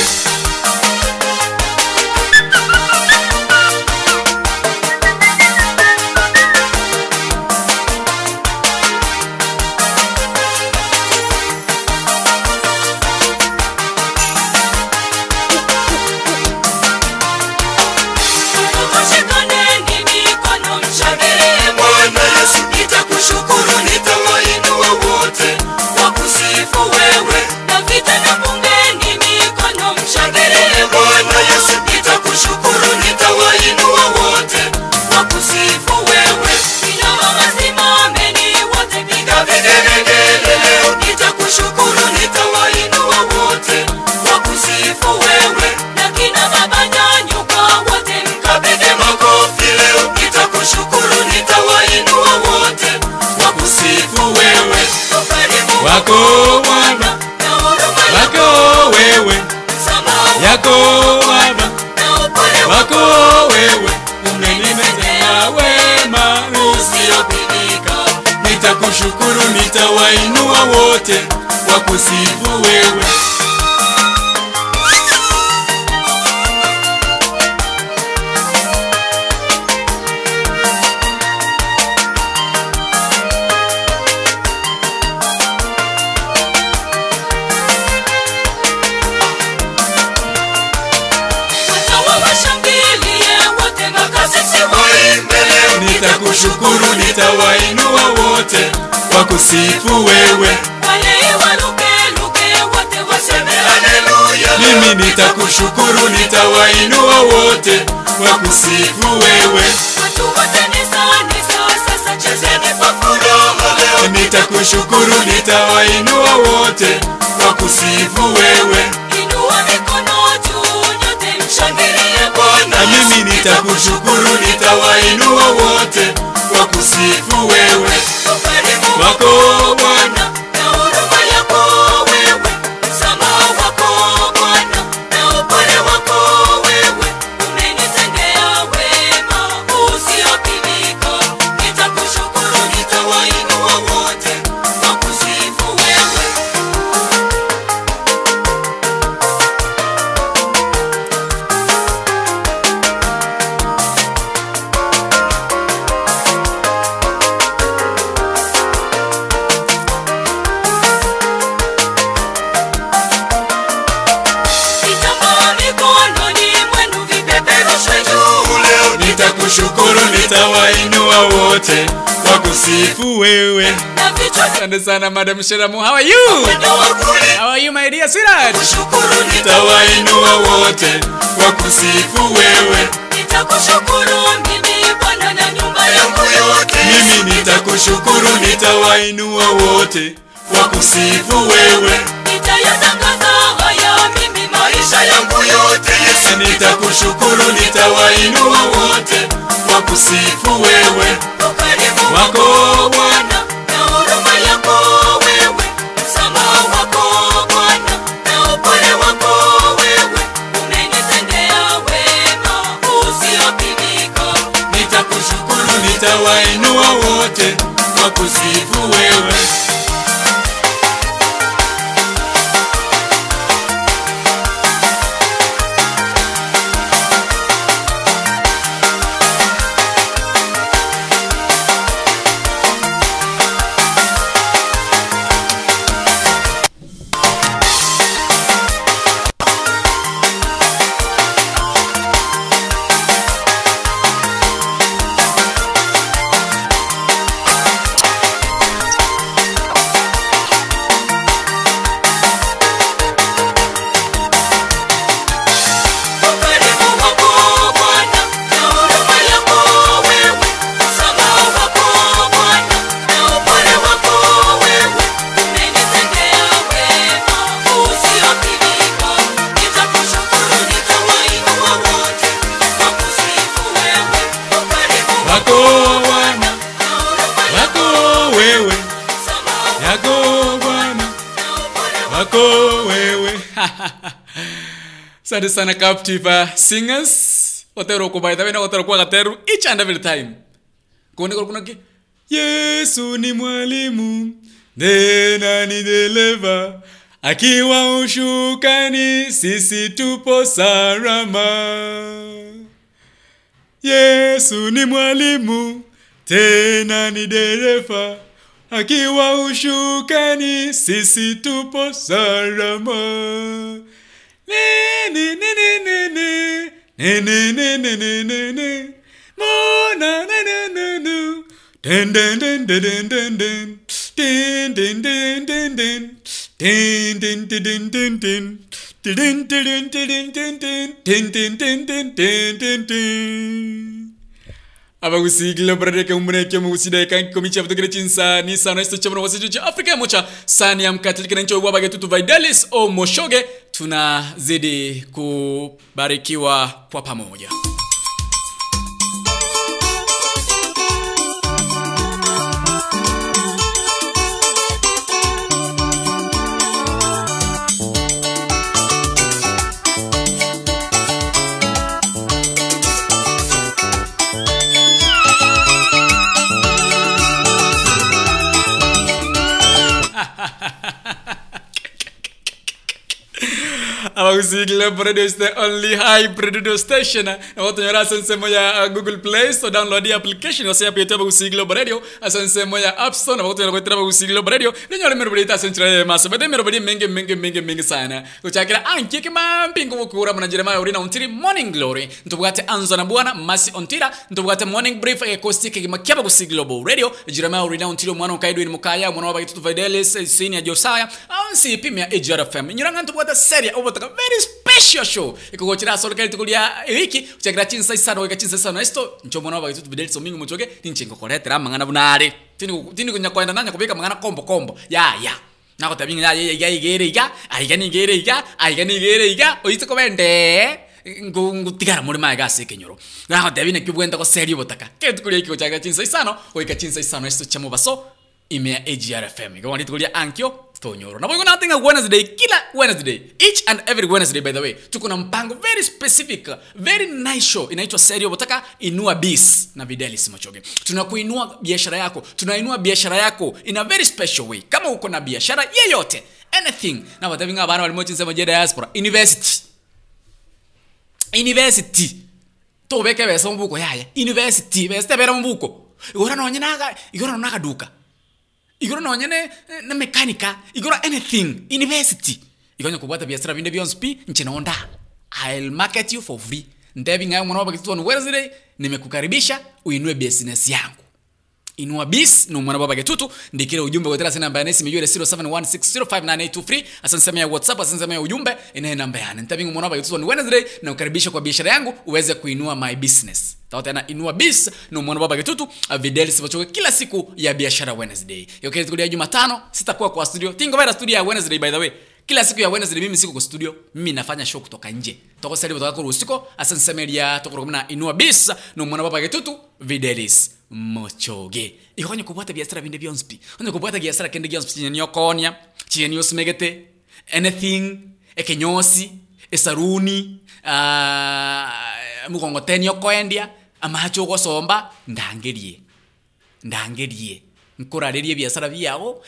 Nitakushukuru nitawainua wote wakusifu wewe. Nitakushukuru nitawainua wote wakusifu wewe. Mimi nitakushukuru nitawainua wote wakusifu wewe. Nitakushukuru nitawainua wote wakusifu wewe. Mimi nitakushukuru nitawainua wote wakusifu wewe. Wako Bwana na huruma yako wewe, msamaha wako Bwana na upole wako wewe, umenitendea wema usiopimika. Nitakushukuru nitawainua wote wakusifu wewe. Nitakushukuru nitawainua wote wakusifu wewe. Asante sana Madam Sheramu. How are you? How are you my dear sweetheart? Nitakushukuru nitawainua wote wakusifu wewe. Nitakushukuru mimi Bwana na nyumba yangu yote. Mimi nitakushukuru nitawainua wote wakusifu wewe. Nitayatangaza haya mimi maisha yangu yote. Nitakushukuru nitawainua wote wakusifu wewe. Wako Bwana na huruma yako wewe, msamaha wako Bwana na upole wako wewe, umenitendea wema usiopimika. Nitakushukuru nitawainua wote wakusifu wewe. Asante sana Captiva singers. Otero kubaita wena otero kwa gateru each and every time. Kone kuna Yesu ni mwalimu Tena nideleva akiwa ushukani, sisi tupo sarama. Yesu ni mwalimu, tena ni dereva. Akiwa ushukani, sisi tupo sarama. Nene nene nene nene nene nene nene mona nene nene den den den den den den din din din din din din din din din din din din din din din din din din. Abagusigla brade ka umre ke musida kan komicha fotografia sa ni sana sto chamro wasicho Afrika mocha sani ya mkatili kinacho baba yetu Tuvaidales o Moshoge, tunazidi kubarikiwa kwa pamoja. Abagusigla produce the only high produce station. Na watu nyora sense moja Google Play Store download the application. Wasi api yote Abagusigla radio. Asense moja App Store. Na watu nyora kuitira Abagusigla radio. Nyora merubadi ta senchira maso. Bade merubadi mengi sana. Kuchakira anki kima pingu mukura manajerema urina untiri Morning Glory. Ntubugate anzo na buwana masi untira. Ntubugate Morning Brief ekosti kima kia Abagusigla radio. Jerema urina untiri umwano kaidu in mukaya. Umwano wabaki Tuvaidales. Sini ya Josaya. Aonsi pimia EJRFM. Nyora ngantubugate Seria Obotaka. Very special show. Ikugochira solo kali tukulia wiki, uchagira chinsa sana weka chinsa sana isto, nchomo nova kitu bideli so mingi mchoke, tinchiko koletera mangana bunare. Tini kunyakwenda nanya kubika mangana kombo. Ya. Nako tabingi ya igere aiganigere iga, oyito komende. Ngutigara muri magasi kenyoro. Nako tabingi kibwenda ko Seria Obotaka. Kitu kulia ikugochira chinsa sana, weka chinsa sana isto chamo baso imea EJRFM. Kwa wani tukulia ankyo. Na bogo nating a Wednesday, kila Wednesday, each and every Wednesday by the way. Tukuna mpango very specific, very nice show inaitwa Seria Obotaka inua bis na Videlis Mchoge. Tunakuinua biashara yako, tunainua biashara yako in a very special way. Kama uko na biashara yeyote, anything. Na watavinga bana walimochi nsema je diaspora, University. Tobeke besa mbuko yaya, university besa bera mbuko. Igora no nyanaga duka. Igoro na wanyane na mekanika, igoro anything, university. Igoro kubata biashara vinde bionspii, nchina onda. I'll market you for free. Ndevi ngayo mwana baba kitu on Wednesday, nimekukaribisha, uinue business yangu. Inua bis, no mwana baba kitu, ndikira ujumbe kwa tela sina namba yanesi miyure 0716059823, asansamia ya WhatsApp, asansamia ya ujumbe, inae namba yane. Ndevi mwana baba kitu on Wednesday, na ukaribisha kwa biashara yangu, uweze kuinua my business. Tena inua bis na mwana baba kitutu Videlis Mchoge kila siku ya biashara Wednesday. Yoke siku ya Jumatano sitakuwa kwa studio. Tingo baada studio ya Wednesday by the way. Kila siku ya Wednesday mimi siko kwa studio, mimi nafanya show kutoka nje. Toko Seria Obotaka rusiko asanse media tokoromna inua bis na mwana baba kitutu Videlis Mchoge. Ikonye kubata biashara vinde bionspii. Onye kubata biashara kende bionspii nyenyo konya, chenyo smegete, anything, ekenyosi, esaruni, mugongo tenyo koendia. Amacho kwa somba, ndangerie. Nkuraririe biashara yao,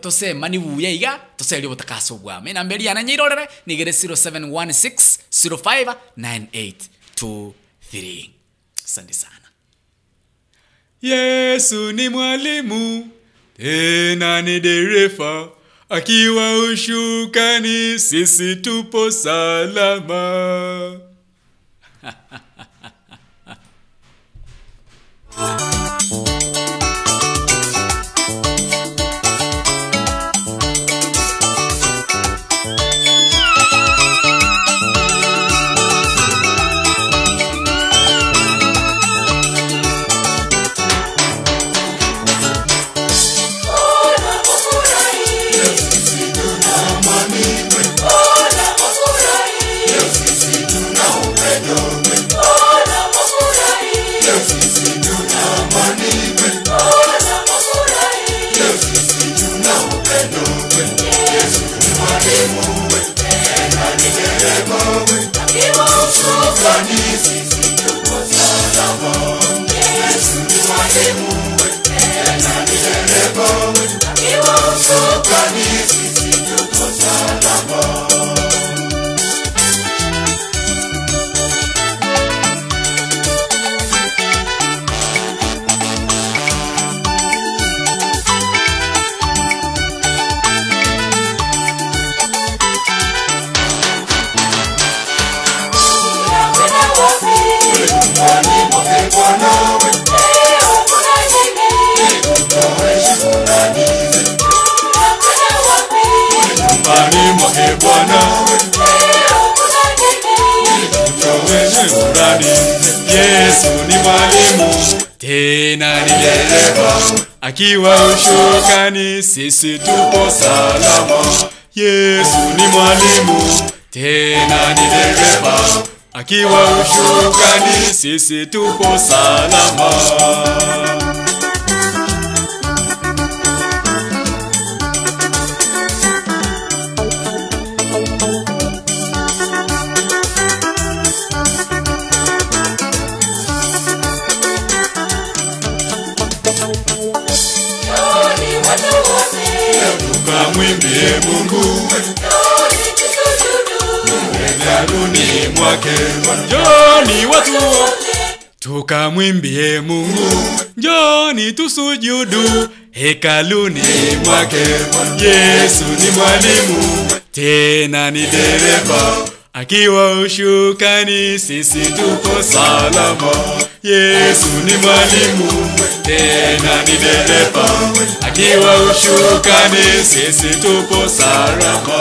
tose mani buya iga, tose leo utakaso bwame. Nambeli yana nyirorere, nigere 0716059823. Asante sana. Yesu ni mwalimu, tena ni dereva, akiwa ushukani, sisi tupo salama. Oh! Tena nilelewa akiwa ushukani, sisi tupo salama. Yesu ni mwalimu. Tena nilelewa akiwa ushukani, sisi tupo salama. Mwimbie Mungu, ndani mwake njoni watu, tukamwimbie Mungu, njoni tusujudu hekaluni mwake. Yesu ni mwalimu, tena ni dereva, akiwa ushukani, sisi tuko salama. Yesu ni mwalimu, tena ni dereva, akiwa ushukani, sisi tupo salama.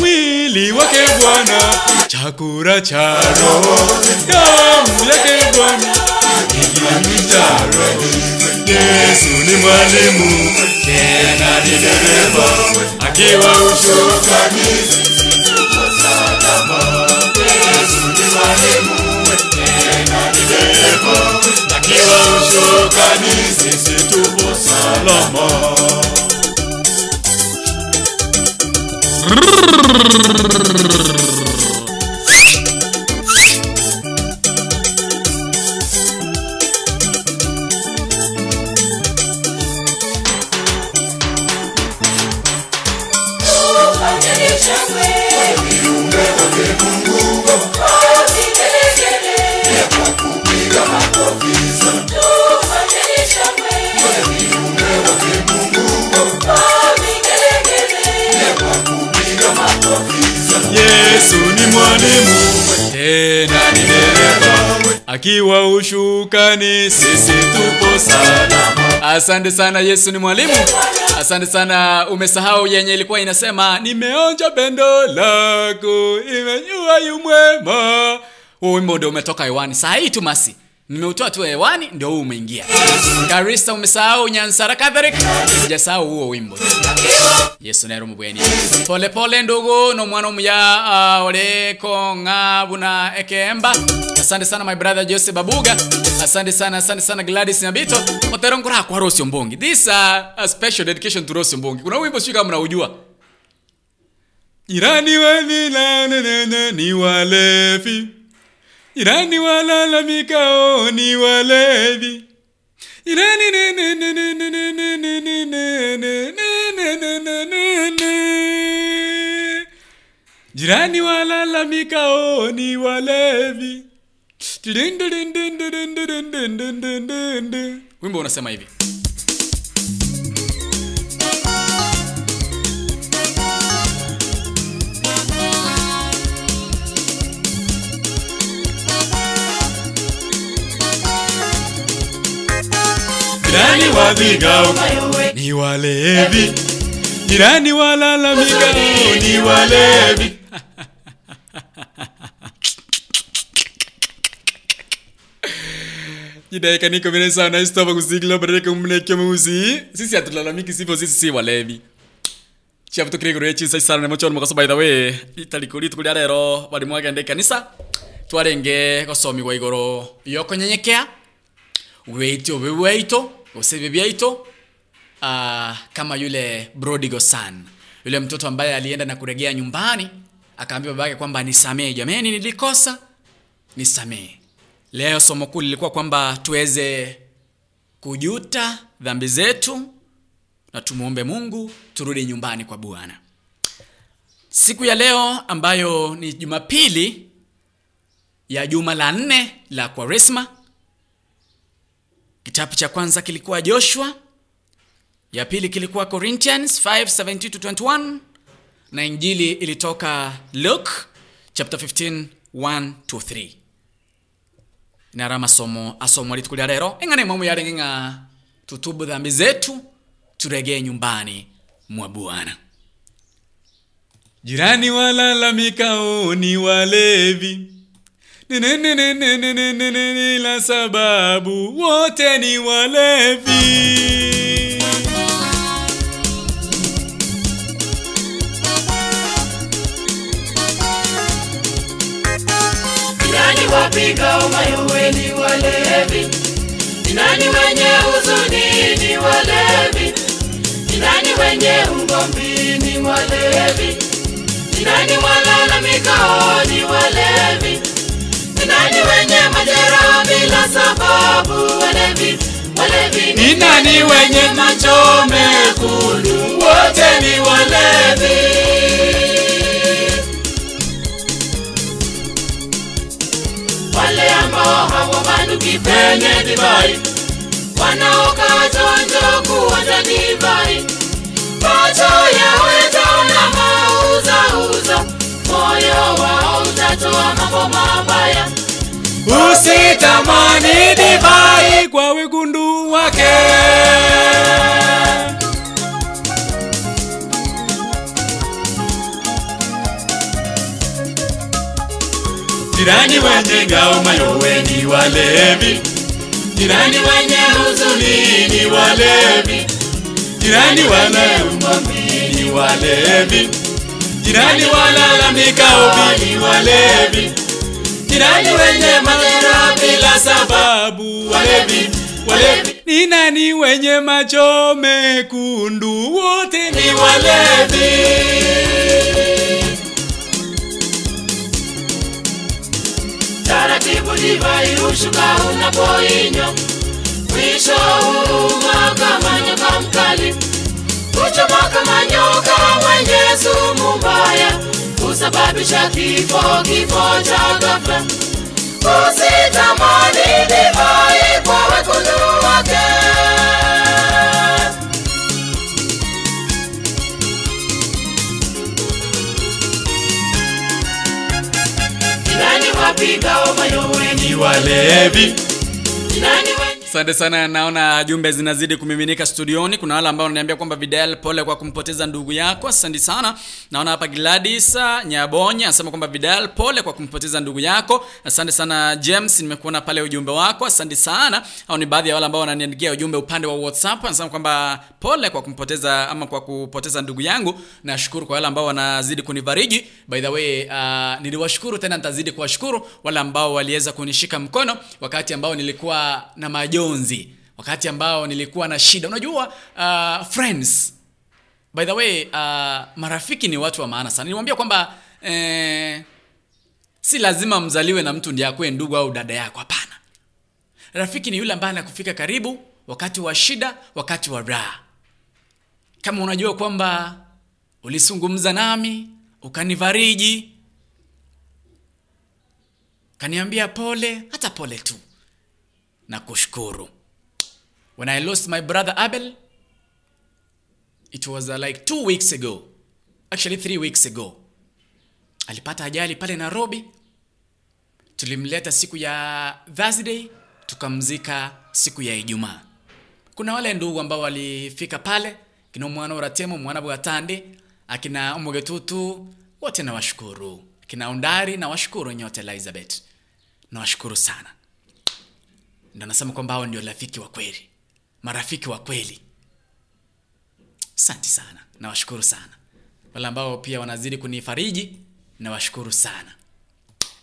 Mwili wake Bwana, chakula cha roho, damu yake Bwana. Yesu ni mwalimu, tena ni dereva, akiwa ushukani, sisi tuko salama. Yesu ni mwalimu, tena ni dereva, akiwa ushukani, sisi tuko salama. Akiwa ushukani, sisi tupo salama. Asante sana Yesu ni mwalimu. Asante sana. Umesahau yenye ilikuwa inasema, nimeonja pendo lako, imenyua yumwema. Huo wimbo ndio umetoka hewani. Saa hii tu masi nimeutoa tu hewani ndio huu umeingia. Karista umesahau, Nyansara kadhalika. Hujasahau huo wimbo. Yesu naye rumubweni. Pole pole ndugu no mwana muya oleko ngabuna ekemba. Asante sana my brother Jose Babuga. Asante sana Gladys Nyabito. Oterongora kwa Rosio Mbongi. This is a special dedication to Rosio Mbongi. Kuna wimbo sio kama mnaujua. Irani wewe na ni walevi. Irani walalamika o ni walevi. Irani ne jirani walalamika o ni walevi. Wimbo unasema hivi. Jirani wazigao ni walevi. Jirani walalamika ni walevi. Jideka niko vile sana istava kuzigla baraka umleke muzi. Sisi atulalamiki sivyo, sisi si walevi. Chafuto kirego rechi sai sana mocho mukaso, by the way. Italikuri tukuli arero bari mwaga ndeka nisa. Twarenge gosomi gwa igoro. Yoko nyenyekea. Weito weito. Usibibiaito kama yule prodigal son, yule mtoto ambaye alienda na kuregea nyumbani akaambia babake kwamba nisamee jamani, nilikosa nisamee. Leo somo kuu lilikuwa kwamba tuweze kujuta dhambi zetu na tumuombe Mungu turudi nyumbani kwa Bwana. Siku ya leo ambayo ni Jumapili ya juma la 4 la Kwaresma. Kitabu cha kwanza kilikuwa Joshua, ya pili kilikuwa Corinthians 5:17-21, na injili ilitoka Luke chapter 15:1-3. Nara masomo asomo alitukulia rero engane mamu yale nga tutubu dhambi zetu turegee nyumbani mwa Bwana. Jirani walalamika ni walevi, nene la sababu wote ni walevi. Nani wapiga umayuwe ni walevi, nani wenye huzuni ni walevi, nani wenye ungomvi ni walevi, nani walalamika ni walevi, nani wenye majeraha bila sababu walevi, walevi, nani wenye machome kundu wote ni walevi. Wale ambao hawabanuki penye divai, wanaokataa ndio kuonja divai, macho yao yataona mauza, moyo wao utatoa mambo mabaya. Usitamani divai kwa wekundu wake. Jirani wenye ngao mayowe ni walevi, jirani wenye huzuni ni walevi, jirani wenye umami ni walevi, jirani walalamika ni walevi, jirani wenye madhara bila sababu walevi, walevi, ni nani wenye macho mekundu wote ni walevi. Taratibu divai hushuka unapoinywa, mwisho huuma kama nyoka mkali, kuchoma kama nyoka mwenye sumu mbaya, husababisha kifo cha ghafla. Usitamani divai kwa wekundu wake. Asante sana, naona jumbe zinazidi kumiminika studioni. Kuna wale ambao wananiambia kwamba Vidal, pole kwa kumpoteza ndugu yako. Asante sana. Naona hapa Gladys Nyabonya anasema kwamba Vidal, pole kwa kumpoteza ndugu yako. Asante sana James, nimekuona pale ujumbe wako. Asante sana. Au ni baadhi ya wale ambao wananiandikia ujumbe upande wa WhatsApp, anasema kwamba pole kwa kumpoteza ama kwa kupoteza ndugu yangu. Nashukuru kwa wale ambao wanazidi kunibariki. By the way, niliwashukuru tena nitazidi kuwashukuru wale ambao waliweza kunishika mkono wakati ambao nilikuwa na majonzi, wakati ambao nilikuwa na shida. Unajua friends, by the way, marafiki ni watu wa maana sana. Nilimwambia kwamba si lazima mzaliwe na mtu ndiye akuwe ndugu au dada yako, hapana. Rafiki ni yule ambaye anakufika karibu wakati wa shida, wakati wa raha. Kama unajua kwamba ulisungumza nami, ukanifariji, kaniambia pole, hata pole tu, na kushukuru. When I lost my brother Abel, it was like 2 weeks ago. Actually 3 weeks ago. Alipata ajali pale Nairobi. Tulimleta siku ya Thursday, tukamzika siku ya Ijumaa. Kuna wale ndugu ambao walifika pale, kina mwana Oratemo, mwana Bwatande, akina Omogetutu, wote na washukuru. Kina Ondari na washukuru nyote, Elizabeth. Na washukuru sana. Ndio nasema kwamba hao ndio rafiki wa kweli. Marafiki wa kweli. Asante sana, nawashukuru sana. Wale ambao pia wanazidi kunifariji, nawashukuru sana.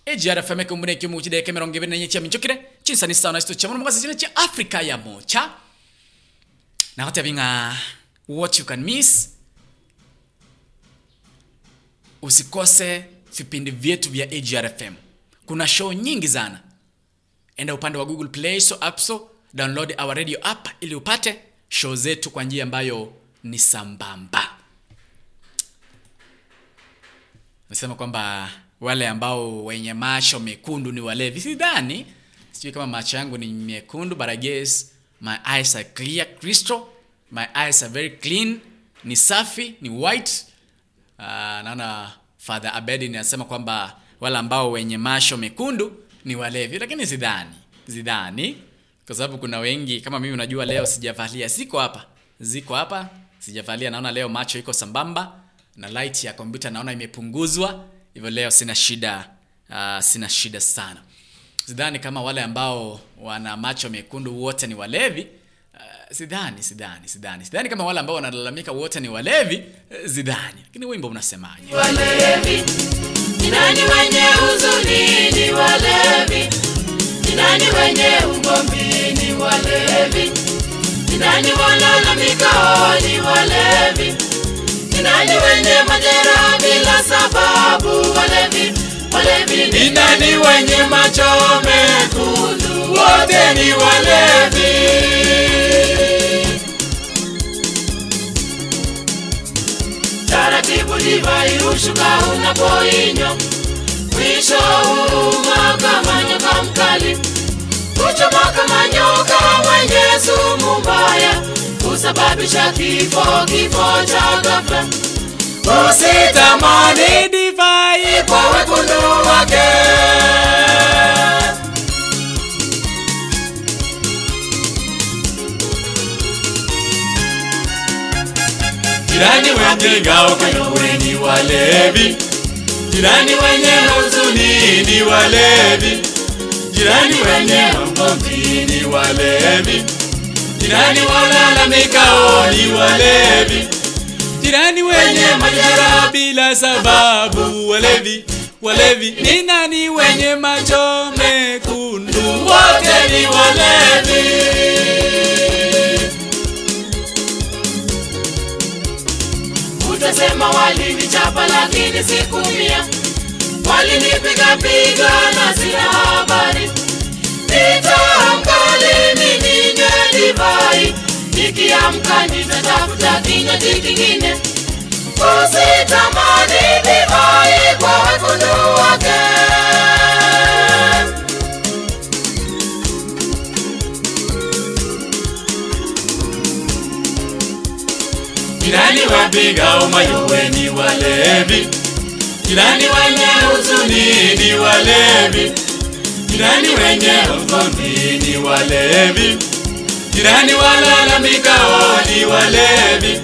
Ejara fameke umureke mu kideke merongebe nenye cha minchokire, chinsani sana sto cha mugazi jina cha Africa ya mocha. Na hata vinga what you can miss. Usikose vipindi vyetu vya AGRFM. Kuna show nyingi sana. Enda upande wa Google Play so app so download our radio app ili upate show zetu kwa njia ambayo ni sambamba. Nasema kwamba wale ambao wenye macho mekundu ni walevi. Sidhani, sijui kama macho yangu ni mekundu, but I guess my eyes are clear crystal. My eyes are very clean. Ni safi, ni white. Naona Father Abedi ni asema kwamba wale ambao wenye macho mekundu ni walevi, lakini sidhani kwa sababu kuna wengi kama mimi. Unajua leo sijavalia, ziko hapa sijavalia, naona leo macho iko sambamba na light ya computer naona imepunguzwa, hivyo leo sina shida sana. Sidhani kama wale ambao wana macho mekundu wote ni walevi. Sidhani kama wale ambao wanalalamika wote ni walevi. Sidhani. Lakini wimbo unasemaje? Walevi ni nani mwenye huzuni? Ni walevi ni nani mwenye ugomvi? Ni walevi ni nani wanalalamika? Ni walevi ni nani mwenye majeraha bila sababu? Walevi ni nani wenye macho mekundu? Wote ni walevi. Taratibu divai hushuka unapoinywa, mwisho huuma kama nyoka mkali, kuchoma kama nyoka mwenye sumu mbaya, kusababisha kifo cha ghafla. Usitamani divai kwa wekundu wake. Jirani wenye ngao kwenye ni walevi, jirani wenye huzuni ni walevi, jirani wenye ugomvi ni walevi, jirani walalamika ni walevi, jirani wenye majeraha bila sababu walevi, ni nani wenye macho mekundu? Wote ni walevi. Utasema walinichapa lakini sikumia, walinipiga na sina habari. Nitaamka lini ninywe divai, nikiamka nitatafuta kinywaji kingine. Usitamani divai kwa wekundu wake. Jirani wapiga umayuwe ni walevi, jirani wenye huzuni ni walevi, jirani wenye ugomvi ni walevi, jirani walalamika ni walevi.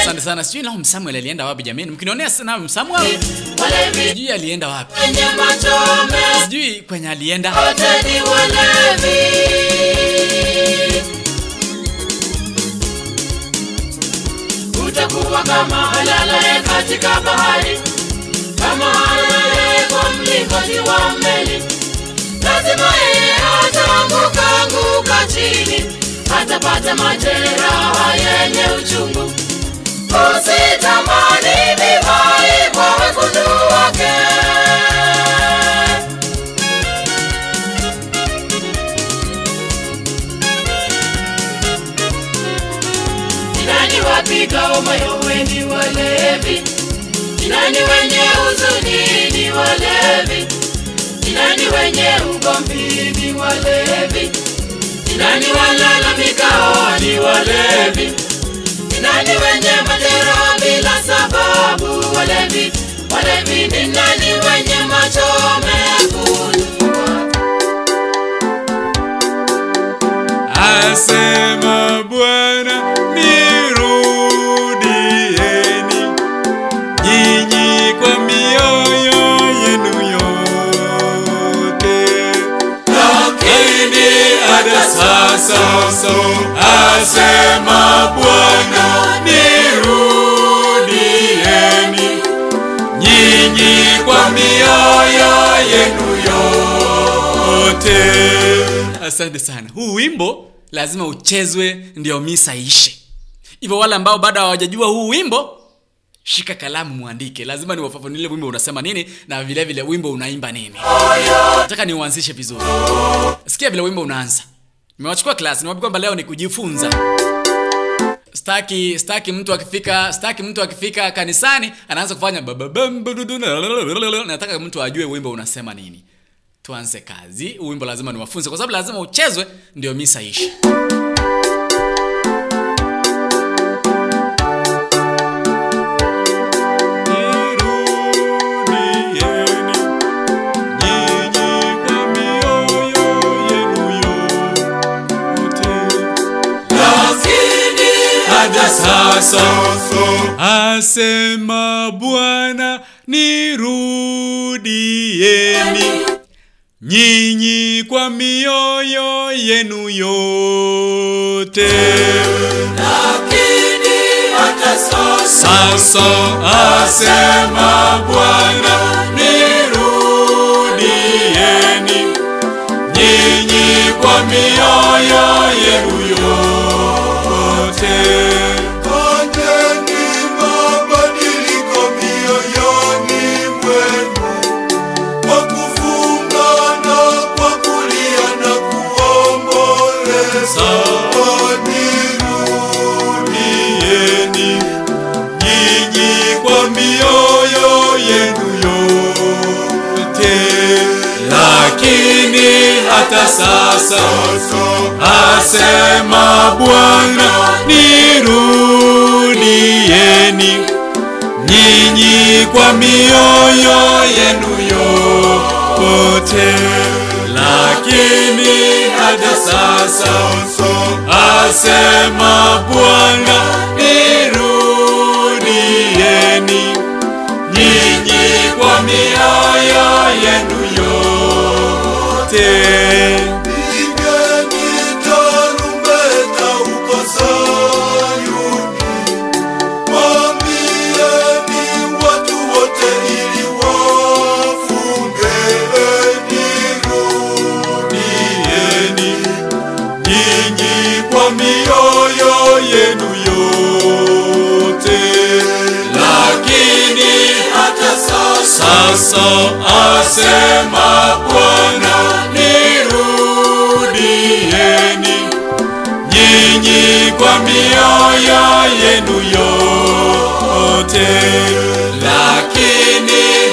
Asante sana. Sijui na Msamuel alienda wapi jamani? Mkinionea sana Msamuel. Sijui alienda wapi. Sijui kwenye alienda. Ni walevi. Utakuwa kama halalae katika bahari, kama halalae kwa mlingoti wa meli. Lazima yeye atanguka chini, atapata majeraha yenye uchungu. Usitamani divai kwa wekundu wake. Wapiga umayowe ni walevi, jirani wenye huzuni ni walevi, jirani wenye ugomvi ni walevi, jirani walalamika ni walevi, jirani wenye majeraha bila sababu walevi, jirani wenye macho mekundu. Asema Bwana, so asema Bwana, nirudieni nyinyi kwa mioyo yenu yote. Asante sana. Huu wimbo lazima uchezwe ndio misa ishe. Hivyo wale ambao bado hawajajua huu wimbo, shika kalamu muandike. Lazima niwafafanile wimbo unasema nini na vile vile wimbo unaimba nini. Nataka niuanzishe vizuri. Sikia vile wimbo unaanza. Nimewachukua class, niwaambia kwamba leo ni kujifunza. Staki mtu akifika kanisani anaanza kufanya nataka mtu ajue wimbo unasema nini. Tuanze kazi. Wimbo lazima niwafunze kwa sababu lazima uchezwe ndio misa ishi. Asema Bwana nirudieni nyinyi kwa mioyo yenu yote, lakini hata sasa asema Bwana nirudieni nyinyi kwa mioyo yenu yote. Hata sasa asema Bwana nirudieni nyinyi kwa mioyo yenu yote, lakini hata sasa asema Bwana nirudieni nyinyi kwa mioyo yenu yote. So asema Bwana nirudieni nyinyi kwa mioyo yenu yote, lakini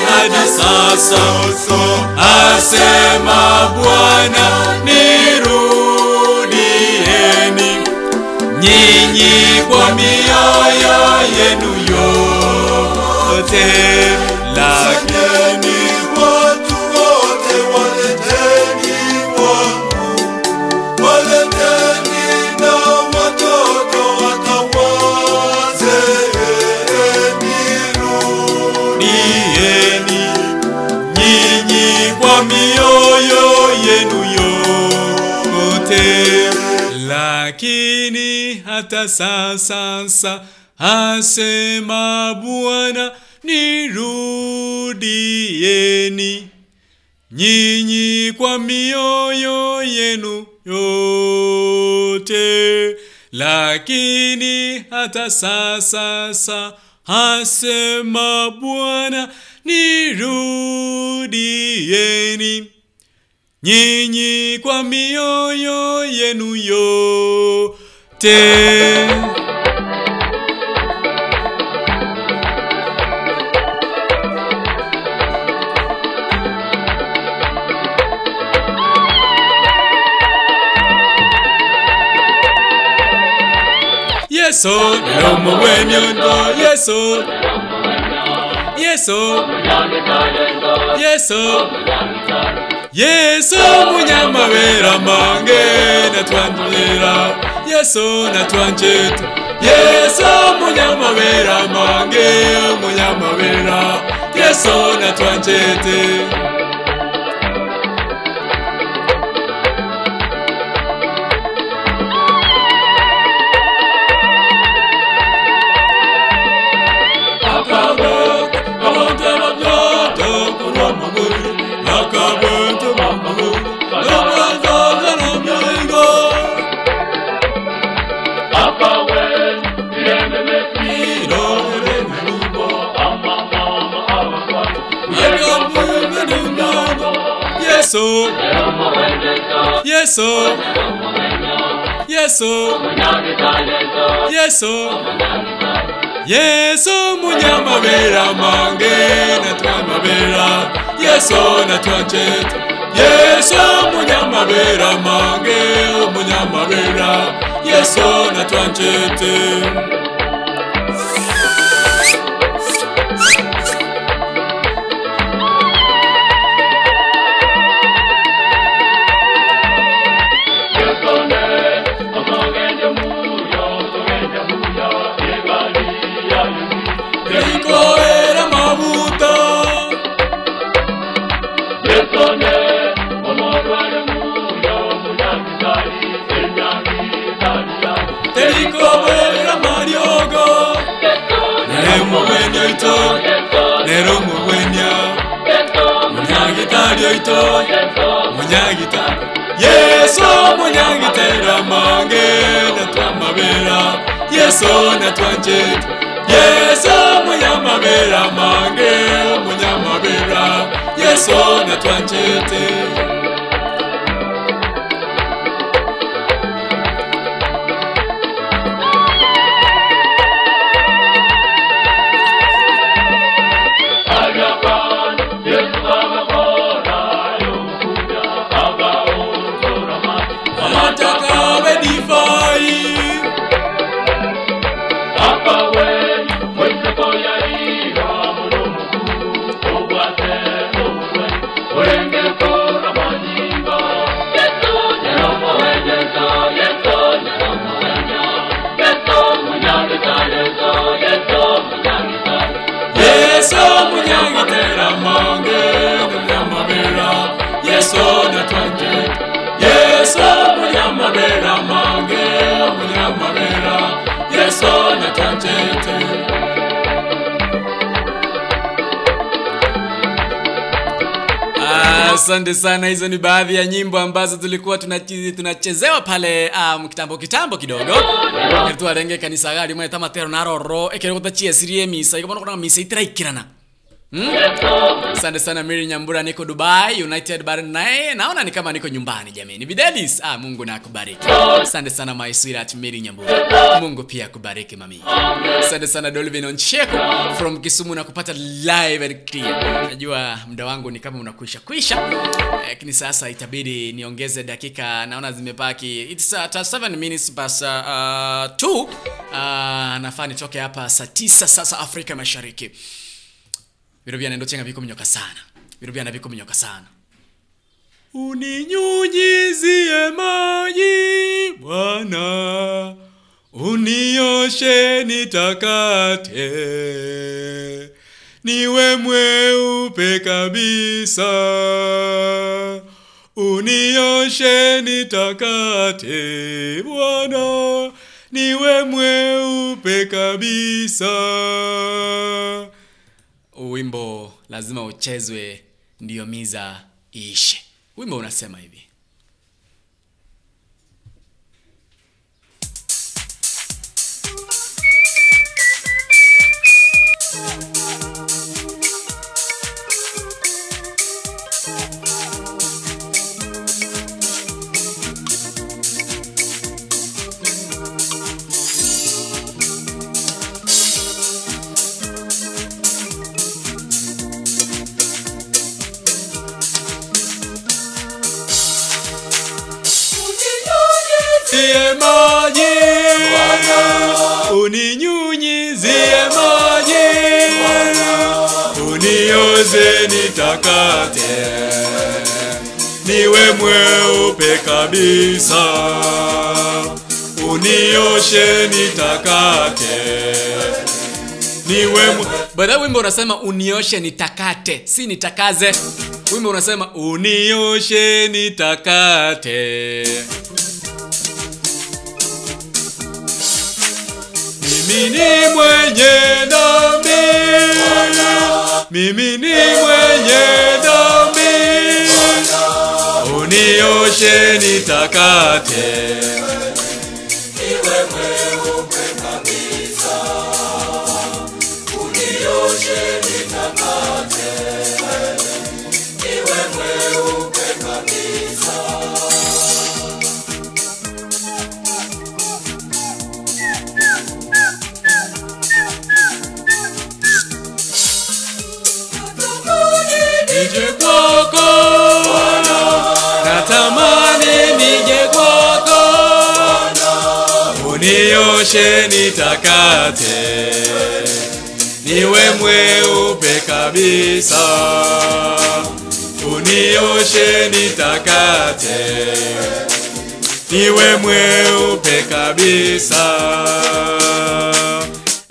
hadi sasa asema Bwana nirudieni nyinyi kwa mioyo yenu yote. Lakini hata sasa asema Bwana nirudieni nyinyi kwa mioyo yenu yote, lakini hata sasa asema Bwana nirudieni nyinyi kwa mioyo yenu yote. Yeso ndomo wemyondo Yeso, Yeso, Yeso, Yesu munyama wera mange na twandira Yesu na twanjetu Yesu munyama wera mange munyama wera Yesu na twanjete. Yeso, Yeso, Yes, oh, yes, oh, yes, oh, Munyama Vera Mange, Natwama Vera, yes, oh, Natwanchet, yes, oh, Munyama Vera Mange, oh, Munyama Vera, yes, oh, Natwanchet. Yes, oh, Munyagitera Mange, Natwamabera, yes, oh, Natwanjet, yes, oh, Munyamabera Mange, Munyamabera, yes, oh, Natwanjet. Asante sana, hizo ni baadhi ya nyimbo ambazo tulikuwa tunachezewa pale kitambo kidogo. Kertu arenge kanisa gari mwe tamatero naroro ekero kutachia sirie misa ikabona kuna misa itiraikirana. Asante sana Miri Nyambura, niko Dubai, United Bar nae naona ni kama niko nyumbani jameni. Bidelis, Mungu na kubariki. Asante sana my sweetheart Miri Nyambura. Mungu pia kubariki mami. Asante sana Dolvin Oncheko from Kisumu na kupata live and clear. Najua muda wangu ni kama unakwisha. Lakini sasa itabidi niongeze dakika, naona zimebaki. It's 7 minutes past 2. Nafaa nitoke hapa saa 9 sasa Afrika Mashariki. Virubiana ndo chenga viko mnyoka sana. Uninyunyizie maji Bwana, unioshe nitakate, niwe mweupe kabisa. Unioshe nitakate Bwana, niwe mweupe kabisa. Wimbo lazima uchezwe ndio miza iishe. Wimbo unasema hivi. Uninyunyizie maji unioze nitakate, niwe mweupe kabisa. Unioshe nitakate, niwe mweupe. Bada wimbo unasema unioshe nitakate, si nitakaze. Wimbo unasema unioshe nitakate. Mimi ni mwenye dhambi, unioshe nitakate, niwe mweupe kabisa. Unioshe nitakate, niwe mweupe kabisa. nije kwako, natamani nije kwako, unioshe nitakate, niwe mweupe kabisa, unioshe nitakate, niwe mweupe kabisa.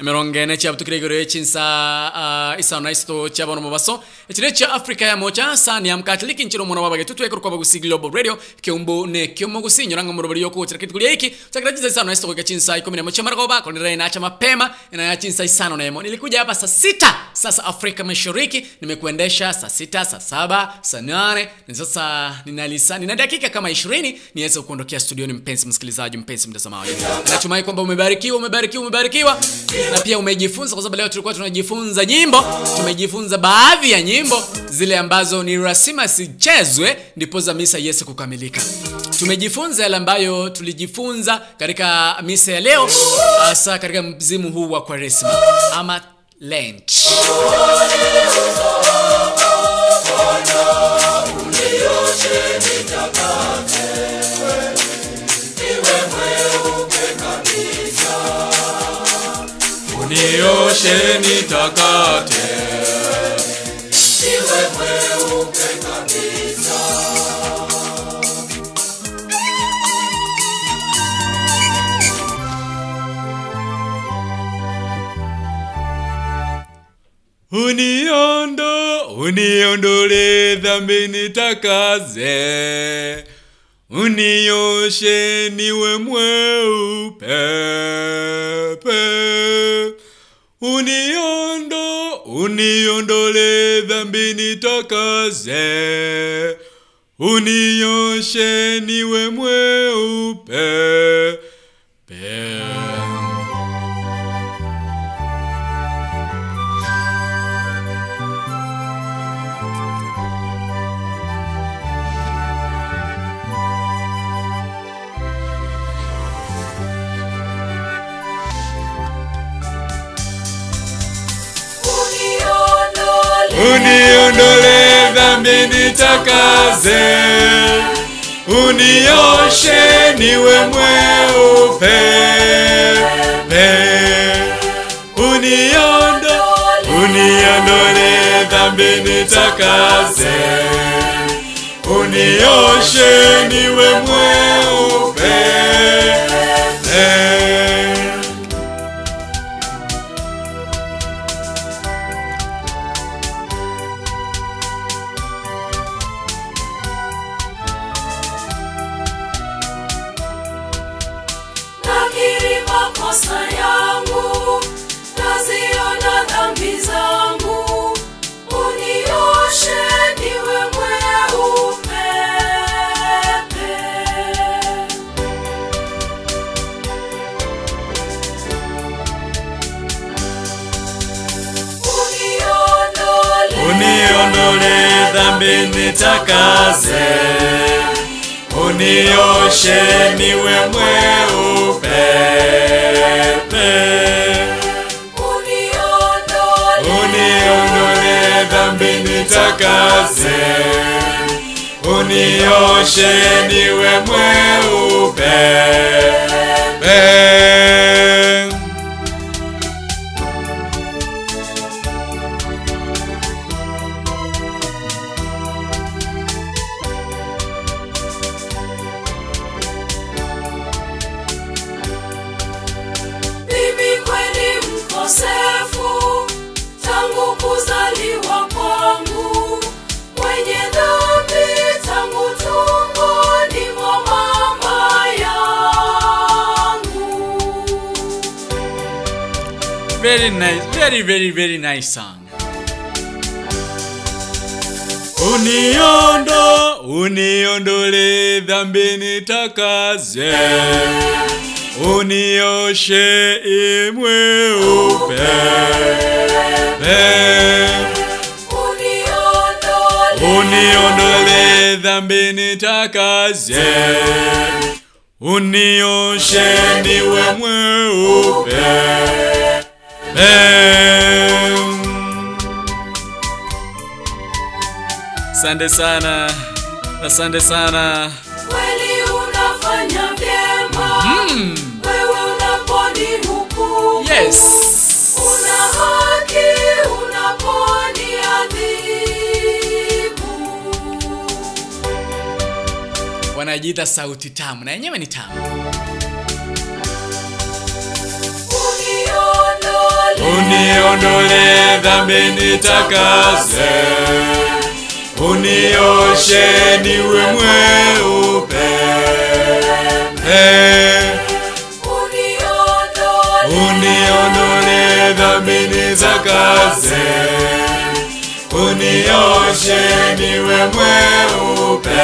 Merongene cha butukire gore chinsa isa naisto cha bono mubaso echirecha Africa ya mocha sani ya mkatili kinchiro mona babaga tutwe ko bagusi Global Radio keumbo ne kyomogusi nyuranga murobiri yoko trakitukulia hiki takrajiza isa naisto kwa chinsa 11 mocha margoba kwa nira inaacha mapema inaacha chinsa isano na emo. Nilikuja hapa saa 6 sasa Afrika Mashariki, nimekuendesha saa 6 saa 7 saa 8 na sasa nina dakika kama 20 niweze kuondokea studio. Ni mpenzi msikilizaji, mpenzi mtazamaji, natumai kwamba umebarikiwa. Na pia umejifunza, kwa sababu leo tulikuwa tunajifunza nyimbo. Tumejifunza baadhi ya nyimbo zile ambazo ni rasima sichezwe ndipo za misa Yesu kukamilika. Tumejifunza yale ambayo tulijifunza katika misa ya leo, hasa katika mzimu huu wa Kwaresma ama Lent. Unioshe nitakate, niwe mweupe kabisa. Uniondole dhambi nitakaze, unioshe niwe mweupe. Uniondole dhambi nitakaze, unioshe niwe mweupe. Uniondole dhambi nitakaze, unioshe niwe mweupe. Uniondole dhambi nitakaze, unioshe niwe mweupe. Nitakaze, unioshe niwe mweupe. Uniondole dhambi nitakaze, unioshe niwe mweupe. Very nice, very nice song. Uniondole dhambi nitakaze, unioshe mweupe. Uniondole dhambi nitakaze, unioshe niwe mweupe. Asante sana. Asante sana. Kweli unafanya vyema. Wewe unaponi hukumu. Yes. Una haki unaponi adhibu. Wanajiita sauti tamu na yenyewe ni tamu. Uniondole dhambi nitakase, unioshe niwe mweupe. Uniondole dhambi nitakase, unioshe niwe mweupe.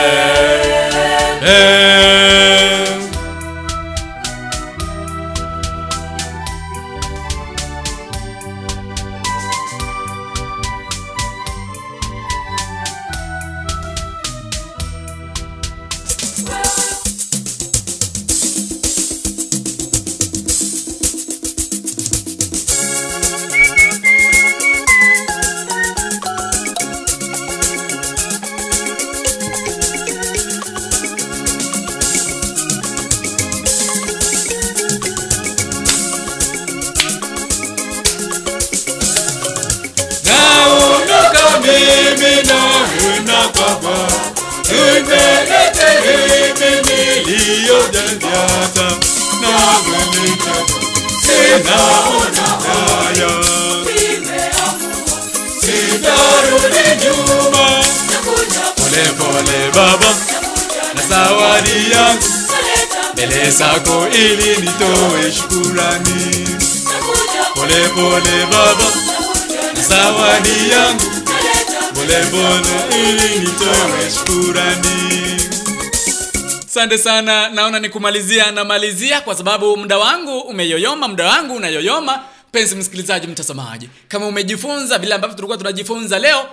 Asante sana, naona nikumalizia na malizia kwa sababu muda wangu umeyoyoma, muda wangu unayoyoma. Pensi msikilizaji, mtazamaji, kama umejifunza bila ambavyo tulikuwa tunajifunza leo,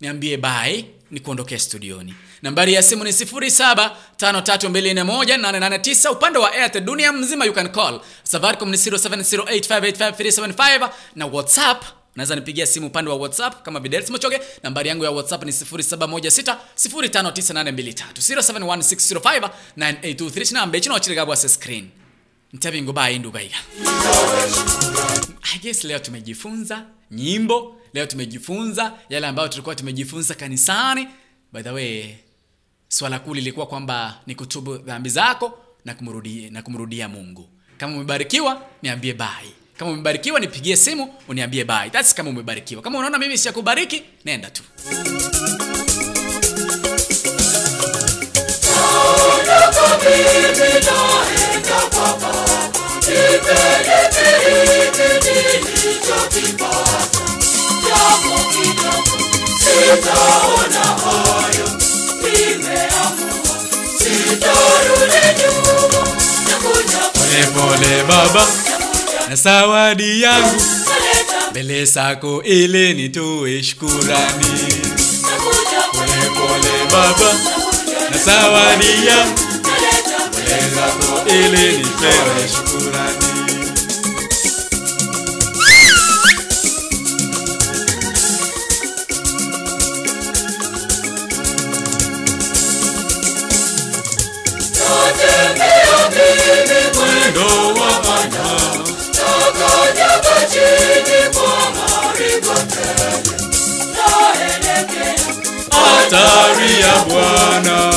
niambie bye, nikuondokea studioni. Nambari ya simu ni 0753218889 upande wa Airtel, dunia mzima you can call. Safaricom ni 0708585375 na WhatsApp unaweza nipigia simu upande wa WhatsApp kama Videl Simochoge. Nambari yangu ya WhatsApp ni 0716059823, 0716059823 na ambechino wachirigabu wase screen. Ntabingu bae nduga ya. I guess leo tumejifunza nyimbo, leo tumejifunza yale ambao tulikuwa tumejifunza kanisani. By the way, swala kuu lilikuwa kwamba ni kutubu dhambi zako na kumrudia Mungu. Kama umebarikiwa niambie bye. Kama umebarikiwa nipigie simu uniambie bye. That's kama umebarikiwa. Kama unaona mimi sijakubariki nenda tu. Sitaona hayo, nimeamua, sitarudi nyuma, nakuja pole baba, na zawadi yangu, mbele zako ili nitoe shukrani. Pole baba, na zawadi yangu, mbele zako ili nitoe shukrani. Atari ya Bwana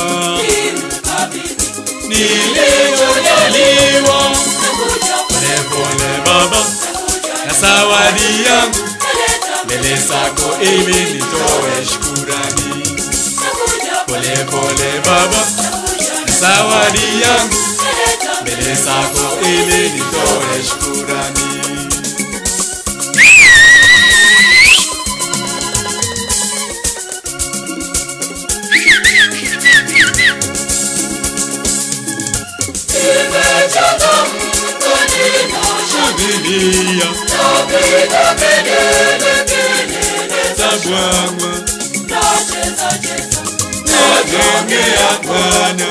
niliyojaliwa, pole baba na zawadi yangu, mbele zako ili nitoe shukrani. Pole baba na zawadi yangu, mbele zako ili nitoe shukrani. Biblia Tabwangwa Nagonge ya Bwana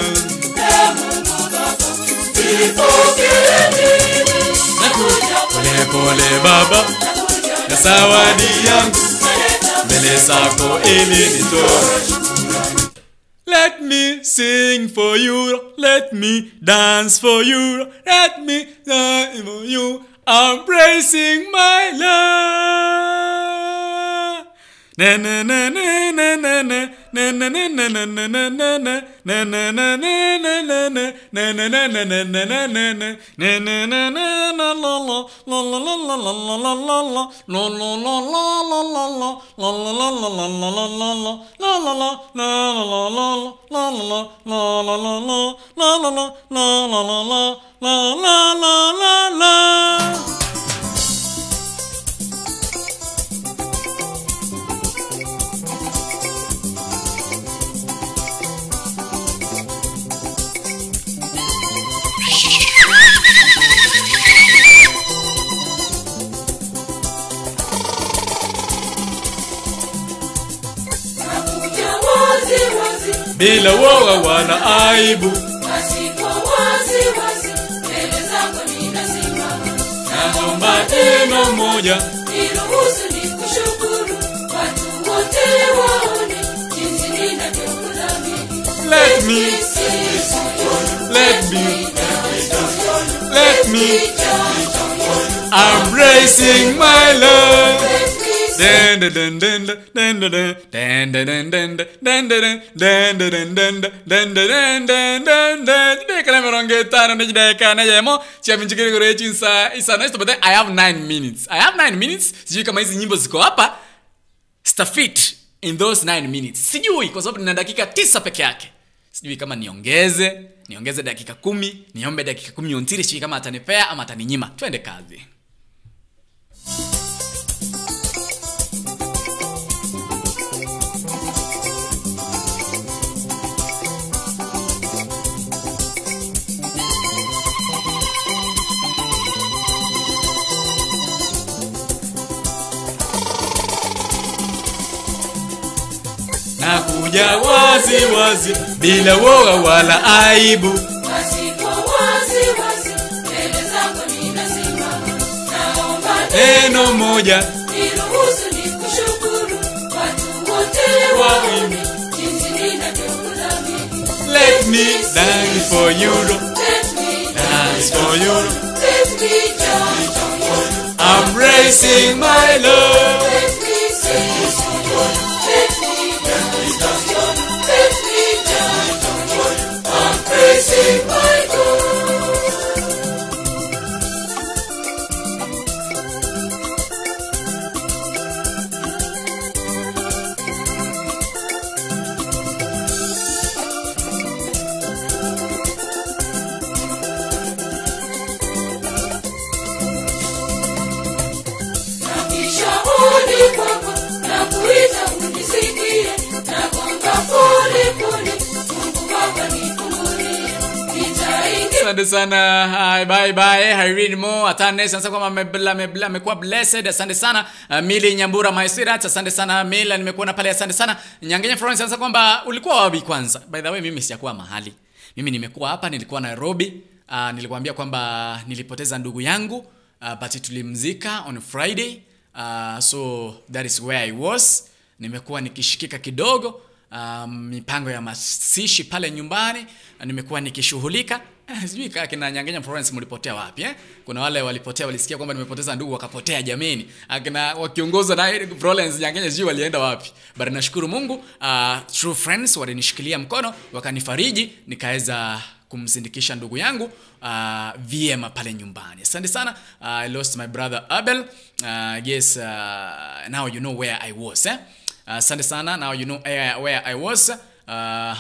pole baba na zawadi yangu, mbele zako ili nitoe. sing for you, let me dance for you, let me dance for you, I'm praising my love. Na na na na na na na na na na na na na na na na na na na. Bila wawa wana aibu, masiko wazi wazi, mbele zako ninasimama. Naomba tena moja, niruhusu nikushukuru, watu wote waone jinsi ninavyokudhamini. Let me sing for you, let me dance for you, let me dance for you, I'm raising my love. Dun dun dun dun dun dun dun dun dun dun dun dun dun dun dun dun dun. I have 9 minutes. I have 9 minutes. Sijui kama hizi nyimbo ziko hapa stafit in those 9 minutes. Sijui kwa sababu nina dakika 9 peke yake. Sijui kama niongeze dakika 10, niombe dakika 10 yontiri, sijui kama atanipea ama ataninyima. Twende kazi. Nakuja wazi wazi, bila woga wala aibu, masiko wazi wazi, mbele zako ninasimama. Naomba neno moja, niruhusu nikushukuru, watu wote waone jinsi ninavyokudhamini. Let me dance for you, let me dance for you, let me dance for you, I'm raising my love. Let me sing for you, asante sana. Hi, bye bye. Irene Mo, atane sana kwa mebla amekuwa blessed. Asante sana. Mili Nyambura my sweetheart, asante sana. Mila nimekuona pale, asante sana. Nyangenye Florence, asante kwamba ulikuwa wapi kwanza. By the way, mimi sijakuwa mahali. Mimi nimekuwa hapa, nilikuwa Nairobi. Nilikwambia kwamba nilipoteza ndugu yangu, but tulimzika on Friday. So that is where I was. Nimekuwa nikishikika kidogo, mipango ya masishi pale nyumbani, nimekuwa nikishughulika. Sijui kina Nyangenya Florence mlipotea wapi eh? Kuna wale walipotea, walisikia kwamba nimepoteza ndugu wakapotea jameni. Akina wakiongozwa na Florence Nyangenya sijui walienda wapi. Bali nashukuru Mungu, true friends walinishikilia mkono, wakanifariji, nikaweza kumsindikisha ndugu yangu vyema pale nyumbani. Asante sana. I lost my brother Abel. Yes, now you know where I was eh? Asante sana, now you know where I was.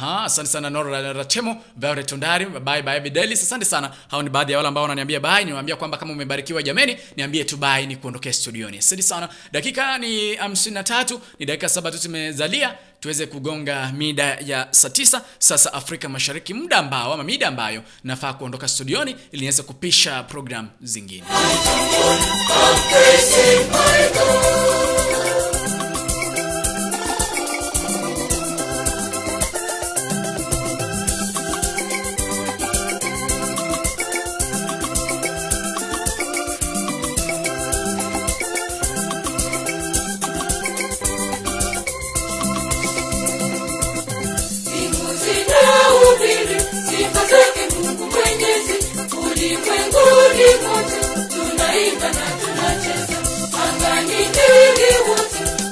Asante sana Nora Ratemo, Violet Tondari, bye bye Videlis. Asante sana. Hao ni baadhi ya wale ambao wananiambia bye. Niwaambia kwamba kama umebarikiwa jameni, niambie tu bye ni kuondokea studioni. Asante sana. Dakika ni 53, ni dakika 7 tu tumezalia. Tuweze kugonga mida ya saa 9 sasa Afrika Mashariki, muda ambao ama mida ambayo nafaa kuondoka studioni ili niweze kupisha program zingine.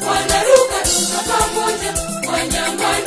Wanaruka tunapamoja wanyama.